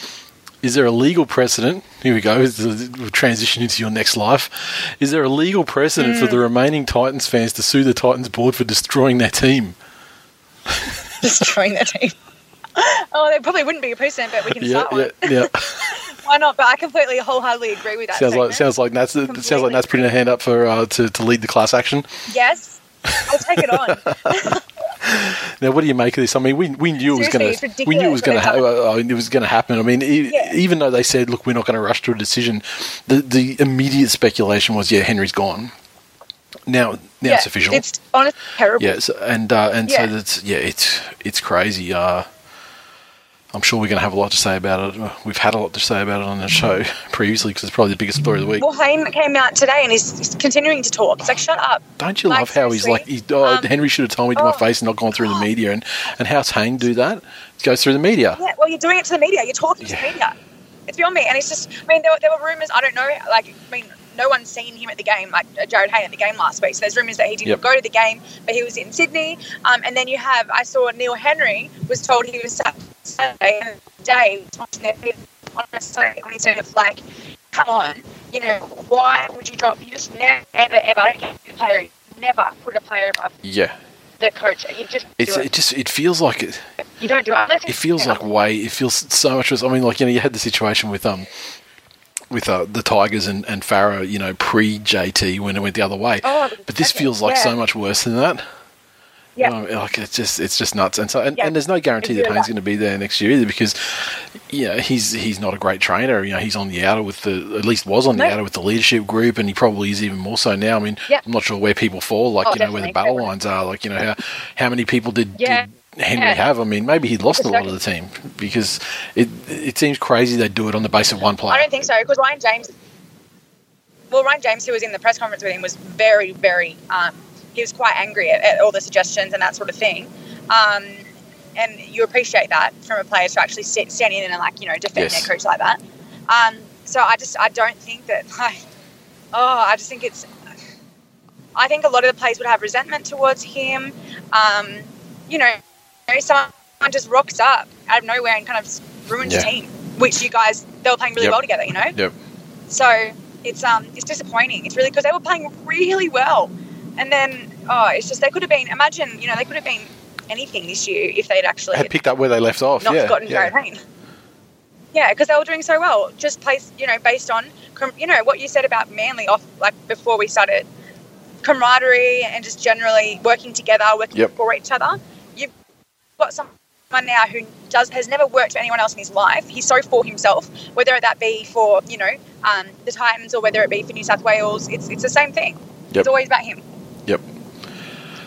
is there a legal precedent? Here we go. We'll transition into your next life. Is there a legal precedent mm. for the remaining Titans fans to sue the Titans board for destroying their team? Destroying their team. Oh, there probably wouldn't be a precedent, but we can yeah, start one. Yeah, yeah. Why not? But I completely wholeheartedly agree with that. Sounds like sounds like Nat's sounds like Nat's putting her hand up for uh, to to lead the class action. Yes, I'll take it on. Now, what do you make of this? I mean, we we knew Seriously, it was going to we knew it was going to ha- I mean, it was going to happen. I mean, e- yeah. even though they said, "Look, we're not going to rush to a decision," the the immediate speculation was, "Yeah, Henry's gone." Now, now yeah, it's official. It's honestly terrible. Yes, yeah, so, and uh, and yeah. so that's yeah, it's it's crazy. Uh, I'm sure we're going to have a lot to say about it. We've had a lot to say about it on the show previously because it's probably the biggest story of the week. Well, Hayne came out today and he's, he's continuing to talk. It's like, shut up. Don't you like, love how seriously? he's like, he, oh, um, Henry should have told me to oh, my face and not gone through oh. the media. And, and how's Hayne do that? It goes through the media. Yeah, well, you're doing it to the media. You're talking yeah. to the media. It's beyond me. And it's just, I mean, there, there were rumours, I don't know, like, I mean, no one's seen him at the game, like Jared Hayne at the game last week. So there's rumours that he didn't yep. go to the game, but he was in Sydney. Um, and then you have, I saw Neil Henry was told he was Saturday and the day watching their video on a Sunday on his earth, like, come on, you know, why would you drop? You just never, ever, ever, I don't care, player, never put a player above yeah. the coach. You just it's, it. it just it feels like it. You don't do it. Unless it feels like way. It feels so much. I mean, like, you know, you had the situation with um. with uh, the Tigers and, and Farah, you know, pre-J T when it went the other way. Oh, but this okay, feels like yeah. so much worse than that. Yeah. Um, like, it's just it's just nuts. And so and, yeah. and there's no guarantee that Hayne's going to be there next year either because, you know, he's he's not a great trainer. You know, he's on the outer with the, at least was on the no. outer with the leadership group, and he probably is even more so now. I mean, yeah. I'm not sure where people fall, like, oh, you know, where the battle definitely. lines are. Like, you know, how, how many people did... Yeah. did Henry yeah. have. I mean, maybe he lost a lot of the team because it it seems crazy they do it on the base of one player. I don't think so because Ryan James, well, Ryan James, who was in the press conference with him, was very, very, um, he was quite angry at, at all the suggestions and that sort of thing. Um, and you appreciate that from a player to actually sit, stand in and, like, you know, defend yes. their coach like that. Um, so I just, I don't think that, like, oh, I just think it's, I think a lot of the players would have resentment towards him. Um, you know, someone just rocks up out of nowhere and kind of ruins yeah. the team, which you guys, they were playing really yep. well together, you know? Yep. So it's um it's disappointing. It's really because they were playing really well. And then, oh, it's just they could have been, imagine, you know, they could have been anything this year if they'd actually had picked up where they left off. Not yeah. forgotten yeah. Jared Hayne. Yeah, because they were doing so well. Just placed, you know, based on, you know, what you said about Manly off, like, before we started, camaraderie and just generally working together, working yep. for each other. Got someone now who does has never worked for anyone else in his life. He's so for himself, whether that be for, you know, um, the Titans or whether it be for New South Wales. It's it's the same thing. Yep. It's always about him. Yep.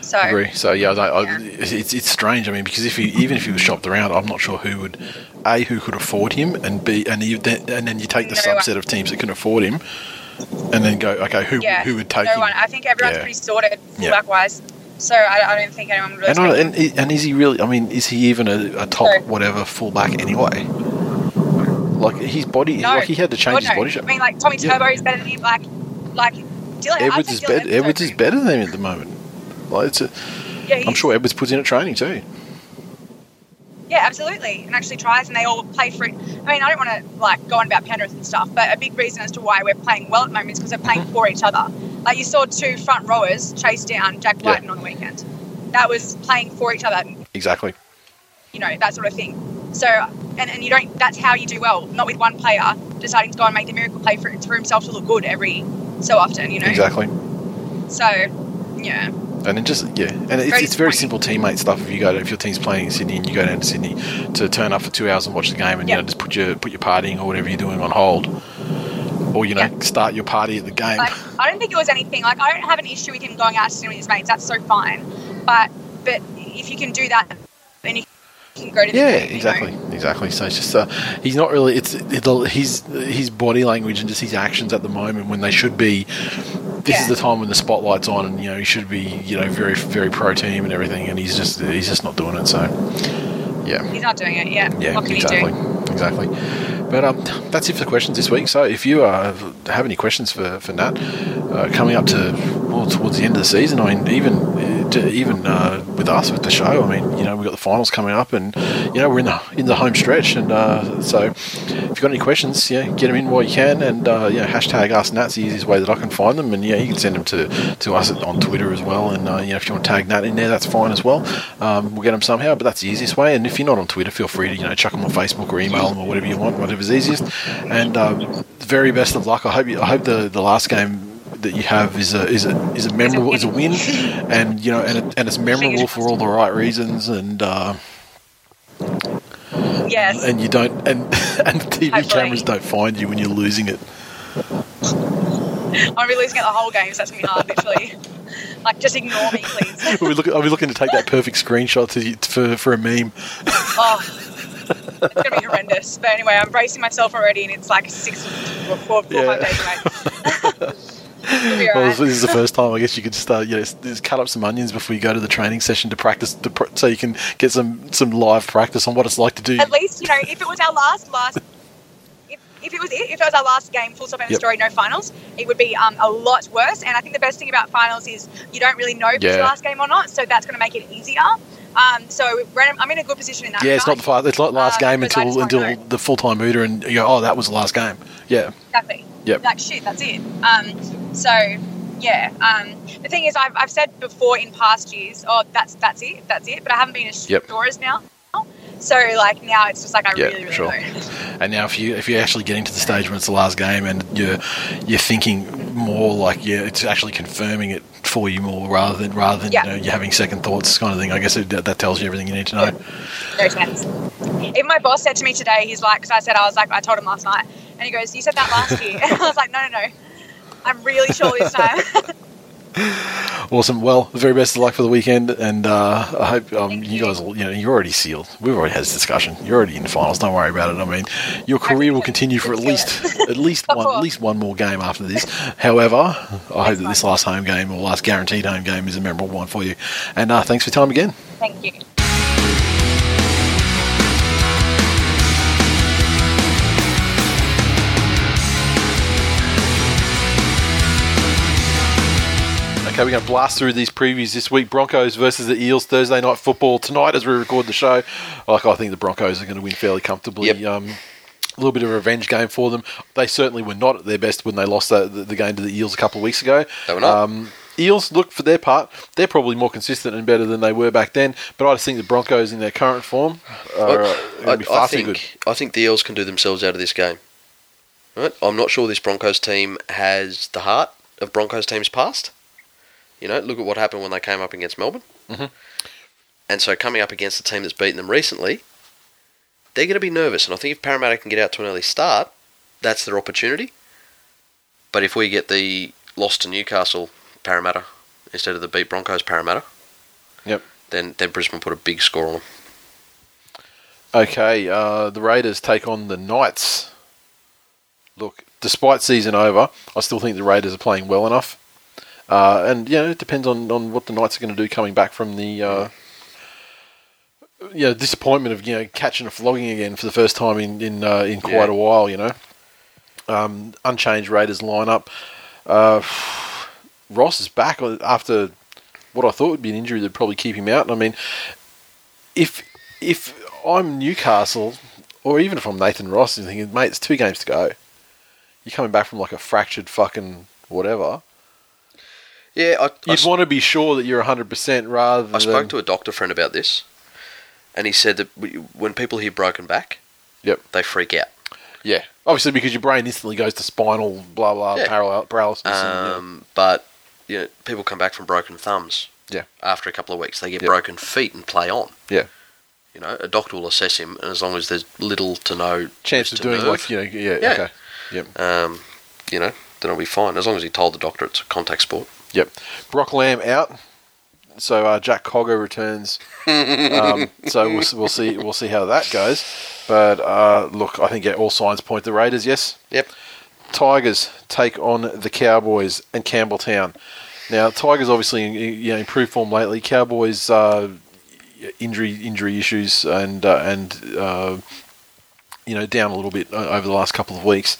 So I agree. So yeah, I, yeah. I, it's it's strange. I mean, because if he, even if he was shopped around, I'm not sure who would a who could afford him, and b and you then, and then you take the no subset one. of teams that can afford him, and then go okay, who yeah. who would take no him? One. I think everyone's yeah. pretty sorted fullback-wise. Yeah. So I, I don't think anyone really... And, I, and, and is he really... I mean, is he even a, a top Sorry. whatever fullback anyway? Like, his body... No. Like, he had to change his no. body shape. I mean, like, Tommy Turbo yeah. is better than him. Like, like Dylan... Edwards, is, Dylan be- Edwards is better than him at the moment. Like, it's a... Yeah, I'm sure Edwards puts in at training too. Yeah, absolutely. And actually tries, and they all play for it. I mean, I don't want to, like, go on about Penrith and stuff, but a big reason as to why we're playing well at the moment is because we're playing for each other. Like, you saw two front rowers chase down Jack Whiten yeah. on the weekend. That was playing for each other. Exactly. You know, that sort of thing. So, and, and you don't, that's how you do well, not with one player deciding to go and make the miracle play for, for himself to look good every so often, you know? Exactly. So, yeah. And it just, yeah. And it's, it's very simple teammate stuff. If you go to, if your team's playing in Sydney and you go down to Sydney to turn up for two hours and watch the game and, yep. you know, just put your, put your partying or whatever you're doing on hold. Or, you know, yeah. start your party at the game. Like, I don't think it was anything. Like, I don't have an issue with him going out to dinner with his mates. That's so fine. But but if you can do that, then you can go to the yeah, game. Yeah, exactly. You know? Exactly. So it's just, uh, he's not really, it's his, his body language and just his actions at the moment when they should be, this yeah. is the time when the spotlight's on and, you know, he should be, you know, very, very pro team and everything. And he's just, he's just not doing it. So, yeah. He's not doing it yet. Yeah, what can exactly. he do? Exactly. But um, that's it for the questions this week. So if you uh, have any questions for, for Nat, uh, coming up to, well, towards the end of the season, I mean, even even uh, with us, with the show, I mean, you know, we've got the finals coming up and, you know, we're in the in the home stretch. And uh, so if you've got any questions, yeah, get them in while you can. And, uh, you know, hashtag Ask Nat's the easiest way that I can find them. And, yeah, you can send them to, to us on Twitter as well. And, uh, you know, if you want to tag Nat in there, that's fine as well. Um, we'll get them somehow, but that's the easiest way. And if you're not on Twitter, feel free to, you know, chuck them on Facebook or email them or whatever you want, whatever's easiest. And um, the very best of luck. I hope you, I hope the, the last game that you have is a is a is a memorable is a win, and you know, and it, and it's memorable for all the right reasons, and uh, yes, and you don't and and the T V Hopefully. cameras don't find you when you're losing it. I'll be losing it the whole game, so that's gonna be hard, literally. Like, just ignore me, please. I'll be looking, I'll be looking to take that perfect screenshot to, for for a meme. Oh. It's going to be horrendous. But anyway, I'm bracing myself already, and it's like six or four, four yeah. five days away. Right. Well, this is the first time, I guess, you could start, you know, just cut up some onions before you go to the training session to practice, to pr- so you can get some, some live practice on what it's like to do. At least, you know, if it was our last, last, if, if it was it, if it was our last game, full stop, end yep. story, no finals, it would be um, a lot worse. And I think the best thing about finals is you don't really know if yeah. it's your last game or not, so that's going to make it easier. Um, so I'm in a good position in that. Yeah, it's not the it's not last uh, game until until know. the full time booter, and you go, oh, that was the last game. Yeah, exactly. Yeah, like shit, that's it. Um, so yeah, um, the thing is, I've I've said before in past years, oh, that's that's it, that's it. But I haven't been as yep. sure as now. So like now it's just like I yeah, really, really sure. don't. And now if you if you're actually getting to the stage when it's the last game and you're you're thinking more like yeah, it's actually confirming it for you more rather than rather than yeah. you know, you're having second thoughts kind of thing. I guess it, that tells you everything you need to know. No chance. Even my boss said to me today, he's like, because I said I was like I told him last night, and he goes, "You said that last year," and I was like, "No, no, no, I'm really sure this time." Awesome. Well, the very best of luck for the weekend, and uh, I hope um, you, you guys, will, you know, you're already sealed. We've already had this discussion. You're already in the finals. Don't worry about it. I mean, your career will continue for at least at least one at least one more game after this. However, I hope that this last home game or last guaranteed home game is a memorable one for you. And uh, thanks for your time again. Thank you. Okay, we're going to blast through these previews this week. Broncos versus the Eels, Thursday night football tonight as we record the show. Like, I think the Broncos are going to win fairly comfortably. Yep. Um, a little bit of a revenge game for them. They certainly were not at their best when they lost the, the, the game to the Eels a couple of weeks ago. They were not. Um, Eels, look, for their part, they're probably more consistent and better than they were back then, but I just think the Broncos in their current form are uh, going to be far too good. I think the Eels can do themselves out of this game. Right? I'm not sure this Broncos team has the heart of Broncos teams past. You know, look at what happened when they came up against Melbourne. Mm-hmm. And so coming up against a team that's beaten them recently, they're going to be nervous. And I think if Parramatta can get out to an early start, that's their opportunity. But if we get the loss to Newcastle Parramatta instead of the beat Broncos Parramatta, yep. then, then Brisbane put a big score on them. Okay, uh, the Raiders take on the Knights. Look, despite season over, I still think the Raiders are playing well enough. Uh, and, you know, it depends on, on what the Knights are going to do coming back from the, uh, you know, disappointment of, you know, catching a flogging again for the first time in, in, uh, in quite yeah. a while, you know. Um, unchanged Raiders lineup. Uh, Ross is back after what I thought would be an injury that would probably keep him out. I mean, if if I'm Newcastle, or even if I'm Nathan Ross, and thinking, mate, it's two games to go. You're coming back from, like, a fractured fucking whatever. Yeah, I, You'd I, want to be sure that you're one hundred percent rather than... I spoke to a doctor friend about this, and he said that when people hear broken back, yep. they freak out. Yeah, obviously because your brain instantly goes to spinal, blah, blah, yeah. paral- paralysis. Um, and, yeah. But you know, people come back from broken thumbs yeah. after a couple of weeks. They get yep. broken feet and play on. Yeah. You know, a doctor will assess him, and as long as there's little to no... Chance of doing, nerve, like, you know, yeah, yeah. okay. Yep. Um, you know, then it'll be fine, as long as he told the doctor it's a contact sport. Yep. Brock Lamb out. So uh, Jack Cogger returns. Um, so we'll, we'll see we'll see how that goes. But uh, look, I think all signs point to the Raiders, yes? Yep. Tigers take on the Cowboys and Campbelltown. Now, Tigers obviously, you know, improved form lately. Cowboys, uh, injury injury issues and uh, and uh, you know, down a little bit over the last couple of weeks.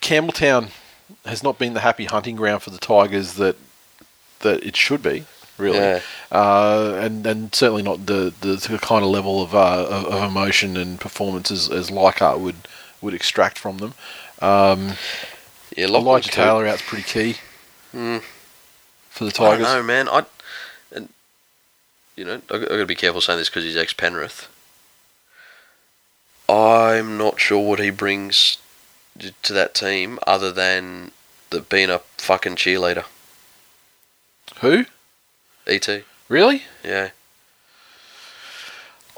Campbelltown has not been the happy hunting ground for the Tigers that that it should be, really, yeah. uh, and and certainly not the, the, the kind of level of, uh, of of emotion and performances as Leichhardt would would extract from them. Um, yeah, Elijah Taylor out's pretty key mm. for the Tigers. I don't know, man. I and you know I got to be careful saying this because he's ex Penrith. I'm not sure what he brings to that team other than the being a fucking cheerleader. Who? E T. Really? Yeah.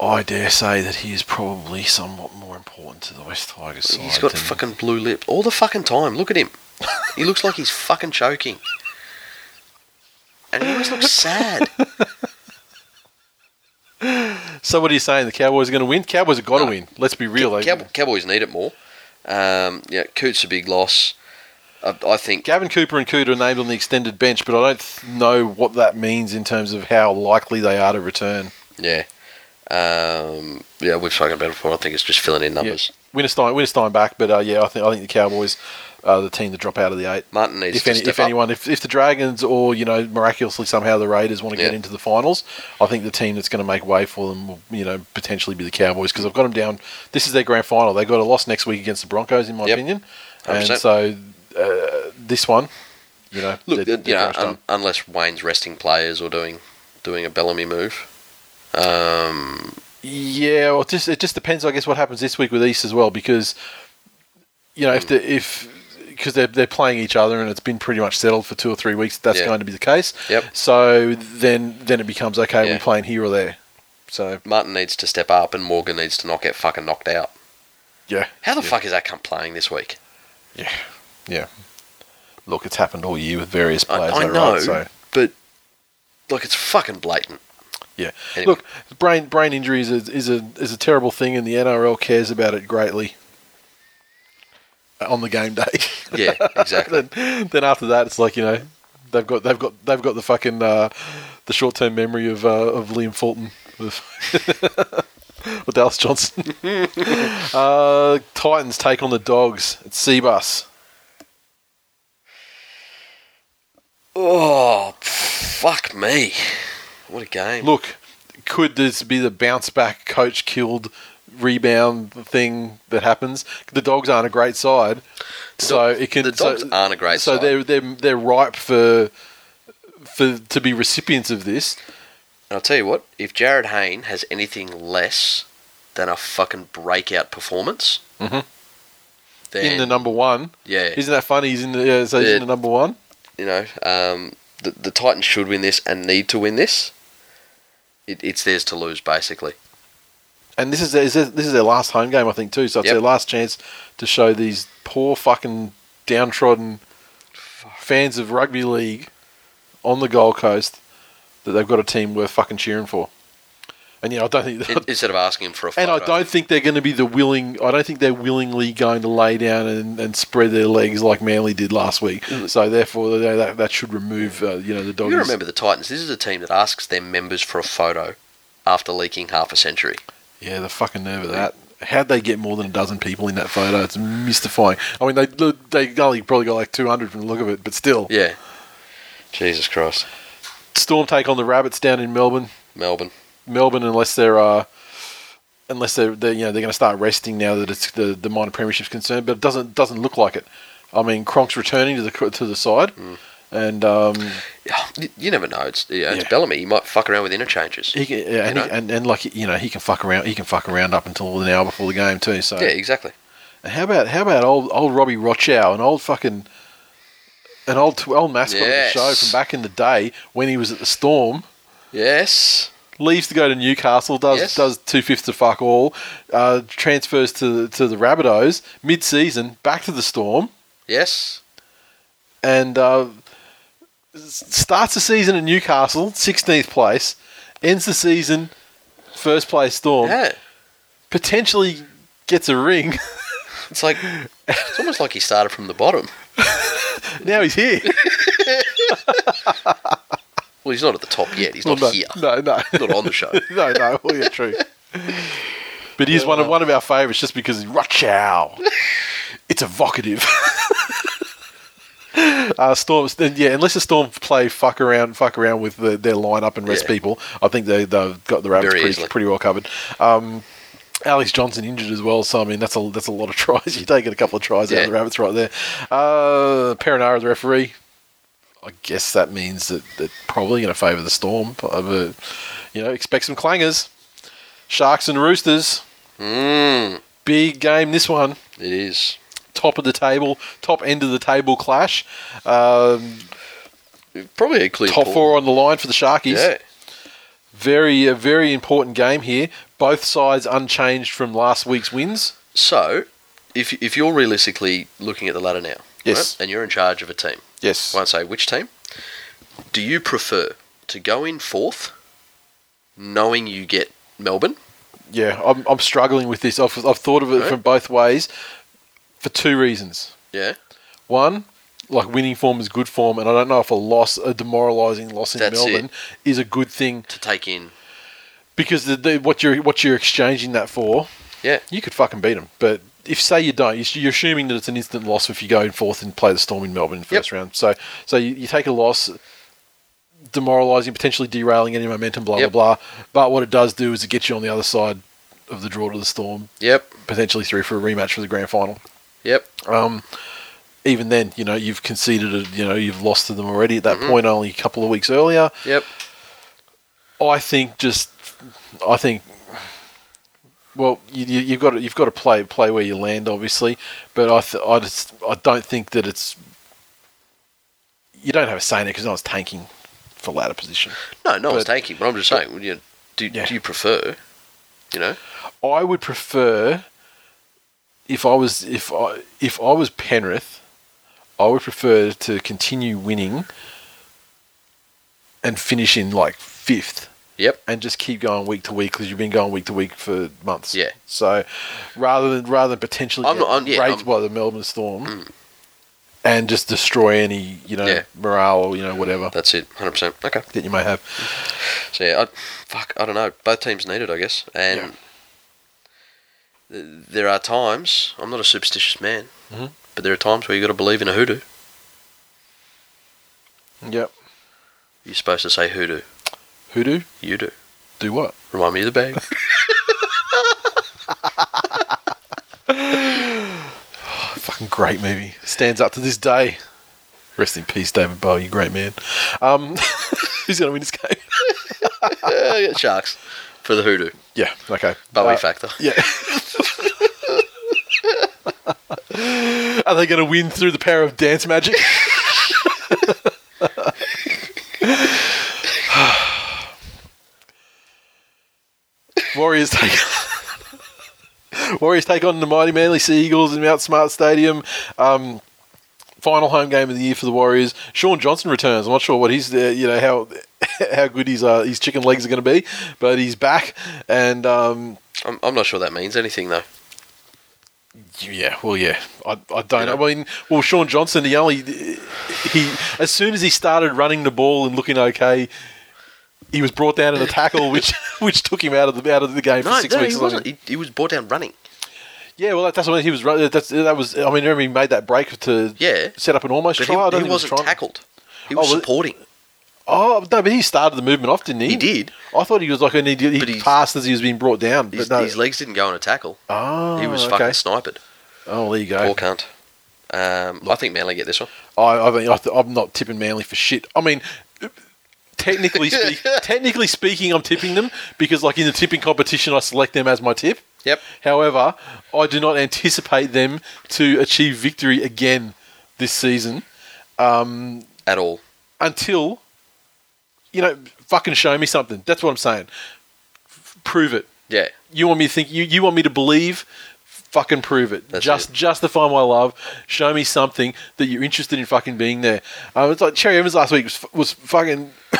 I dare say that he is probably somewhat more important to the West Tigers side. He's got fucking blue lip all the fucking time. Look at him. He looks like he's fucking choking. And he always looks sad. So what are you saying? The Cowboys are going to win? Cowboys have got no. to win. Let's be real. Cow- Cow- Cowboys need it more. Um, yeah, Coote's a big loss. I, I think Gavin Cooper and Coote are named on the extended bench, but I don't th- know what that means in terms of how likely they are to return. Yeah. Um, yeah, we've spoken about it before. I think it's just filling in numbers. Yeah. Winterstein, Winterstein back, but uh, yeah, I think I think the Cowboys are the team to drop out of the eight. Martin needs if to any, step if anyone, up. If, if the Dragons or, you know, miraculously somehow the Raiders want to yeah. get into the finals, I think the team that's going to make way for them will, you know, potentially be the Cowboys, because I've got them down. This is their grand final. They got a loss next week against the Broncos, in my yep. opinion, one hundred percent. And so uh, this one, you know, look, they're, they're you know, un- unless Wayne's resting players or doing doing a Bellamy move. Um, yeah, well, it just it just depends, I guess, what happens this week with East as well, because you know if the, if because they're they're playing each other and it's been pretty much settled for two or three weeks. That's yeah. going to be the case. Yep. So then then it becomes okay. Yeah. We're playing here or there. So Martin needs to step up and Morgan needs to not get fucking knocked out. Yeah. How the yeah. fuck is that cunt playing this week? Yeah. Yeah. Look, it's happened all year with various players. I, I know, right, so. But look, it's fucking blatant. Yeah. Anyway. Look, brain brain injuries is, is a is a terrible thing, and the N R L cares about it greatly on the game day. Yeah, exactly. then, then after that, it's like, you know, they've got they've got they've got the fucking uh, the short term memory of uh, of Liam Fulton with, with Dallas Johnson. uh, Titans take on the Dogs at Seabus. Oh, fuck me. What a game. Look, could this be the bounce-back, coach-killed rebound thing that happens? The Dogs aren't a great side. so it can. The Dogs so, aren't a great so side. So they're, they're, they're ripe for, for to be recipients of this. And I'll tell you what, if Jared Hayne has anything less than a fucking breakout performance... Mm-hmm. Then, in the number one. Yeah. Isn't that funny? He's in the, yeah, so he's in the number one. You know, um, the, the Titans should win this and need to win this. It, it's theirs to lose, basically. And this is their, this is their last home game, I think, too. So it's yep. their last chance to show these poor fucking downtrodden fans of rugby league on the Gold Coast that they've got a team worth fucking cheering for. And you know, I don't think instead of asking for a photo. And I don't think they're going to be the willing. I don't think they're willingly going to lay down and, and spread their legs like Manly did last week. So therefore, they, that, that should remove uh, you know the Dogs. You remember the Titans. This is a team that asks their members for a photo after leaking half a century. Yeah, the fucking nerve of that. How'd they get more than a dozen people in that photo? It's mystifying. I mean, they they only probably got like two hundred from the look of it, but still. Yeah. Jesus Christ. Storm take on the Rabbits down in Melbourne. Melbourne. Melbourne, unless they're uh, unless they're, they're you know they're going to start resting now that it's the, the minor premiership's concerned, but it doesn't doesn't look like it. I mean, Cronk's returning to the to the side, mm. and um, you, you never know. It's, you know, yeah. it's Bellamy. He might fuck around with interchanges. He can, yeah, and, he, and and like you know, he can fuck around. He can fuck around up until an hour before the game too. So yeah, exactly. And how about how about old old Robbie Rochow, an old fucking an old old mascot yes. of the show from back in the day when he was at the Storm. Yes. Leaves to go to Newcastle, does yes. does two-fifths to fuck all, uh, transfers to, to the Rabbitohs, mid-season, back to the Storm. Yes. And uh, starts the season at Newcastle, sixteenth place, ends the season, first place Storm, yeah. potentially gets a ring. It's like, it's almost like he started from the bottom. Now he's here. Well, he's not at the top yet. He's well, not no, here. No, no. Not on the show. no, no. Well, yeah, true. But he's one of one of our favourites just because Ruchow. It's evocative. uh, Storm, yeah. Unless the Storm play fuck around, fuck around with the, their lineup and rest yeah. people, I think they they've got the Rabbits pretty, pretty well covered. Um, Alex Johnson injured as well, so I mean that's a that's a lot of tries. You're taking a couple of tries yeah. out of the Rabbits right there. Uh, Perinara, the referee. I guess that means that they're probably going to favour the Storm. But, you know, expect some clangers. Sharks and Roosters. Mm. Big game, this one. It is. Top of the table, top end of the table clash. Um, Probably a clear top pull. Four on the line for the Sharkies. Yeah. Very, a very important game here. Both sides unchanged from last week's wins. So, if if you're realistically looking at the ladder now, yes, right, and you're in charge of a team, yes, I won't say which team. Do you prefer to go in fourth, knowing you get Melbourne? Yeah, I'm I'm struggling with this. I've I've thought of it right. from both ways for two reasons. Yeah. One, like winning form is good form, and I don't know if a loss, a demoralising loss in That's Melbourne it. Is a good thing to take in. Because the, the, what you're what you're exchanging that for, yeah, you could fucking beat them. But if say you don't, you're assuming that it's an instant loss if you go in fourth and play the Storm in Melbourne in first yep. round. So so you, you take a loss, demoralising, potentially derailing any momentum, blah, yep. blah, blah. But what it does do is it gets you on the other side of the draw to the Storm. Yep. Potentially through for a rematch for the grand final. Yep. Um, even then, you know, you've conceded, a, you know, you've lost to them already at that mm-hmm. point only a couple of weeks earlier. Yep. I think just, I think, well, you, you, you've got to, you've got to play play where you land, obviously. But I th- I just I don't think that it's, you don't have a say in it because no one's tanking for ladder position. No, no but, one's tanking. But I'm just saying, but, you, do yeah. do you prefer? You know, I would prefer. If I was if I if I was Penrith, I would prefer to continue winning and finish in like fifth. Yep. And just keep going week to week because you've been going week to week for months. Yeah. So rather than rather than potentially I'm get not, I'm, yeah, raped I'm, by the Melbourne Storm mm. and just destroy any you know yeah. morale or you know whatever. That's it. one hundred percent. Okay. That you may have. So yeah, I, fuck. I don't know. Both teams need it, I guess, and. Yeah. There are times, I'm not a superstitious man, mm-hmm. but there are times where you got to believe in a hoodoo. Yep. You're supposed to say hoodoo. Hoodoo? You do. Do what? Remind me of the bag. Oh, fucking great movie. Stands up to this day. Rest in peace, David Bowie, you great man. Um, who's going to win this game? Sharks. For the hoodoo. Yeah, okay. Bowie uh, factor. Yeah. Are they going to win through the power of dance magic? Warriors take Warriors take on the mighty Manly Sea Eagles in Mount Smart Stadium. Um, final home game of the year for the Warriors. Sean Johnson returns. I'm not sure what he's, uh, you know, how... how good his uh, his chicken legs are going to be, but he's back, and um, I'm I'm not sure that means anything though. Yeah, well, yeah, I I don't you know. know. I mean, well, Sean Johnson, he only he as soon as he started running the ball and looking okay, he was brought down in a tackle, which which took him out of the out of the game no, for six no, weeks. No, he wasn't. He, he was brought down running. Yeah, well, that's when he was running. That's that was. I mean, remember he made that break to yeah. set up an almost but try. He, I don't he wasn't he was tackled. He was oh, supporting. Oh, no, but he started the movement off, didn't he? He did. I thought he was like, an idiot. he passed as he was being brought down. But his, no. his legs didn't go on a tackle. Oh, he was okay. fucking sniped. Oh, well, there you go. Poor cunt. Um, Look, I think Manly get this one. I, I mean, I th- I'm not tipping Manly for shit. I mean, technically, speak, technically speaking, I'm tipping them because like in the tipping competition, I select them as my tip. Yep. However, I do not anticipate them to achieve victory again this season. Um, At all. Until... You know, fucking show me something. That's what I'm saying. F- prove it. Yeah. You want me to think? You, you want me to believe? Fucking prove it. That's Just it. Justify my love. Show me something that you're interested in fucking being there. Um, it's like Cherry Evans last week was, was fucking. I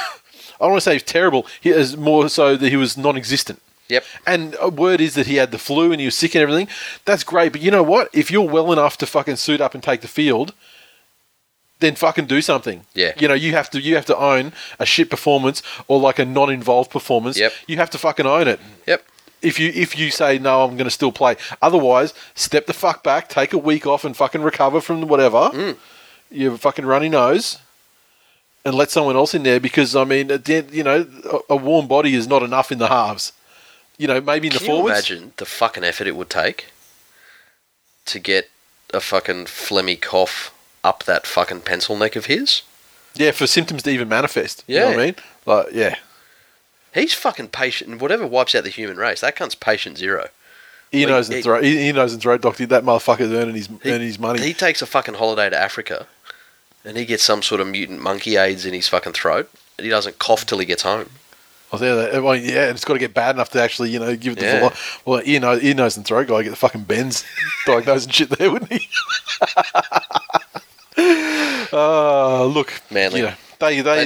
don't want to say he's terrible. He is more so that he was non-existent. Yep. And a word is that he had the flu and he was sick and everything. That's great, but you know what? If you're well enough to fucking suit up and take the field. then fucking do something. Yeah. You know, you have to you have to own a shit performance or like a non-involved performance. Yep. You have to fucking own it. Yep. If you if you say, no, I'm going to still play. Otherwise, step the fuck back, take a week off and fucking recover from whatever. Mm. Your fucking runny nose. And let someone else in there because, I mean, you know, a warm body is not enough in the halves. You know, maybe in the forwards. Can you imagine the fucking effort it would take to get a fucking phlegmy cough up that fucking pencil neck of his? Yeah, for symptoms to even manifest. Yeah. You know what I mean? Like, yeah. He's fucking patient. And whatever wipes out the human race, that cunt's patient zero. Ear, like, nose, and throat. He, ear, nose, and throat doctor. That motherfucker's earning his, he, earning his money. He takes a fucking holiday to Africa and he gets some sort of mutant monkey AIDS in his fucking throat and he doesn't cough till he gets home. Oh, there, well, yeah, and it's got to get bad enough to actually, you know, give it the yeah. full... Well, ear nose, ear, nose and throat guy get the fucking bends diagnosed and shit there, wouldn't he? uh, look, Manly. You know, they, they, they,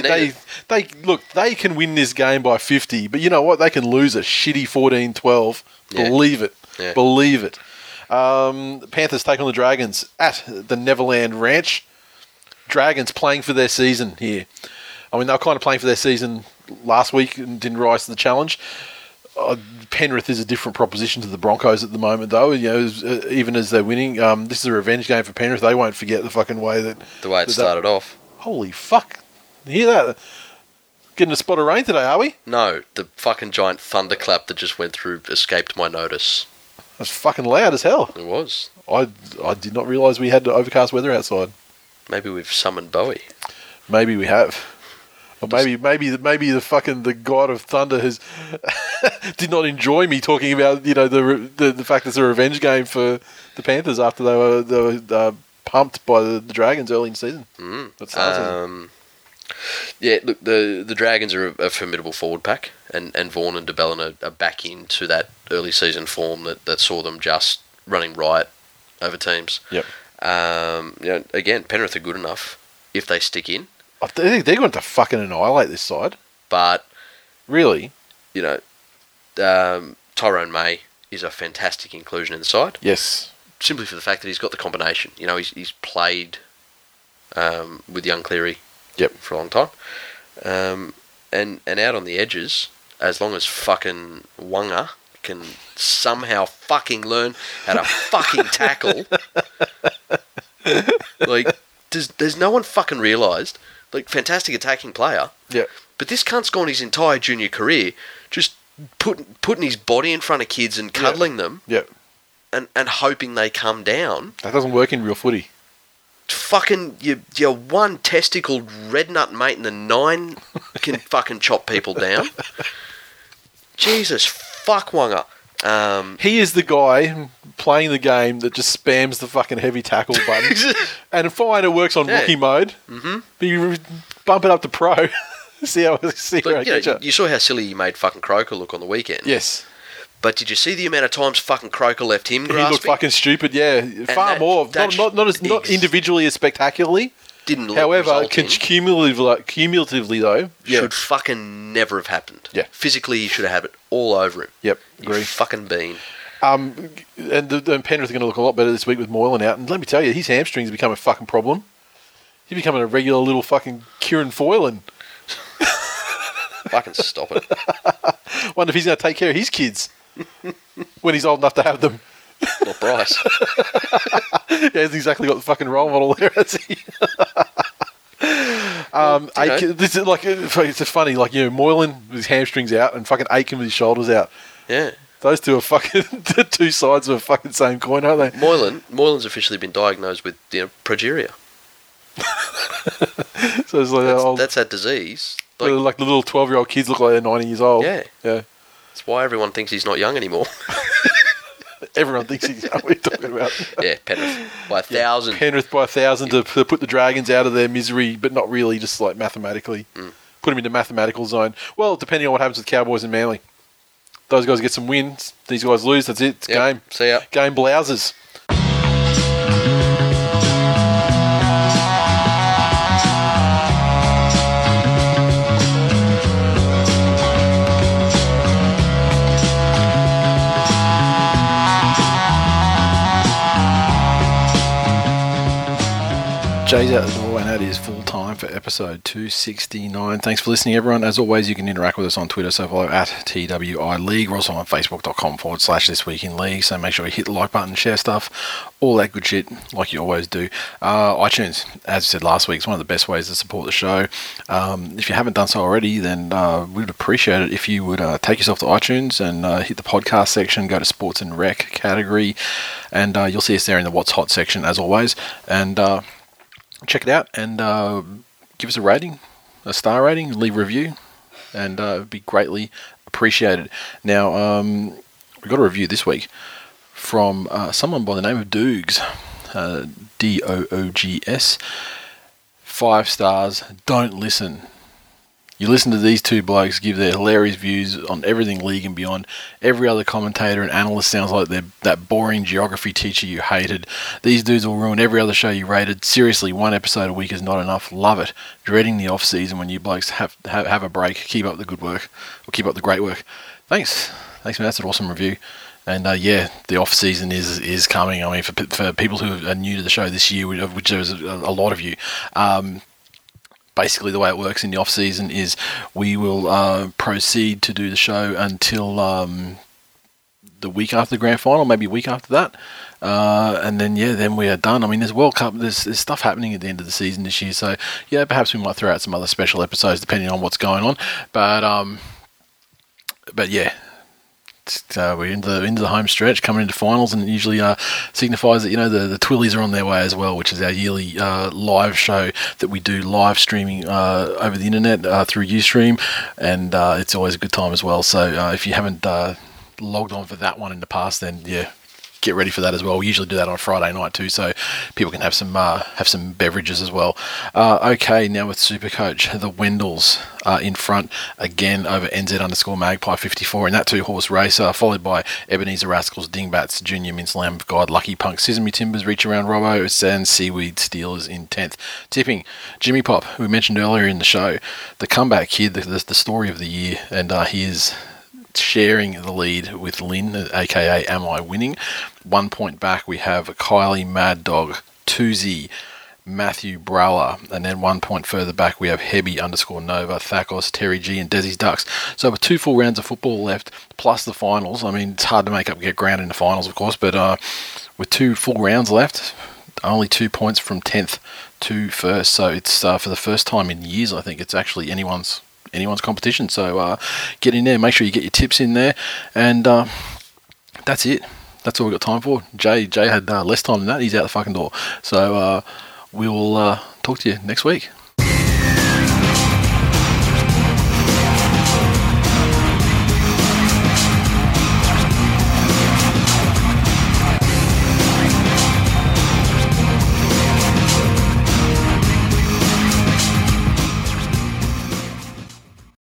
they, they, look, they can win this game by fifty, but you know what? They can lose a shitty fourteen twelve. Yeah. Believe it. Yeah. Believe it. Um, Panthers take on the Dragons at the Neverland Ranch. Dragons playing for their season here. I mean, they were kind of playing for their season last week and didn't rise to the challenge. Uh, Penrith is a different proposition to the Broncos at the moment, though. You know, as, uh, even as they're winning, um, this is a revenge game for Penrith. They won't forget the fucking way that the way it that started that, off. Holy fuck! You hear that? Getting a spot of rain today, are we? No, the fucking giant thunderclap that just went through escaped my notice. It was fucking loud as hell. It was. I I did not realise we had overcast weather outside. Maybe we've summoned Bowie. Maybe we have. Or maybe, maybe, maybe the fucking the god of thunder has did not enjoy me talking about, you know, the the, the fact that it's a revenge game for the Panthers after they were they were uh, pumped by the, the Dragons early in the season. Mm. That's um, season. Yeah, look, the the Dragons are a, a formidable forward pack, and, and Vaughan and DeBellin are, are back into that early season form that, that saw them just running riot over teams. Yep. Um, you know, again, Penrith are good enough if they stick in. I think they're going to fucking annihilate this side. But really, you know, um, Tyrone May is a fantastic inclusion in the side. Yes, simply for the fact that he's got the combination. You know, he's he's played um, with young Cleary. Yep. For a long time, um, and and out on the edges, as long as fucking Wanga can somehow fucking learn how to fucking tackle. Like, does there's no one fucking realised, like, fantastic attacking player. Yeah. But this cunt's gone his entire junior career just put, putting his body in front of kids and cuddling yeah. them. Yeah. And and hoping they come down. That doesn't work in real footy. Fucking your your one testicled red nut mate in the nine can fucking chop people down. Jesus fuck Wanga. Um, he is the guy playing the game that just spams the fucking heavy tackle button. And fine, it works on yeah. rookie mode. Mm-hmm. But you bump it up to pro. See how see but, how you, know, you saw how silly you made fucking Croker look on the weekend. Yes. But did you see the amount of times fucking Croker left him grasping? He looked fucking stupid, yeah. And Far that, more. That not not, not, as, not individually as spectacularly. Didn't look However, can, cumulatively, cumulatively, though... Yeah. Should fucking never have happened. Yeah. Physically, you should have had it all over him. Yep. Agree. You fucking bean. Um, and, the, and Penrith are going to look a lot better this week with Moylan out. And let me tell you, his hamstring's become a fucking problem. He's becoming a regular little fucking Kieran Foylan. Fucking stop it. Wonder if he's going to take care of his kids when he's old enough to have them. Not Bryce. Yeah, he's exactly got the fucking role model there, has he? um, you know. Aitken, this is like it's a funny, like, you know, Moylan with his hamstrings out and fucking Aitken with his shoulders out. Yeah, those two are fucking the two sides of a fucking same coin, aren't they? Moylan, Moylan's officially been diagnosed with, you know, progeria. So it's like that's, old, that's that disease. Like, like the little twelve-year-old kids look like they're ninety years old. Yeah, yeah. That's why everyone thinks he's not young anymore. Everyone thinks he's what we're talking about. Yeah, Penrith by a thousand. Yeah, Penrith by a thousand yeah. to put the Dragons out of their misery, but not really, just like mathematically. Mm. Put them in the mathematical zone. Well, depending on what happens with Cowboys and Manly. Those guys get some wins. These guys lose. That's it. It's yep. game. See ya. Game blouses. Jay's out the door and out is full time for episode two sixty-nine. Thanks for listening, everyone. As always, you can interact with us on Twitter, so follow at T W I League. We're also on facebook.com forward slash this week in league, so make sure you hit the like button, share stuff, all that good shit, like you always do. Uh, iTunes, as I said last week, is one of the best ways to support the show. Um, if you haven't done so already, then uh, we'd appreciate it if you would uh, take yourself to iTunes and uh, hit the podcast section, go to Sports and Rec category, and uh, you'll see us there in the What's Hot section, as always. And uh, check it out and uh, give us a rating, a star rating, leave a review, and uh, it would be greatly appreciated. Now, um, we've got a review this week from uh, someone by the name of Doogs, uh, D O O G S. Five stars, don't listen. You listen to these two blokes give their hilarious views on everything league and beyond. Every other commentator and analyst sounds like they're that boring geography teacher you hated. These dudes will ruin every other show you rated. Seriously, one episode a week is not enough. Love it. Dreading the off-season when you blokes have, have, have a break. Keep up the good work. Or keep up the great work. Thanks. Thanks, man. That's an awesome review. And, uh, yeah, the off-season is is coming. I mean, for for people who are new to the show this year, which there's a, a lot of you, um, basically the way it works in the off-season is we will uh, proceed to do the show until um, the week after the grand final, maybe a week after that. Uh, and then, yeah, then we are done. I mean, there's World Cup, there's, there's stuff happening at the end of the season this year. So, yeah, perhaps we might throw out some other special episodes depending on what's going on. But, um, but yeah. Uh, we're into the, into the home stretch, coming into finals, and it usually uh, signifies that, you know, the, the Twillies are on their way as well, which is our yearly uh, live show that we do live streaming uh, over the internet uh, through Ustream, and uh, it's always a good time as well. So uh, if you haven't uh, logged on for that one in the past, then yeah, get ready for that as well. We usually do that on Friday night too, so people can have some uh, have some beverages as well. Uh, okay, now with Supercoach, the Wendells uh, in front again over N Z underscore Magpie fifty-four in that two-horse race, uh, followed by Ebenezer Rascals, Dingbats, Junior Mince, Lamb of God, Lucky Punk, Sesame Timbers, Reach Around Robbo, and Seaweed Steelers in tenth. Tipping, Jimmy Pop, who we mentioned earlier in the show, the comeback kid, the, the, the story of the year, and uh, he is sharing the lead with Lynn, aka Am I Winning? One point back, we have Kylie Mad Dog, Toozy, Matthew Brower, and then one point further back, we have Hebby underscore Nova, Thakos, Terry G, and Desi's Ducks. So with two full rounds of football left, plus the finals, I mean, it's hard to make up get ground in the finals, of course, but uh, with two full rounds left, only two points from tenth to first. So it's uh, for the first time in years, I think, it's actually anyone's anyone's competition. So uh, get in there, make sure you get your tips in there, and uh, that's it. That's all we've got time for. Jay Jay had uh, less time than that. He's out the fucking door. So uh, we will uh, talk to you next week.